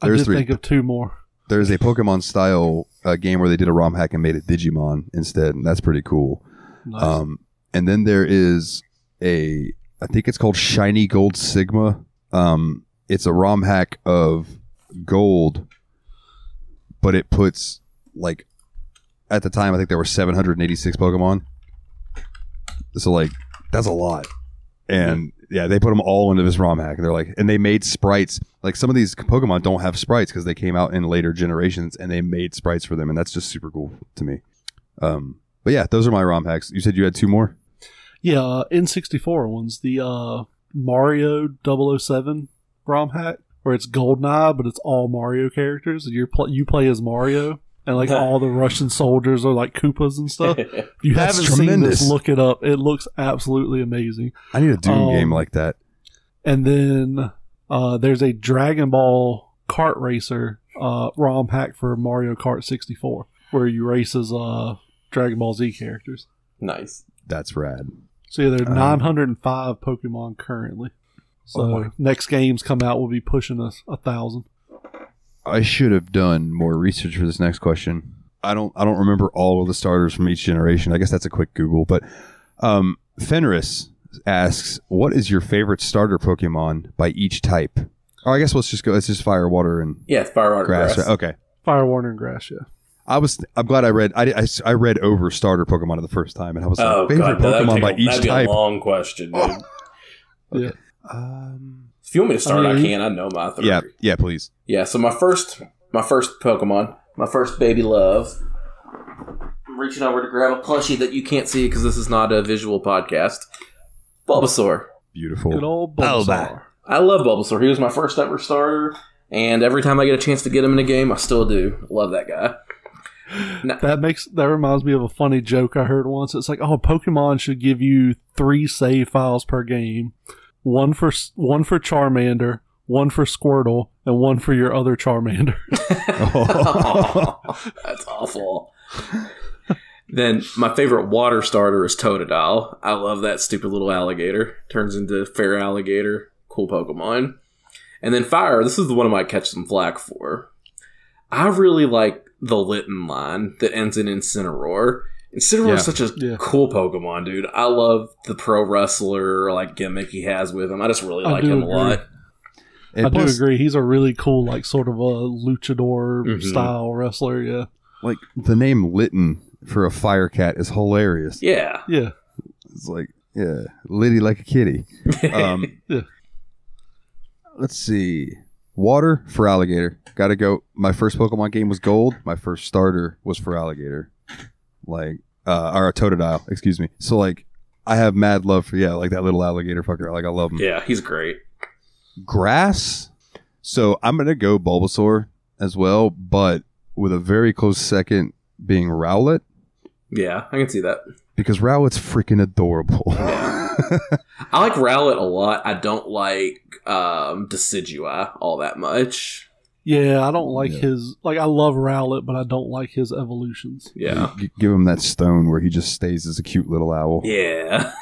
I did think of 2 more. There's a Pokemon-style game where they did a ROM hack and made it Digimon instead, and that's pretty cool. Nice. And then there is I think it's called Shiny Gold Sigma. It's a ROM hack of gold, but it puts, like, at the time, I think there were 786 Pokemon. So, like, that's a lot. And... yeah, they put them all into this ROM hack. And they're like, and they made sprites. Like, some of these Pokemon don't have sprites because they came out in later generations, and they made sprites for them, and that's just super cool to me. But yeah, those are my ROM hacks. You said you had 2 more? Yeah, N64 ones. The Mario 007 ROM hack, where it's GoldenEye, but it's all Mario characters. And you play as Mario, and like all the Russian soldiers are like Koopas and stuff. If you haven't seen this, look it up. It looks absolutely amazing. I need a Doom game like that. And then there's a Dragon Ball kart racer ROM hack for Mario Kart 64, where you race as Dragon Ball Z characters. Nice. That's rad. So yeah, there are 905 Pokemon currently. So next games come out, we'll be pushing us 1,000. I should have done more research for this next question. I don't remember all of the starters from each generation. I guess that's a quick Google. But Fenris asks, "What is your favorite starter Pokemon by each type?" Or I guess let's just go. It's just fire, water, and fire, water, grass. Right? Okay, fire, water, and grass. Yeah. I'm glad I read. I read over starter Pokemon for the first time, and I was like, "Favorite Pokemon by each type." That'd be a long question, dude. Okay. Yeah. If you want me to start, I can. I know my 3. Yeah, please. Yeah, so my first Pokemon, my first baby love. I'm reaching over to grab a plushie that you can't see because this is not a visual podcast. Bulbasaur. Beautiful. Good old Bulbasaur. I love Bulbasaur. He was my first ever starter, and every time I get a chance to get him in a game, I still do. Love that guy. Now, that reminds me of a funny joke I heard once. It's like, Pokemon should give you 3 save files per game. One for Charmander, one for Squirtle, and one for your other Charmander. Oh, that's awful. Then my favorite water starter is Totodile. I love that stupid little alligator. Turns into fair alligator. Cool Pokemon. And then fire. This is the one I might catch some flack for. I really like the Litten line that ends in Incineroar. Incineroar is such a cool Pokemon, dude. I love the pro wrestler like gimmick he has with him. I just really like him a lot. And I do agree. He's a really cool, like, sort of a luchador style wrestler. Yeah, like the name Litten for a fire cat is hilarious. Yeah, yeah. It's like Liddy like a kitty. Yeah. Let's see. Water for alligator. Gotta go. My first Pokemon game was Gold. My first starter was for alligator. Like, or Totodile, excuse me. So, like, I have mad love for, like, that little alligator fucker. Like, I love him. Yeah, he's great. Grass. So, I'm going to go Bulbasaur as well, but with a very close second being Rowlet. Yeah, I can see that. Because Rowlet's freaking adorable. Yeah. I like Rowlet a lot. I don't like Decidueye all that much. Yeah, I don't like his... Like, I love Rowlet, but I don't like his evolutions. Yeah. Give him that stone where he just stays as a cute little owl. Yeah.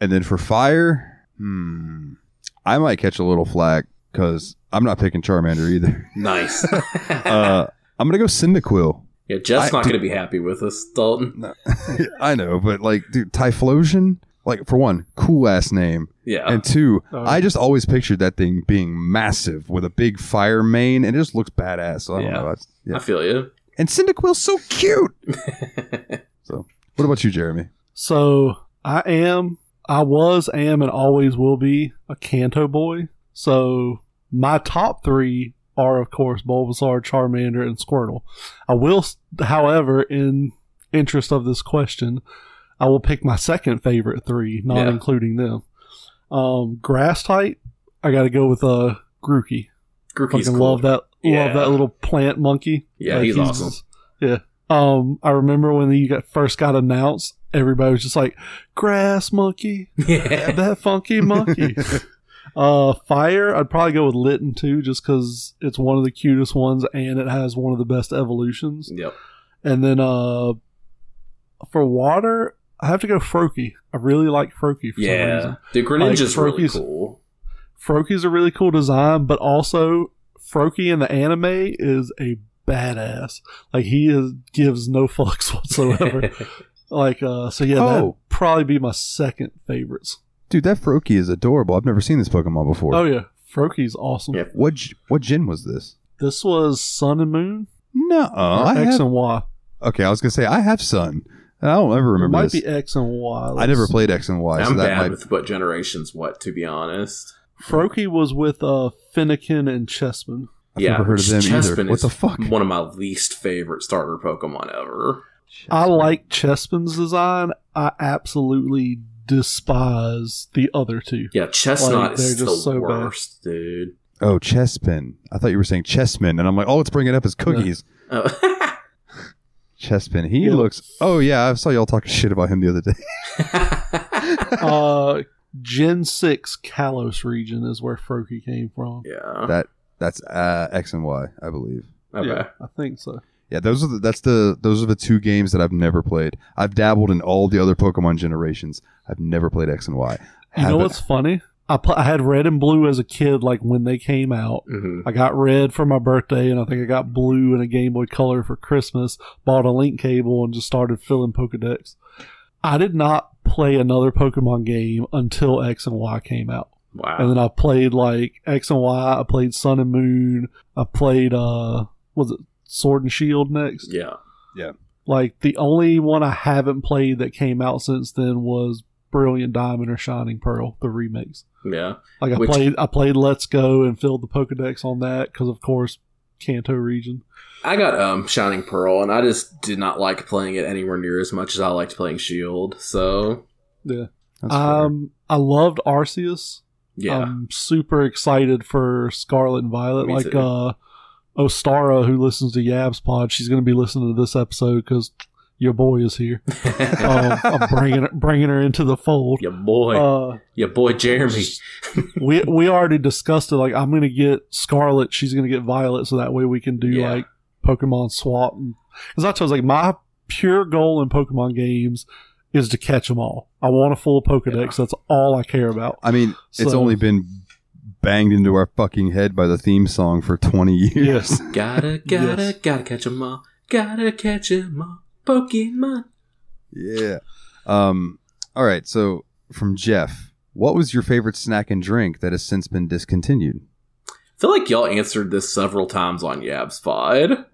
And then for fire, I might catch a little flack because I'm not picking Charmander either. Nice. I'm going to go Cyndaquil. Yeah, Jeff's not going to be happy with us, Dalton. No, I know, but like, dude, Typhlosion, like, for one, cool ass name. Yeah. And two, I just always pictured that thing being massive with a big fire mane, and it just looks badass. So I don't know. I feel you. And Cyndaquil's so cute. So, what about you, Jeremy? So, I was, and always will be a Kanto boy. So, my top three are, of course, Bulbasaur, Charmander, and Squirtle. I will, however, in interest of this question, I will pick my second favorite three, not including them. Grass type, I got to go with Grookey. Grookey's cool. Love that little plant monkey. Yeah, like, he's awesome. Yeah. I remember when he first got announced, everybody was just like, grass monkey. Yeah. That funky monkey. Fire, I'd probably go with Litten too, just because it's one of the cutest ones and it has one of the best evolutions. Yep. And then for water, I have to go Froakie. I really like Froakie for some reason. The Greninja's like, really cool. Froakie's a really cool design, but also Froakie in the anime is a badass. Like, gives no fucks whatsoever. Like, that'd probably be my second favorites. Dude, that Froakie is adorable. I've never seen this Pokemon before. Oh, yeah. Froakie's awesome. Yeah. What gen was this? This was Sun and Moon? No. X and Y. Okay, I was going to say, I have Sun. And I don't ever remember this. It might be X and Y. I never played X and Y. I'm bad with what generation's what, to be honest. Froakie was with Finnegan and Chespin. I've never heard of them either. What the fuck? One of my least favorite starter Pokemon ever. I like Chespin's design. I absolutely despise the other two. Yeah, Chestnut is the worst, dude. Oh, Chespin. I thought you were saying Chessman, and I'm like, let's bring it up as cookies. No. Oh. Chespin. He looks... Oh, yeah, I saw y'all talking shit about him the other day. Gen 6 Kalos region is where Froakie came from. Yeah. That's X and Y, I believe. Okay. Yeah, I think so. Yeah, those are the two games that I've never played. I've dabbled in all the other Pokemon generations. I've never played X and Y. You know what's funny? I had Red and Blue as a kid, like when they came out. Mm-hmm. I got Red for my birthday, and I think I got Blue and a Game Boy Color for Christmas. Bought a link cable and just started filling Pokedex. I did not play another Pokemon game until X and Y came out. Wow! And then I played like X and Y. I played Sun and Moon. I played was it Sword and Shield next? Yeah. Yeah. Like, the only one I haven't played that came out since then was Brilliant Diamond or Shining Pearl, the remakes. Yeah. Like, I played Let's Go and filled the Pokedex on that because, of course, Kanto region. I got Shining Pearl, and I just did not like playing it anywhere near as much as I liked playing Shield, so... Yeah. I loved Arceus. Yeah. I'm super excited for Scarlet and Violet. Me too. Ostara, who listens to Yab's Pod, she's going to be listening to this episode because your boy is here. I'm bringing her into the fold. Your boy Jeremy. we already discussed it. Like, I'm gonna get Scarlet, she's gonna get Violet, so that way we can do like Pokemon swap. Because I chose, like, my pure goal in Pokemon games is to catch them all. I want a full Pokedex. That's all I care about. I mean, it's only been banged into our fucking head by the theme song for 20 years. Yes. Gotta catch 'em all. Gotta catch 'em all, Pokemon. Yeah. All right. So, from Jeff, what was your favorite snack and drink that has since been discontinued? I feel like y'all answered this several times on Yab's pod.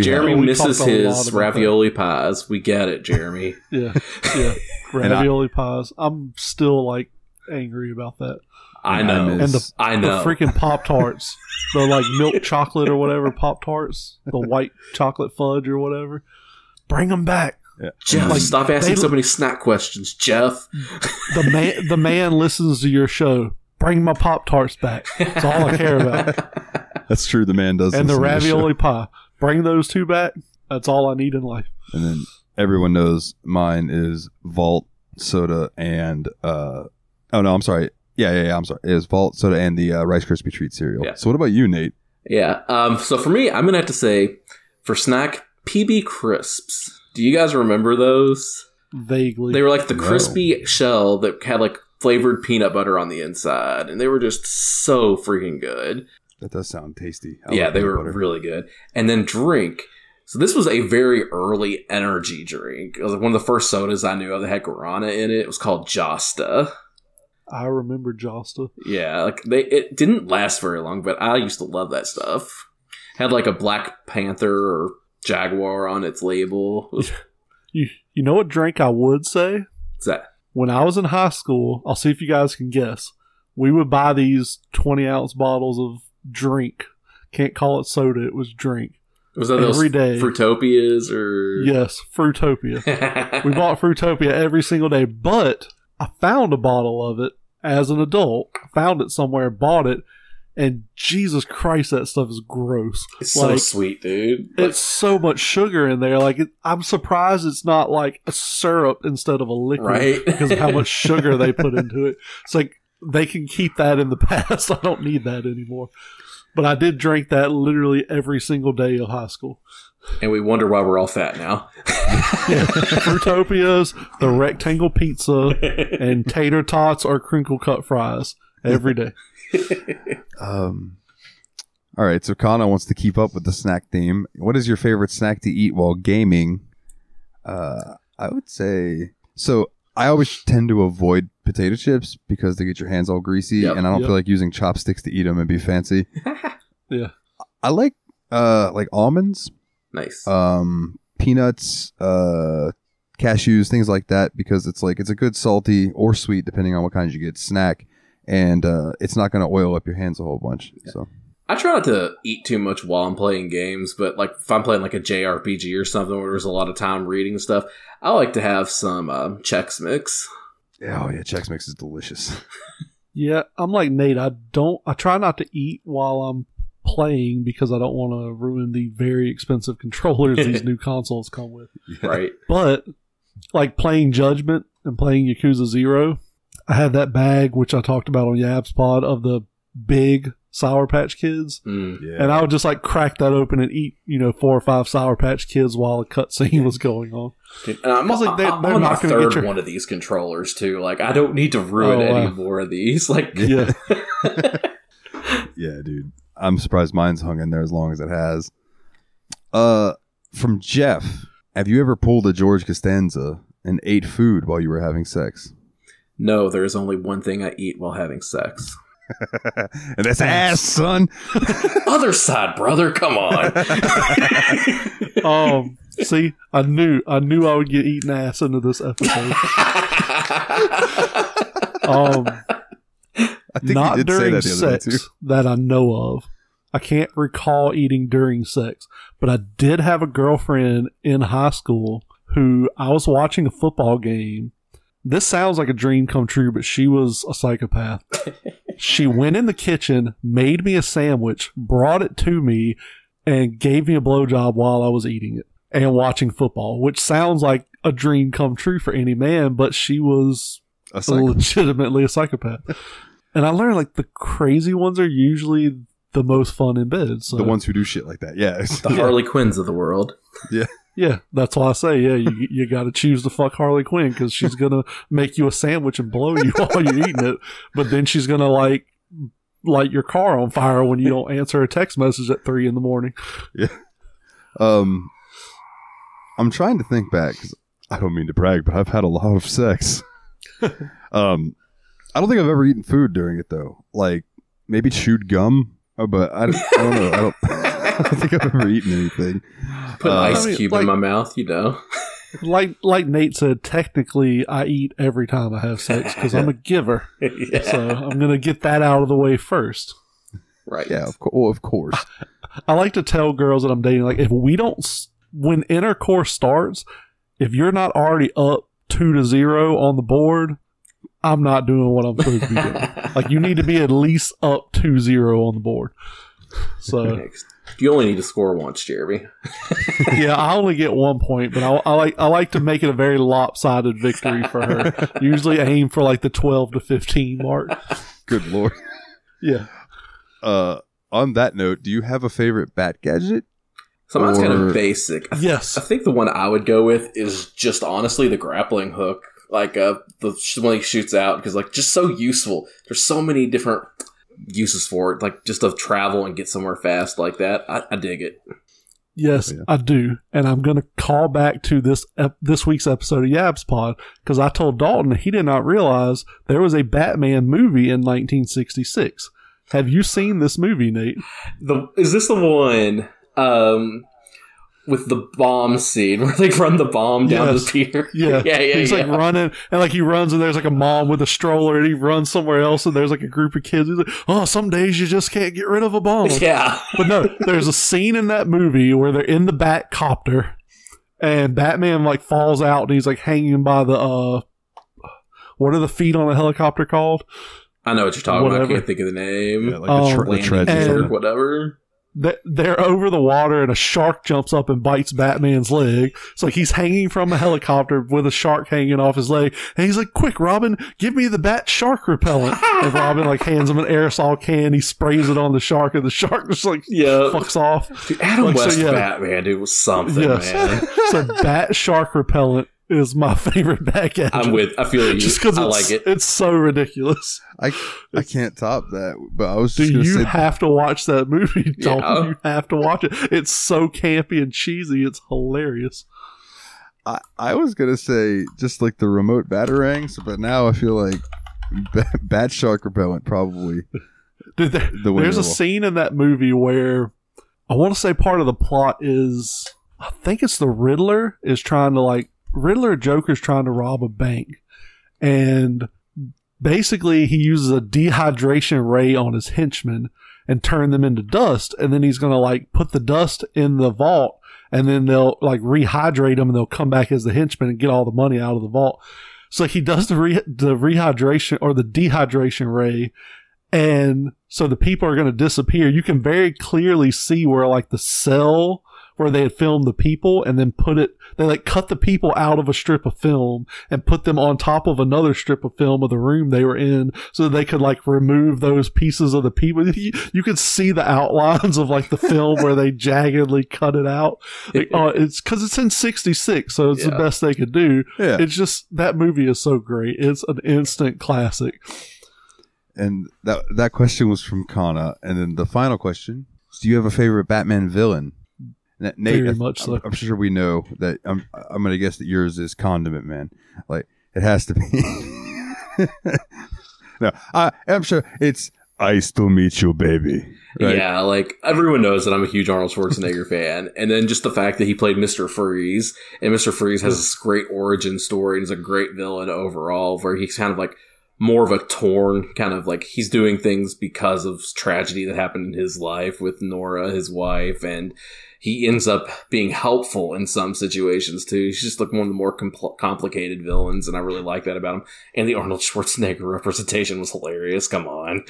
Jeremy misses his ravioli pies. We get it, Jeremy. yeah. Ravioli pies. I'm still like angry about that. I know. The freaking Pop-Tarts, the like milk chocolate or whatever Pop-Tarts, the white chocolate fudge or whatever. Bring them back. Yeah. Jeff, like, stop asking so many snack questions, Jeff. The man listens to your show. Bring my Pop-Tarts back. That's all I care about. That's true. The man does. And the ravioli pie. Bring those two back. That's all I need in life. And then everyone knows mine is Vault soda and It was Vault soda and the Rice Krispie Treat cereal. Yeah. So what about you, Nate? Yeah. So for me, I'm going to have to say, for snack, PB Crisps. Do you guys remember those? Vaguely. They were like the crispy shell that had like flavored peanut butter on the inside. And they were just so freaking good. That does sound tasty. They were really good. And then drink. So this was a very early energy drink. It was like one of the first sodas I knew of that had guarana in it. It was called Josta. I remember Josta. Yeah, like it didn't last very long, but I used to love that stuff. Had like a Black Panther or Jaguar on its label. You know what drink I would say? What's that? When I was in high school, I'll see if you guys can guess. We would buy these 20-ounce bottles of drink. Can't call it soda, it was drink. Was that every day? Fruitopias or... Yes, Fruitopia. We bought Fruitopia every single day, but I found a bottle of it as an adult. I found it somewhere, bought it, and Jesus Christ, that stuff is gross. It's like, so sweet, dude. It's so much sugar in there. Like, I'm surprised it's not like a syrup instead of a liquid, right? Because of how much sugar they put into it. It's like, they can keep that in the past. I don't need that anymore. But I did drink that literally every single day of high school. And we wonder why we're all fat now. Fruitopias, the rectangle pizza, and tater tots or crinkle cut fries every day. All right, so Kana wants to keep up with the snack theme. What is your favorite snack to eat while gaming? I would say... So, I always tend to avoid potato chips because they get your hands all greasy, and I don't feel like using chopsticks to eat them and be fancy. Yeah. I like almonds. Nice. Peanuts, cashews, things like that, because it's like, it's a good salty or sweet, depending on what kind you get, snack, and it's not going to oil up your hands a whole bunch. Yeah. So I try not to eat too much while I'm playing games, but like if I'm playing like a JRPG or something where there's a lot of time reading stuff, I like to have some Chex Mix. Oh yeah, Chex Mix is delicious. Yeah, I'm like Nate. I try not to eat while I'm playing because I don't want to ruin the very expensive controllers these new consoles come with. Yeah. Right. But like playing Judgment and playing Yakuza Zero, I had that bag, which I talked about on Yab's pod, of the big Sour Patch Kids, and I would just like crack that open and eat, you know, 4 or 5 Sour Patch Kids while a cutscene was going on. Dude, and I'm like, I'm not on the third one of these controllers too. Like, I don't need to ruin any more of these. Like, yeah, yeah, dude. I'm surprised mine's hung in there as long as it has. From Jeff, have you ever pulled a George Costanza and ate food while you were having sex? No, there is only one thing I eat while having sex. And that's ass, son. Other side, brother. Come on. See, I knew I would get eaten ass into this episode. I think not during sex that I know of. I can't recall eating during sex, but I did have a girlfriend in high school who I was watching a football game. This sounds like a dream come true, but she was a psychopath. She went in the kitchen, made me a sandwich, brought it to me, and gave me a blowjob while I was eating it. and watching football, which sounds like a dream come true for any man, but she was legitimately a psychopath. And I learned, like, the crazy ones are usually the most fun in bed. So. The ones who do shit like that, yeah. The Harley Quinns of the world. Yeah. Yeah, that's why I say, yeah, you got to choose to fuck Harley Quinn, because she's going to make you a sandwich and blow you while you're eating it, but then she's going to, like, light your car on fire when you don't answer a text message at 3 in the morning. Yeah. I'm trying to think back, because I don't mean to brag, but I've had a lot of sex. I don't think I've ever eaten food during it, though. Like, maybe chewed gum, but I don't know. I don't think I've ever eaten anything. Put an ice cube in my mouth, you know. Like Nate said, technically, I eat every time I have sex, because I'm a giver. Yeah. So I'm going to get that out of the way first. Right. Yeah, of course. I like to tell girls that I'm dating, like, if we don't... When intercourse starts, if you're not already up 2-0 on the board, I'm not doing what I'm supposed to be doing. Like, you need to be at least up 2-0 on the board. So you only need to score once, Jeremy. Yeah, I only get 1 point, but I like to make it a very lopsided victory for her. Usually aim for like the 12 to 15 mark. Good lord. Yeah. On that note, do you have a favorite bat gadget? Sometimes kind of basic. Yes. I think the one I would go with is just honestly the grappling hook. Like, the one he shoots out, because, like, just so useful. There's so many different uses for it, like, just to travel and get somewhere fast like that. I dig it. Yes, yeah. I do. And I'm going to call back to this week's episode of Yab's Pod, because I told Dalton he did not realize there was a Batman movie in 1966. Have you seen this movie, Nate? Is this the one... with the bomb scene where they run the bomb down the pier. Yeah. Yeah. He's like running, and like he runs, and there's like a mom with a stroller, and he runs somewhere else, and there's like a group of kids. He's like, oh, some days you just can't get rid of a bomb. Yeah. But no, there's a scene in that movie where they're in the bat copter, and Batman like falls out, and he's like hanging by the, what are the feet on a helicopter called? I know what you're talking about. I can't think of the name. Yeah, like the treasure or whatever. They're over the water, and a shark jumps up and bites Batman's leg. It's like he's hanging from a helicopter with a shark hanging off his leg, and he's like, quick, Robin, give me the bat shark repellent. And Robin like hands him an aerosol can. He sprays it on the shark, and the shark just like fucks off. Dude, Adam West Batman, dude, was something, man. So bat shark repellent is my favorite bat gadget. I feel you. Just because I like it. It's so ridiculous. I can't top that. But I was just going to say, you have to watch that movie, Dalton. Yeah. You have to watch it. It's so campy and cheesy. It's hilarious. I was going to say just like the remote batarangs, but now I feel like bat shark repellent probably. Dude, there's a scene in that movie where I want to say part of the plot is, I think it's the Riddler is trying to like, Riddler or Joker's trying to rob a bank, and basically he uses a dehydration ray on his henchmen and turn them into dust, and then he's gonna like put the dust in the vault, and then they'll like rehydrate them, and they'll come back as the henchmen and get all the money out of the vault. So he does the rehydration or the dehydration ray, and so the people are gonna disappear. You can very clearly see where like the cell where they had filmed the people and then they like cut the people out of a strip of film and put them on top of another strip of film of the room they were in so that they could like remove those pieces of the people. You could see the outlines of like the film where they jaggedly cut it out. Like, it's because it's in 66, so it's the best they could do. Yeah. It's just, that movie is so great. It's an instant classic. And that question was from Kana. And then the final question, do you have a favorite Batman villain? Nate, Very much so. I'm sure we know that. I'm going to guess that yours is Condiment Man. Like, it has to be. No, I'm sure it's I Still Meet You, Baby. Right? Yeah, like, everyone knows that I'm a huge Arnold Schwarzenegger fan. And then just the fact that he played Mr. Freeze. And Mr. Freeze has this great origin story and is a great villain overall, where he's kind of like more of a torn kind of like, he's doing things because of tragedy that happened in his life with Nora, his wife, and he ends up being helpful in some situations too. He's just like one of the more complicated villains, and I really like that about him. And the Arnold Schwarzenegger representation was hilarious. Come on.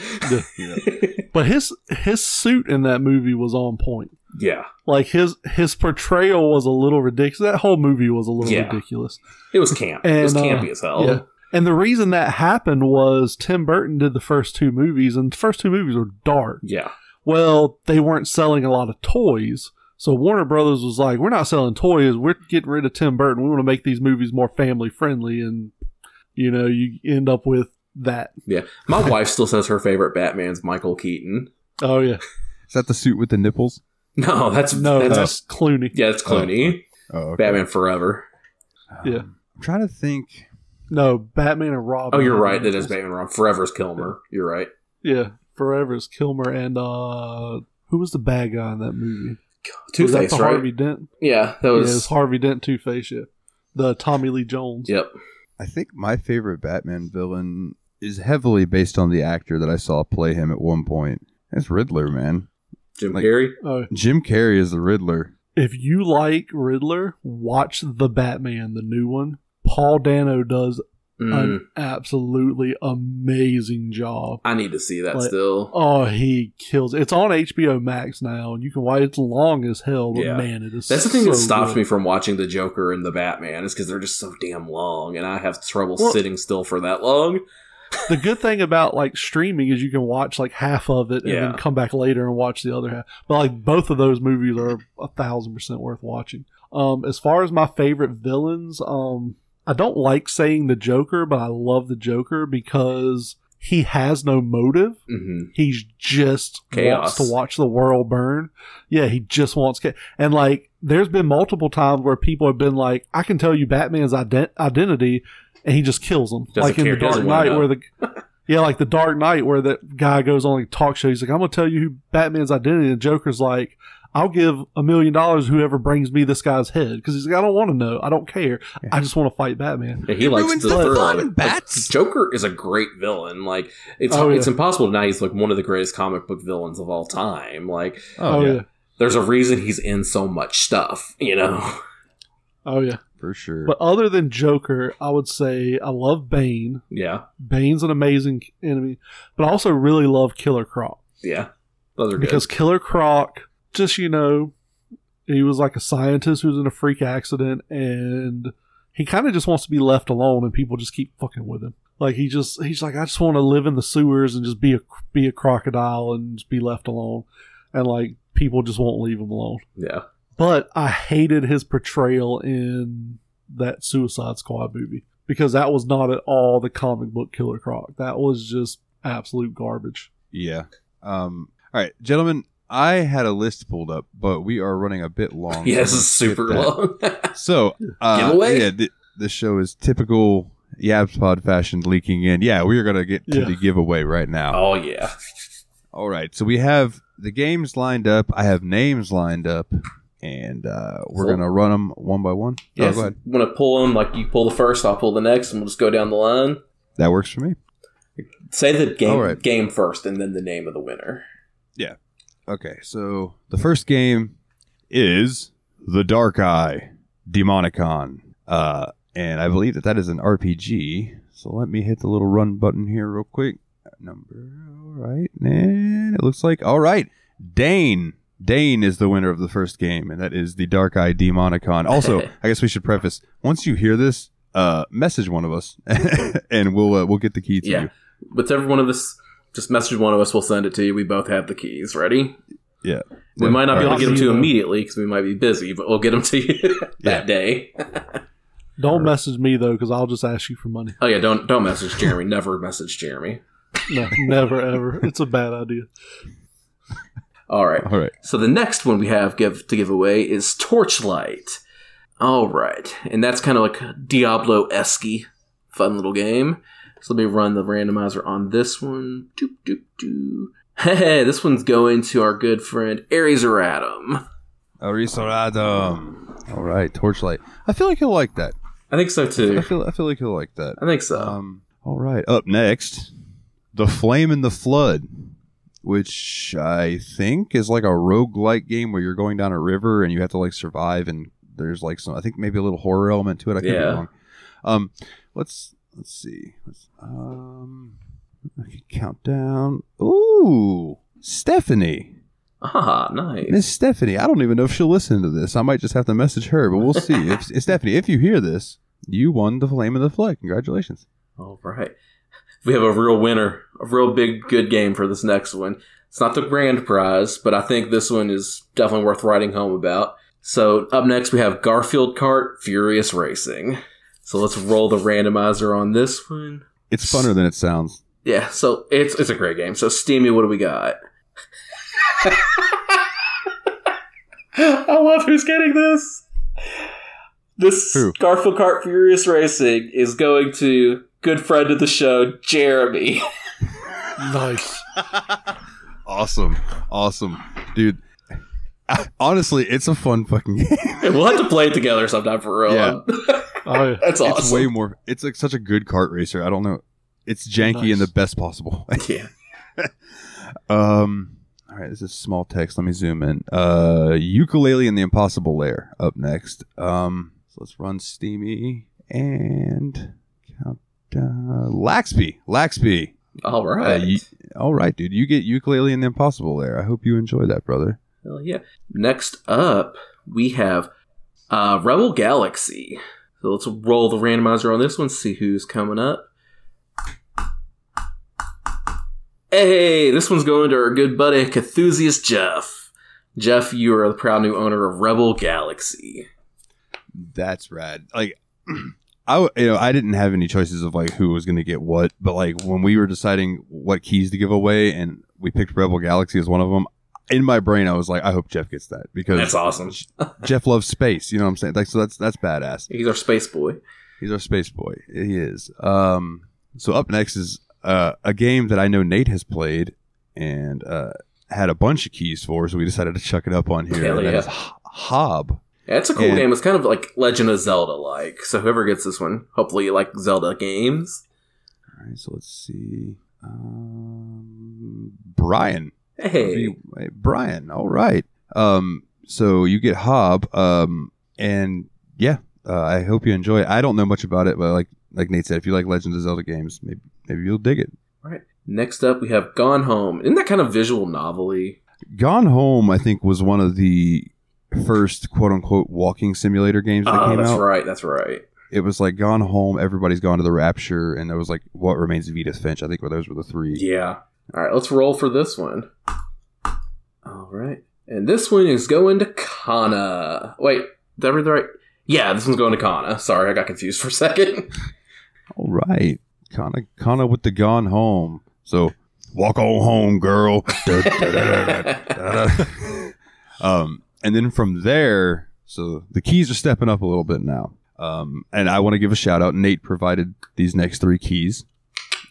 Yeah. But his suit in that movie was on point. Yeah. Like, his portrayal was a little ridiculous. That whole movie was a little ridiculous. It was camp. And, it was campy as hell. Yeah. And the reason that happened was Tim Burton did the first two movies, and the first two movies were dark. Yeah. Well, they weren't selling a lot of toys, so Warner Brothers was like, we're not selling toys, we're getting rid of Tim Burton, we want to make these movies more family-friendly, and, you know, you end up with that. Yeah. My wife still says her favorite Batman's Michael Keaton. Oh, yeah. Is that the suit with the nipples? No, that's Clooney. Yeah, that's Clooney. Oh, okay. Batman Forever. Yeah. I'm trying to think. No, Batman and Robin. Oh, you're right. That is Batman and Robin. Forever's Kilmer. Yeah. You're right. Yeah, Forever's Kilmer. And who was the bad guy in that movie? Two-Face, right? Was that the Harvey Dent? Yeah, that was... Yeah, it was Harvey Dent, Two-Face, yeah. The Tommy Lee Jones. Yep. I think my favorite Batman villain is heavily based on the actor that I saw play him at one point. That's Riddler, man. Jim Carrey? Jim Carrey is the Riddler. If you like Riddler, watch The Batman, the new one. Paul Dano does an absolutely amazing job. I need to see that still. Oh, he kills it. It's on HBO Max now, and you can watch it. It's long as hell, but man, it is. That's the thing that stops me from watching The Joker and The Batman, is because they're just so damn long, and I have trouble sitting still for that long. The good thing about like streaming is you can watch like half of it and then come back later and watch the other half. But like both of those movies are 1,000% worth watching. As far as my favorite villains, I don't like saying the Joker, but I love the Joker because he has no motive. Mm-hmm. He's just wants to watch the world burn. Yeah, he just wants chaos. And like, there's been multiple times where people have been like, I can tell you Batman's identity, and he just kills him. Like in The Dark Knight where like The Dark Knight where that guy goes on like talk show. He's like, I'm going to tell you who Batman's identity. And Joker's like, I'll give $1 million whoever brings me this guy's head. Because he's like, I don't want to know. I don't care. Yeah. I just want to fight Batman. Yeah, he ruins the fun, bats. Like, Joker is a great villain. Like, it's impossible to deny he's like one of the greatest comic book villains of all time. Like, there's a reason he's in so much stuff, you know? Oh, yeah. For sure. But other than Joker, I would say I love Bane. Yeah. Bane's an amazing enemy. But I also really love Killer Croc. Yeah. Those are good. Because Killer Croc... just, you know, he was like a scientist who was in a freak accident, and he kind of just wants to be left alone, and people just keep fucking with him. Like, he's like, I just want to live in the sewers and just be a crocodile and just be left alone, and like people just won't leave him alone. Yeah. But I hated his portrayal in that Suicide Squad movie, because that was not at all the comic book Killer Croc. That was just absolute garbage. Yeah. All right, gentlemen, I had a list pulled up, but we are running a bit long. Yes, it's super long. So, this show is typical YabsPod fashion leaking in. Yeah, we are going to get to the giveaway right now. Oh, yeah. All right, so we have the games lined up. I have names lined up, and we're going to run them one by one. Yes, go ahead. I'm going to pull them like you pull the first, I'll pull the next, and we'll just go down the line. That works for me. Say the game first, and then the name of the winner. Yeah. Okay, so the first game is The Dark Eye, Demonicon. And I believe that is an RPG. So let me hit the little run button here real quick. All right. And it looks like, all right, Dane. Dane is the winner of the first game, and that is The Dark Eye, Demonicon. Also, I guess we should preface, once you hear this, message one of us, and we'll get the key to you. With every one of us... just message one of us, we'll send it to you. We both have the keys. Ready? Yeah. We might not be able to get them to you immediately because we might be busy, but we'll get them to you that day. Don't message me, though, because I'll just ask you for money. Oh, yeah. Don't message Jeremy. Never message Jeremy. No, never, ever. It's a bad idea. All right. So the next one we have to give away is Torchlight. All right. And that's kind of like Diablo-esque. Fun little game. So let me run the randomizer on this one. Doop, doop, doop. Hey, this one's going to our good friend Arizoradum. All right, Torchlight. I feel like he'll like that. I think so too. I feel like he'll like that. I think so. All right, up next, The Flame and the Flood, which I think is like a roguelike game where you're going down a river and you have to like survive, and there's like some, I think maybe a little horror element to it. I could be wrong. Let's see. I can count down. Ooh, Stephanie. Ah, nice. Miss Stephanie. I don't even know if she'll listen to this. I might just have to message her, but we'll see. If Stephanie, if you hear this, you won the Flame of the Flood. Congratulations. All right. We have a real winner, a real big, good game for this next one. It's not the grand prize, but I think this one is definitely worth writing home about. So up next, we have Garfield Kart Furious Racing. So let's roll the randomizer on this one. It's funner than it sounds. Yeah, so it's a great game. So Steamy, what do we got? I love who's getting this. This Who? Garfield Kart Furious Racing is going to good friend of the show, Jeremy. Nice. Awesome. Dude, honestly, it's a fun fucking game. We'll have to play it together sometime for real. Yeah. That's awesome. It's way more. It's like such a good kart racer. I don't know. It's janky in the best possible. Yeah. All right, this is small text. Let me zoom in. Ukulele and the Impossible Lair up next. So let's run Steamy and countdown. Laxby. All right. All right, dude. You get Ukulele and the Impossible Lair. I hope you enjoy that, brother. Hell yeah. Next up, we have Rebel Galaxy. So let's roll the randomizer on this one, see who's coming up. Hey, this one's going to our good buddy, Cathusiast Jeff. Jeff, you are the proud new owner of Rebel Galaxy. That's rad. Like, I didn't have any choices of like who was going to get what, but like when we were deciding what keys to give away and we picked Rebel Galaxy as one of them, in my brain I was like, I hope Jeff gets that because that's awesome. Jeff loves space, you know what I'm saying? Like, so that's badass. He's our space boy. He is. So up next is a game that I know Nate has played and had a bunch of keys for, so we decided to chuck it up on here. Hell yeah. That is Hob. Yeah, it's a cool game. It's kind of like Legend of Zelda-like. So whoever gets this one, hopefully you like Zelda games. All right, so let's see. Brian. Hey. Brian, all right. So you get Hob, and yeah, I hope you enjoy it. I don't know much about it, but like Nate said, if you like Legend of Zelda games, maybe you'll dig it. All right. Next up, we have Gone Home. Isn't that kind of visual novel-y? Gone Home, I think, was one of the first quote-unquote walking simulator games that came out. That's right. It was like Gone Home, Everybody's Gone to the Rapture, and there was like What Remains of Edith Finch. I think those were the three. Yeah. All right, let's roll for this one. All right. And this one is going to Kana. Wait, did I read the right? Yeah, this one's going to Kana. Sorry, I got confused for a second. All right. Kana with the Gone Home. So, walk on home, girl. And then from there, so the keys are stepping up a little bit now. And I want to give a shout out. Nate provided these next three keys.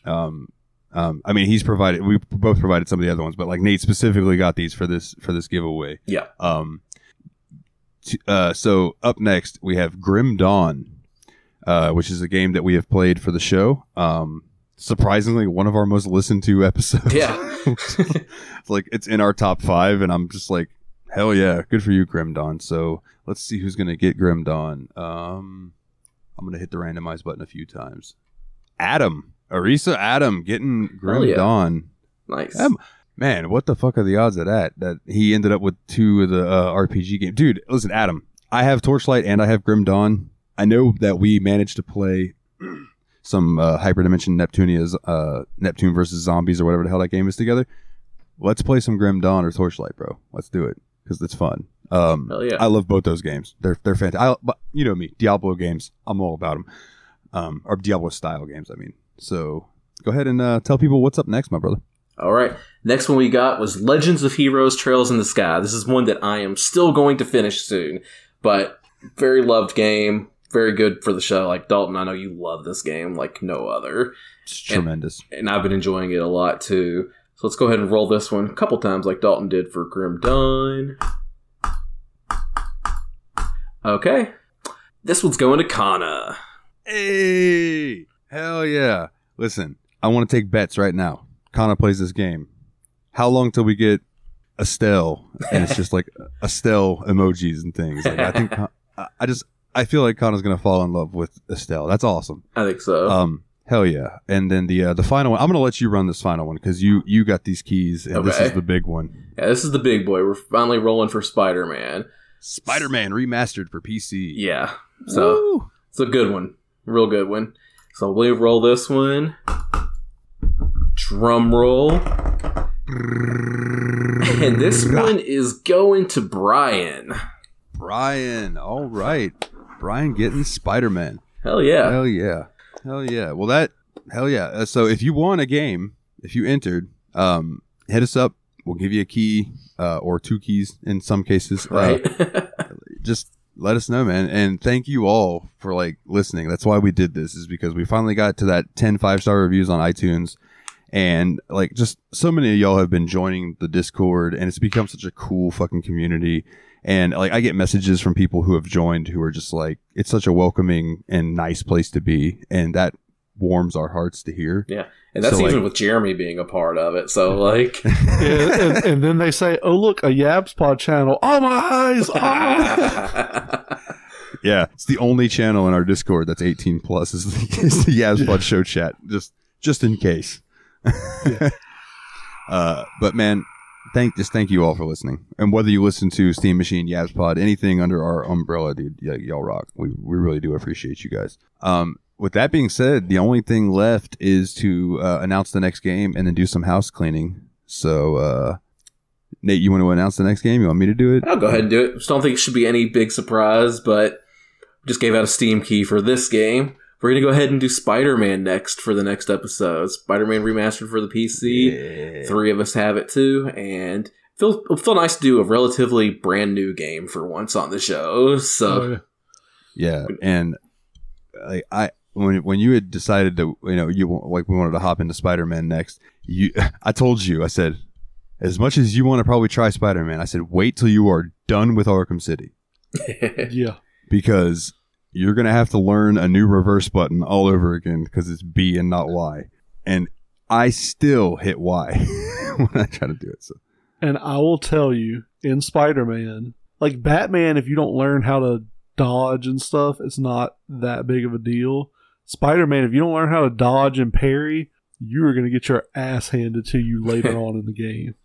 I mean, we both provided some of the other ones, but like Nate specifically got these for this giveaway. Yeah. So up next we have Grim Dawn, which is a game that we have played for the show. Surprisingly, one of our most listened to episodes. Yeah. It's like it's in our top 5, and I'm just like, hell yeah, good for you, Grim Dawn. So let's see who's going to get Grim Dawn. I'm going to hit the randomize button a few times. Adam. Arisa Adam getting Grim Dawn. Nice. Man, what the fuck are the odds of that? That he ended up with two of the RPG games. Dude, listen, Adam, I have Torchlight and I have Grim Dawn. I know that we managed to play some Hyperdimension Neptunia's Neptune versus Zombies or whatever the hell that game is together. Let's play some Grim Dawn or Torchlight, bro. Let's do it because it's fun. Hell yeah. I love both those games. They're fantastic. But you know me, Diablo games. I'm all about them. Or Diablo style games, I mean. So go ahead and tell people what's up next, my brother. All right. Next one we got was Legends of Heroes Trails in the Sky. This is one that I am still going to finish soon, but very loved game. Very good for the show. Like, Dalton, I know you love this game like no other. It's tremendous. And I've been enjoying it a lot, too. So let's go ahead and roll this one a couple times like Dalton did for Grim Dawn. Okay. This one's going to Kana. Hey! Hell yeah. Listen, I want to take bets right now. Kana plays this game. How long till we get Estelle? And it's just like Estelle emojis and things. Like, I think I feel like Kana's going to fall in love with Estelle. That's awesome. I think so. Hell yeah. And then the final one, I'm going to let you run this final one because you got these keys, and this is the big one. Yeah, this is the big boy. We're finally rolling for Spider-Man. Spider-Man remastered for PC. Yeah. So woo! It's a good one. Real good one. So we roll this one. Drum roll. And this one is going to Brian. Brian. All right. Brian getting Spider-Man. Hell yeah. Hell yeah. Hell yeah. Well, hell yeah. So if you won a game, if you entered, hit us up. We'll give you a key or two keys in some cases. Right. Just let us know, man. And thank you all for listening. That's why we did this, is because we finally got to that 10 5-star reviews on iTunes. And just so many of y'all have been joining the Discord, and it's become such a cool fucking community. And I get messages from people who have joined who are just like, it's such a welcoming and nice place to be. And that warms our hearts to hear. Yeah. And that's so, even with Jeremy being a part of it. So and then they say, oh, look, a Yabs Pod channel. Oh, my eyes. Oh. Yeah. It's the only channel in our Discord that's 18 plus is the Yabs Pod show chat. Just in case. Yeah. But man, thank you all for listening, and whether you listen to Steam Machine, Yabs Pod, anything under our umbrella, dude, y'all rock. We really do appreciate you guys. With that being said, the only thing left is to announce the next game and then do some house cleaning. So Nate, you want to announce the next game? You want me to do it? I'll go ahead and do it. Just don't think it should be any big surprise, but just gave out a Steam key for this game. We're going to go ahead and do Spider-Man next for the next episode. Spider-Man Remastered for the PC. Yeah. 3 of us have it too. And it'll feel nice to do a relatively brand new game for once on the show. So, yeah. And when you had decided that, we wanted to hop into Spider-Man next, I told you, I said, as much as you want to probably try Spider-Man, I said, wait till you are done with Arkham City. Yeah. Because you're going to have to learn a new reverse button all over again because it's B and not Y. And I still hit Y when I try to do it. So. And I will tell you, in Spider-Man, like Batman, if you don't learn how to dodge and stuff, it's not that big of a deal. Spider-Man, if you don't learn how to dodge and parry, you are going to get your ass handed to you later on in the game.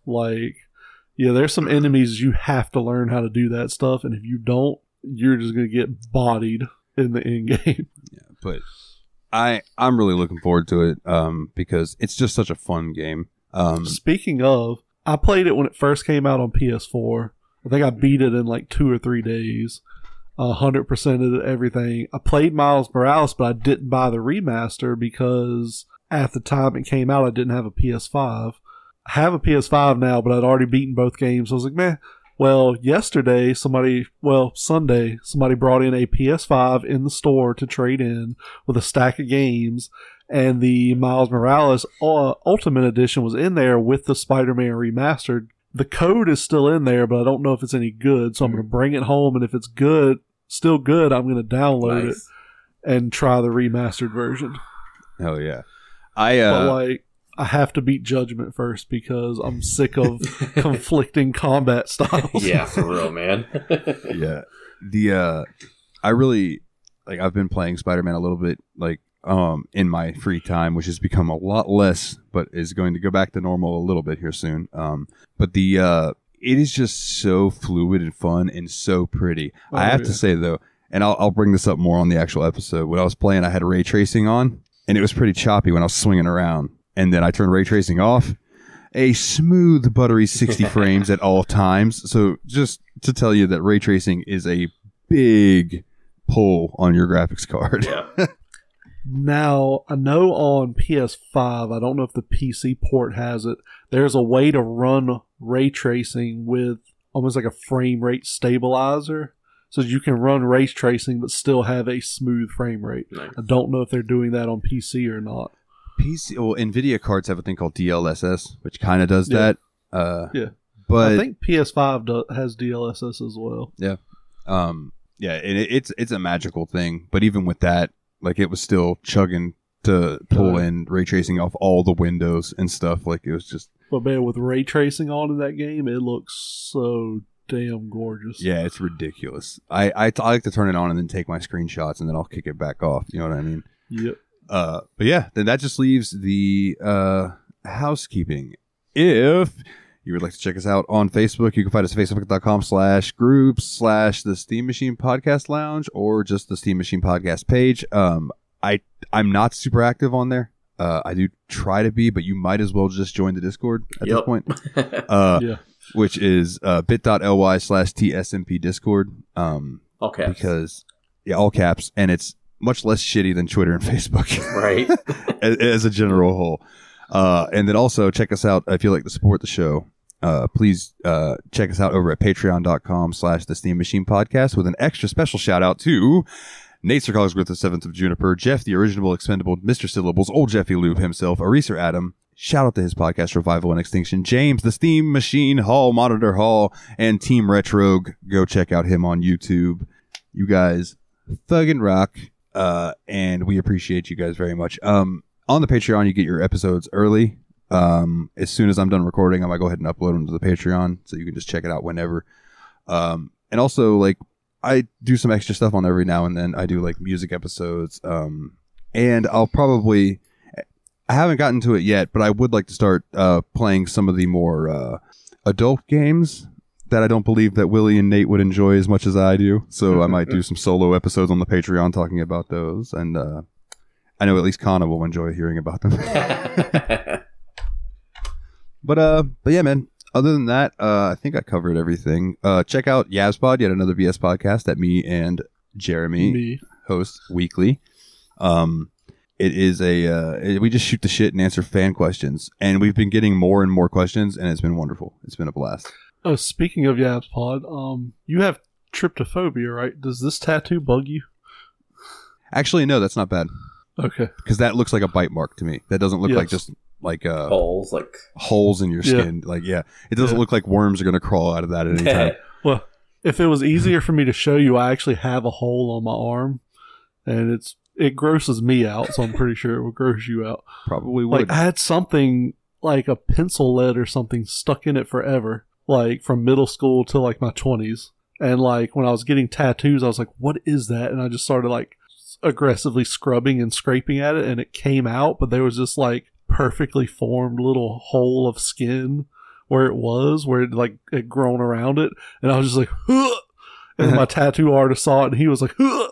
There's some enemies you have to learn how to do that stuff. And if you don't, you're just going to get bodied in the end game. Yeah, but I'm really looking forward to it because it's just such a fun game. Speaking of, I played it when it first came out on PS4. I think I beat it in 2 or 3 days. 100%ed everything. I played Miles Morales, but I didn't buy the remaster because at the time it came out, I didn't have a PS5. I have a PS5 now, but I'd already beaten both games. So I was like, meh. Well, Sunday, somebody brought in a PS5 in the store to trade in with a stack of games, and the Miles Morales Ultimate Edition was in there with the Spider-Man Remastered. The code is still in there, but I don't know if it's any good, so I'm going to bring it home, and if it's still good, I'm going to download it and try the remastered version. Hell yeah. I have to beat Judgment first because I'm sick of conflicting combat styles. Yeah, for real, man. Yeah. I really, I've been playing Spider-Man a little bit, in my free time, which has become a lot less, but is going to go back to normal a little bit here soon. But it is just so fluid and fun and so pretty. Oh, I have to say, though, and I'll bring this up more on the actual episode. When I was playing, I had ray tracing on, and it was pretty choppy when I was swinging around. And then I turned ray tracing off, a smooth, buttery 60 frames at all times. So just to tell you that ray tracing is a big pull on your graphics card. Yeah. Now, I know on PS5, I don't know if the PC port has it, there's a way to run ray tracing with almost like a frame rate stabilizer. So you can run ray tracing but still have a smooth frame rate. Nice. I don't know if they're doing that on PC or not. Nvidia cards have a thing called DLSS, which kind of does that. Yeah, but I think PS5 has DLSS as well. Yeah, and it's a magical thing. But even with that, it was still chugging to pull in ray tracing off all the windows and stuff. It was just. But man, with ray tracing on in that game, it looks so damn gorgeous. Yeah, it's ridiculous. I like to turn it on and then take my screenshots and then I'll kick it back off. You know what I mean? Yep. But yeah, then that just leaves the housekeeping. If you would like to check us out on Facebook, you can find us at facebook.com/groups/the Steam Machine Podcast Lounge or just the Steam Machine Podcast page. I'm not super active on there. I do try to be, but you might as well just join the Discord at this point. Yeah. Which is bit.ly/TSMP Discord. All caps. Because, yeah, all caps. And it's much less shitty than Twitter and Facebook. Right. as a general whole. And then also check us out if you like to support the show. Please check us out over at patreon.com/the Steam Machine Podcast with an extra special shout out to Nate Sircogsworth, the 7th of Juniper, Jeff, the original expendable Mr. Syllables, old Jeffy Lube himself, Eraser Adam. Shout out to his podcast, Revival and Extinction. James, the Steam Machine Hall, Monitor Hall, and Team Retro. Go check out him on YouTube. You guys thuggin' rock, and we appreciate you guys very much. On the Patreon, you get your episodes early. As soon as I'm done recording, I'm going to go ahead and upload them to the Patreon, so you can just check it out whenever. And also, like, I do some extra stuff on every now and then. I do, like, music episodes, and I'll probably... I haven't gotten to it yet, but I would like to start playing some of the more adult games that I don't believe that Willie and Nate would enjoy as much as I do. So I might do some solo episodes on the Patreon talking about those. And I know at least Connor will enjoy hearing about them. But yeah, man, other than that, I think I covered everything. Check out YavsPod, yet another BS podcast that me and Jeremy host weekly. It is a, we just shoot the shit and answer fan questions. And we've been getting more and more questions, and it's been wonderful. It's been a blast. Oh, speaking of YavsPod, you have tryptophobia, right? Does this tattoo bug you? Actually, no, that's not bad. Okay. Because that looks like a bite mark to me. That doesn't look like just like holes, like holes in your skin. Like, it doesn't look like worms are going to crawl out of that at any time. Well, if it was easier for me to show you, I actually have a hole on my arm, and it grosses me out, so I'm pretty sure it will gross you out. Probably would. Like, I had something like a pencil lead or something stuck in it forever, like from middle school to like my 20s. And like when I was getting tattoos, I was like, what is that? And I just started like aggressively scrubbing and scraping at it, and it came out, but there was just like perfectly formed little hole of skin where it like had grown around it. And I was just like, huh! And my tattoo artist saw it, and he was like, and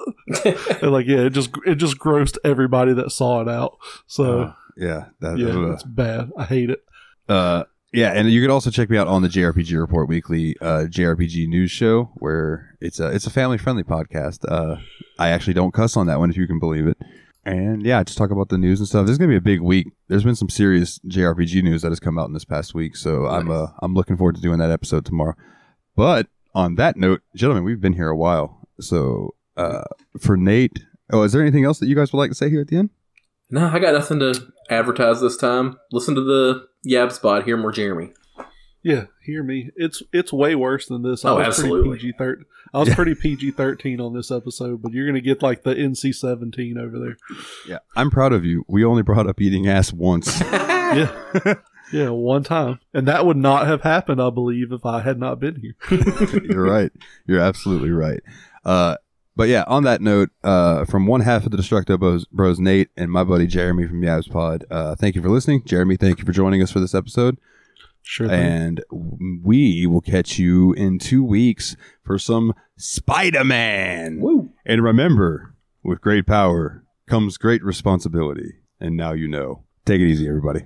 like, it just grossed everybody that saw it out. So that's bad. I hate it. And you can also check me out on the JRPG Report Weekly JRPG News Show, where it's a family friendly podcast. I actually don't cuss on that one, if you can believe it. And yeah, I just talk about the news and stuff. This is gonna be a big week. There's been some serious JRPG news that has come out in this past week, so nice. I'm looking forward to doing that episode tomorrow. But on that note, gentlemen, we've been here a while. So for Nate, is there anything else that you guys would like to say here at the end? No, I got nothing to advertise this time. Listen to the Yab Spot. Hear more Jeremy. Yeah, hear me. It's way worse than this. Oh, absolutely. I was pretty PG-13 on this episode, but you're going to get like the NC-17 over there. Yeah, I'm proud of you. We only brought up eating ass once. Yeah. Yeah, one time. And that would not have happened, I believe, if I had not been here. You're right. You're absolutely right. But yeah, on that note, from one half of the Destructo Bros, Nate, and my buddy Jeremy from YavsPod, thank you for listening. Jeremy, thank you for joining us for this episode. Sure thing. And we will catch you in 2 weeks for some Spider-Man. Woo. And remember, with great power comes great responsibility. And now you know. Take it easy, everybody.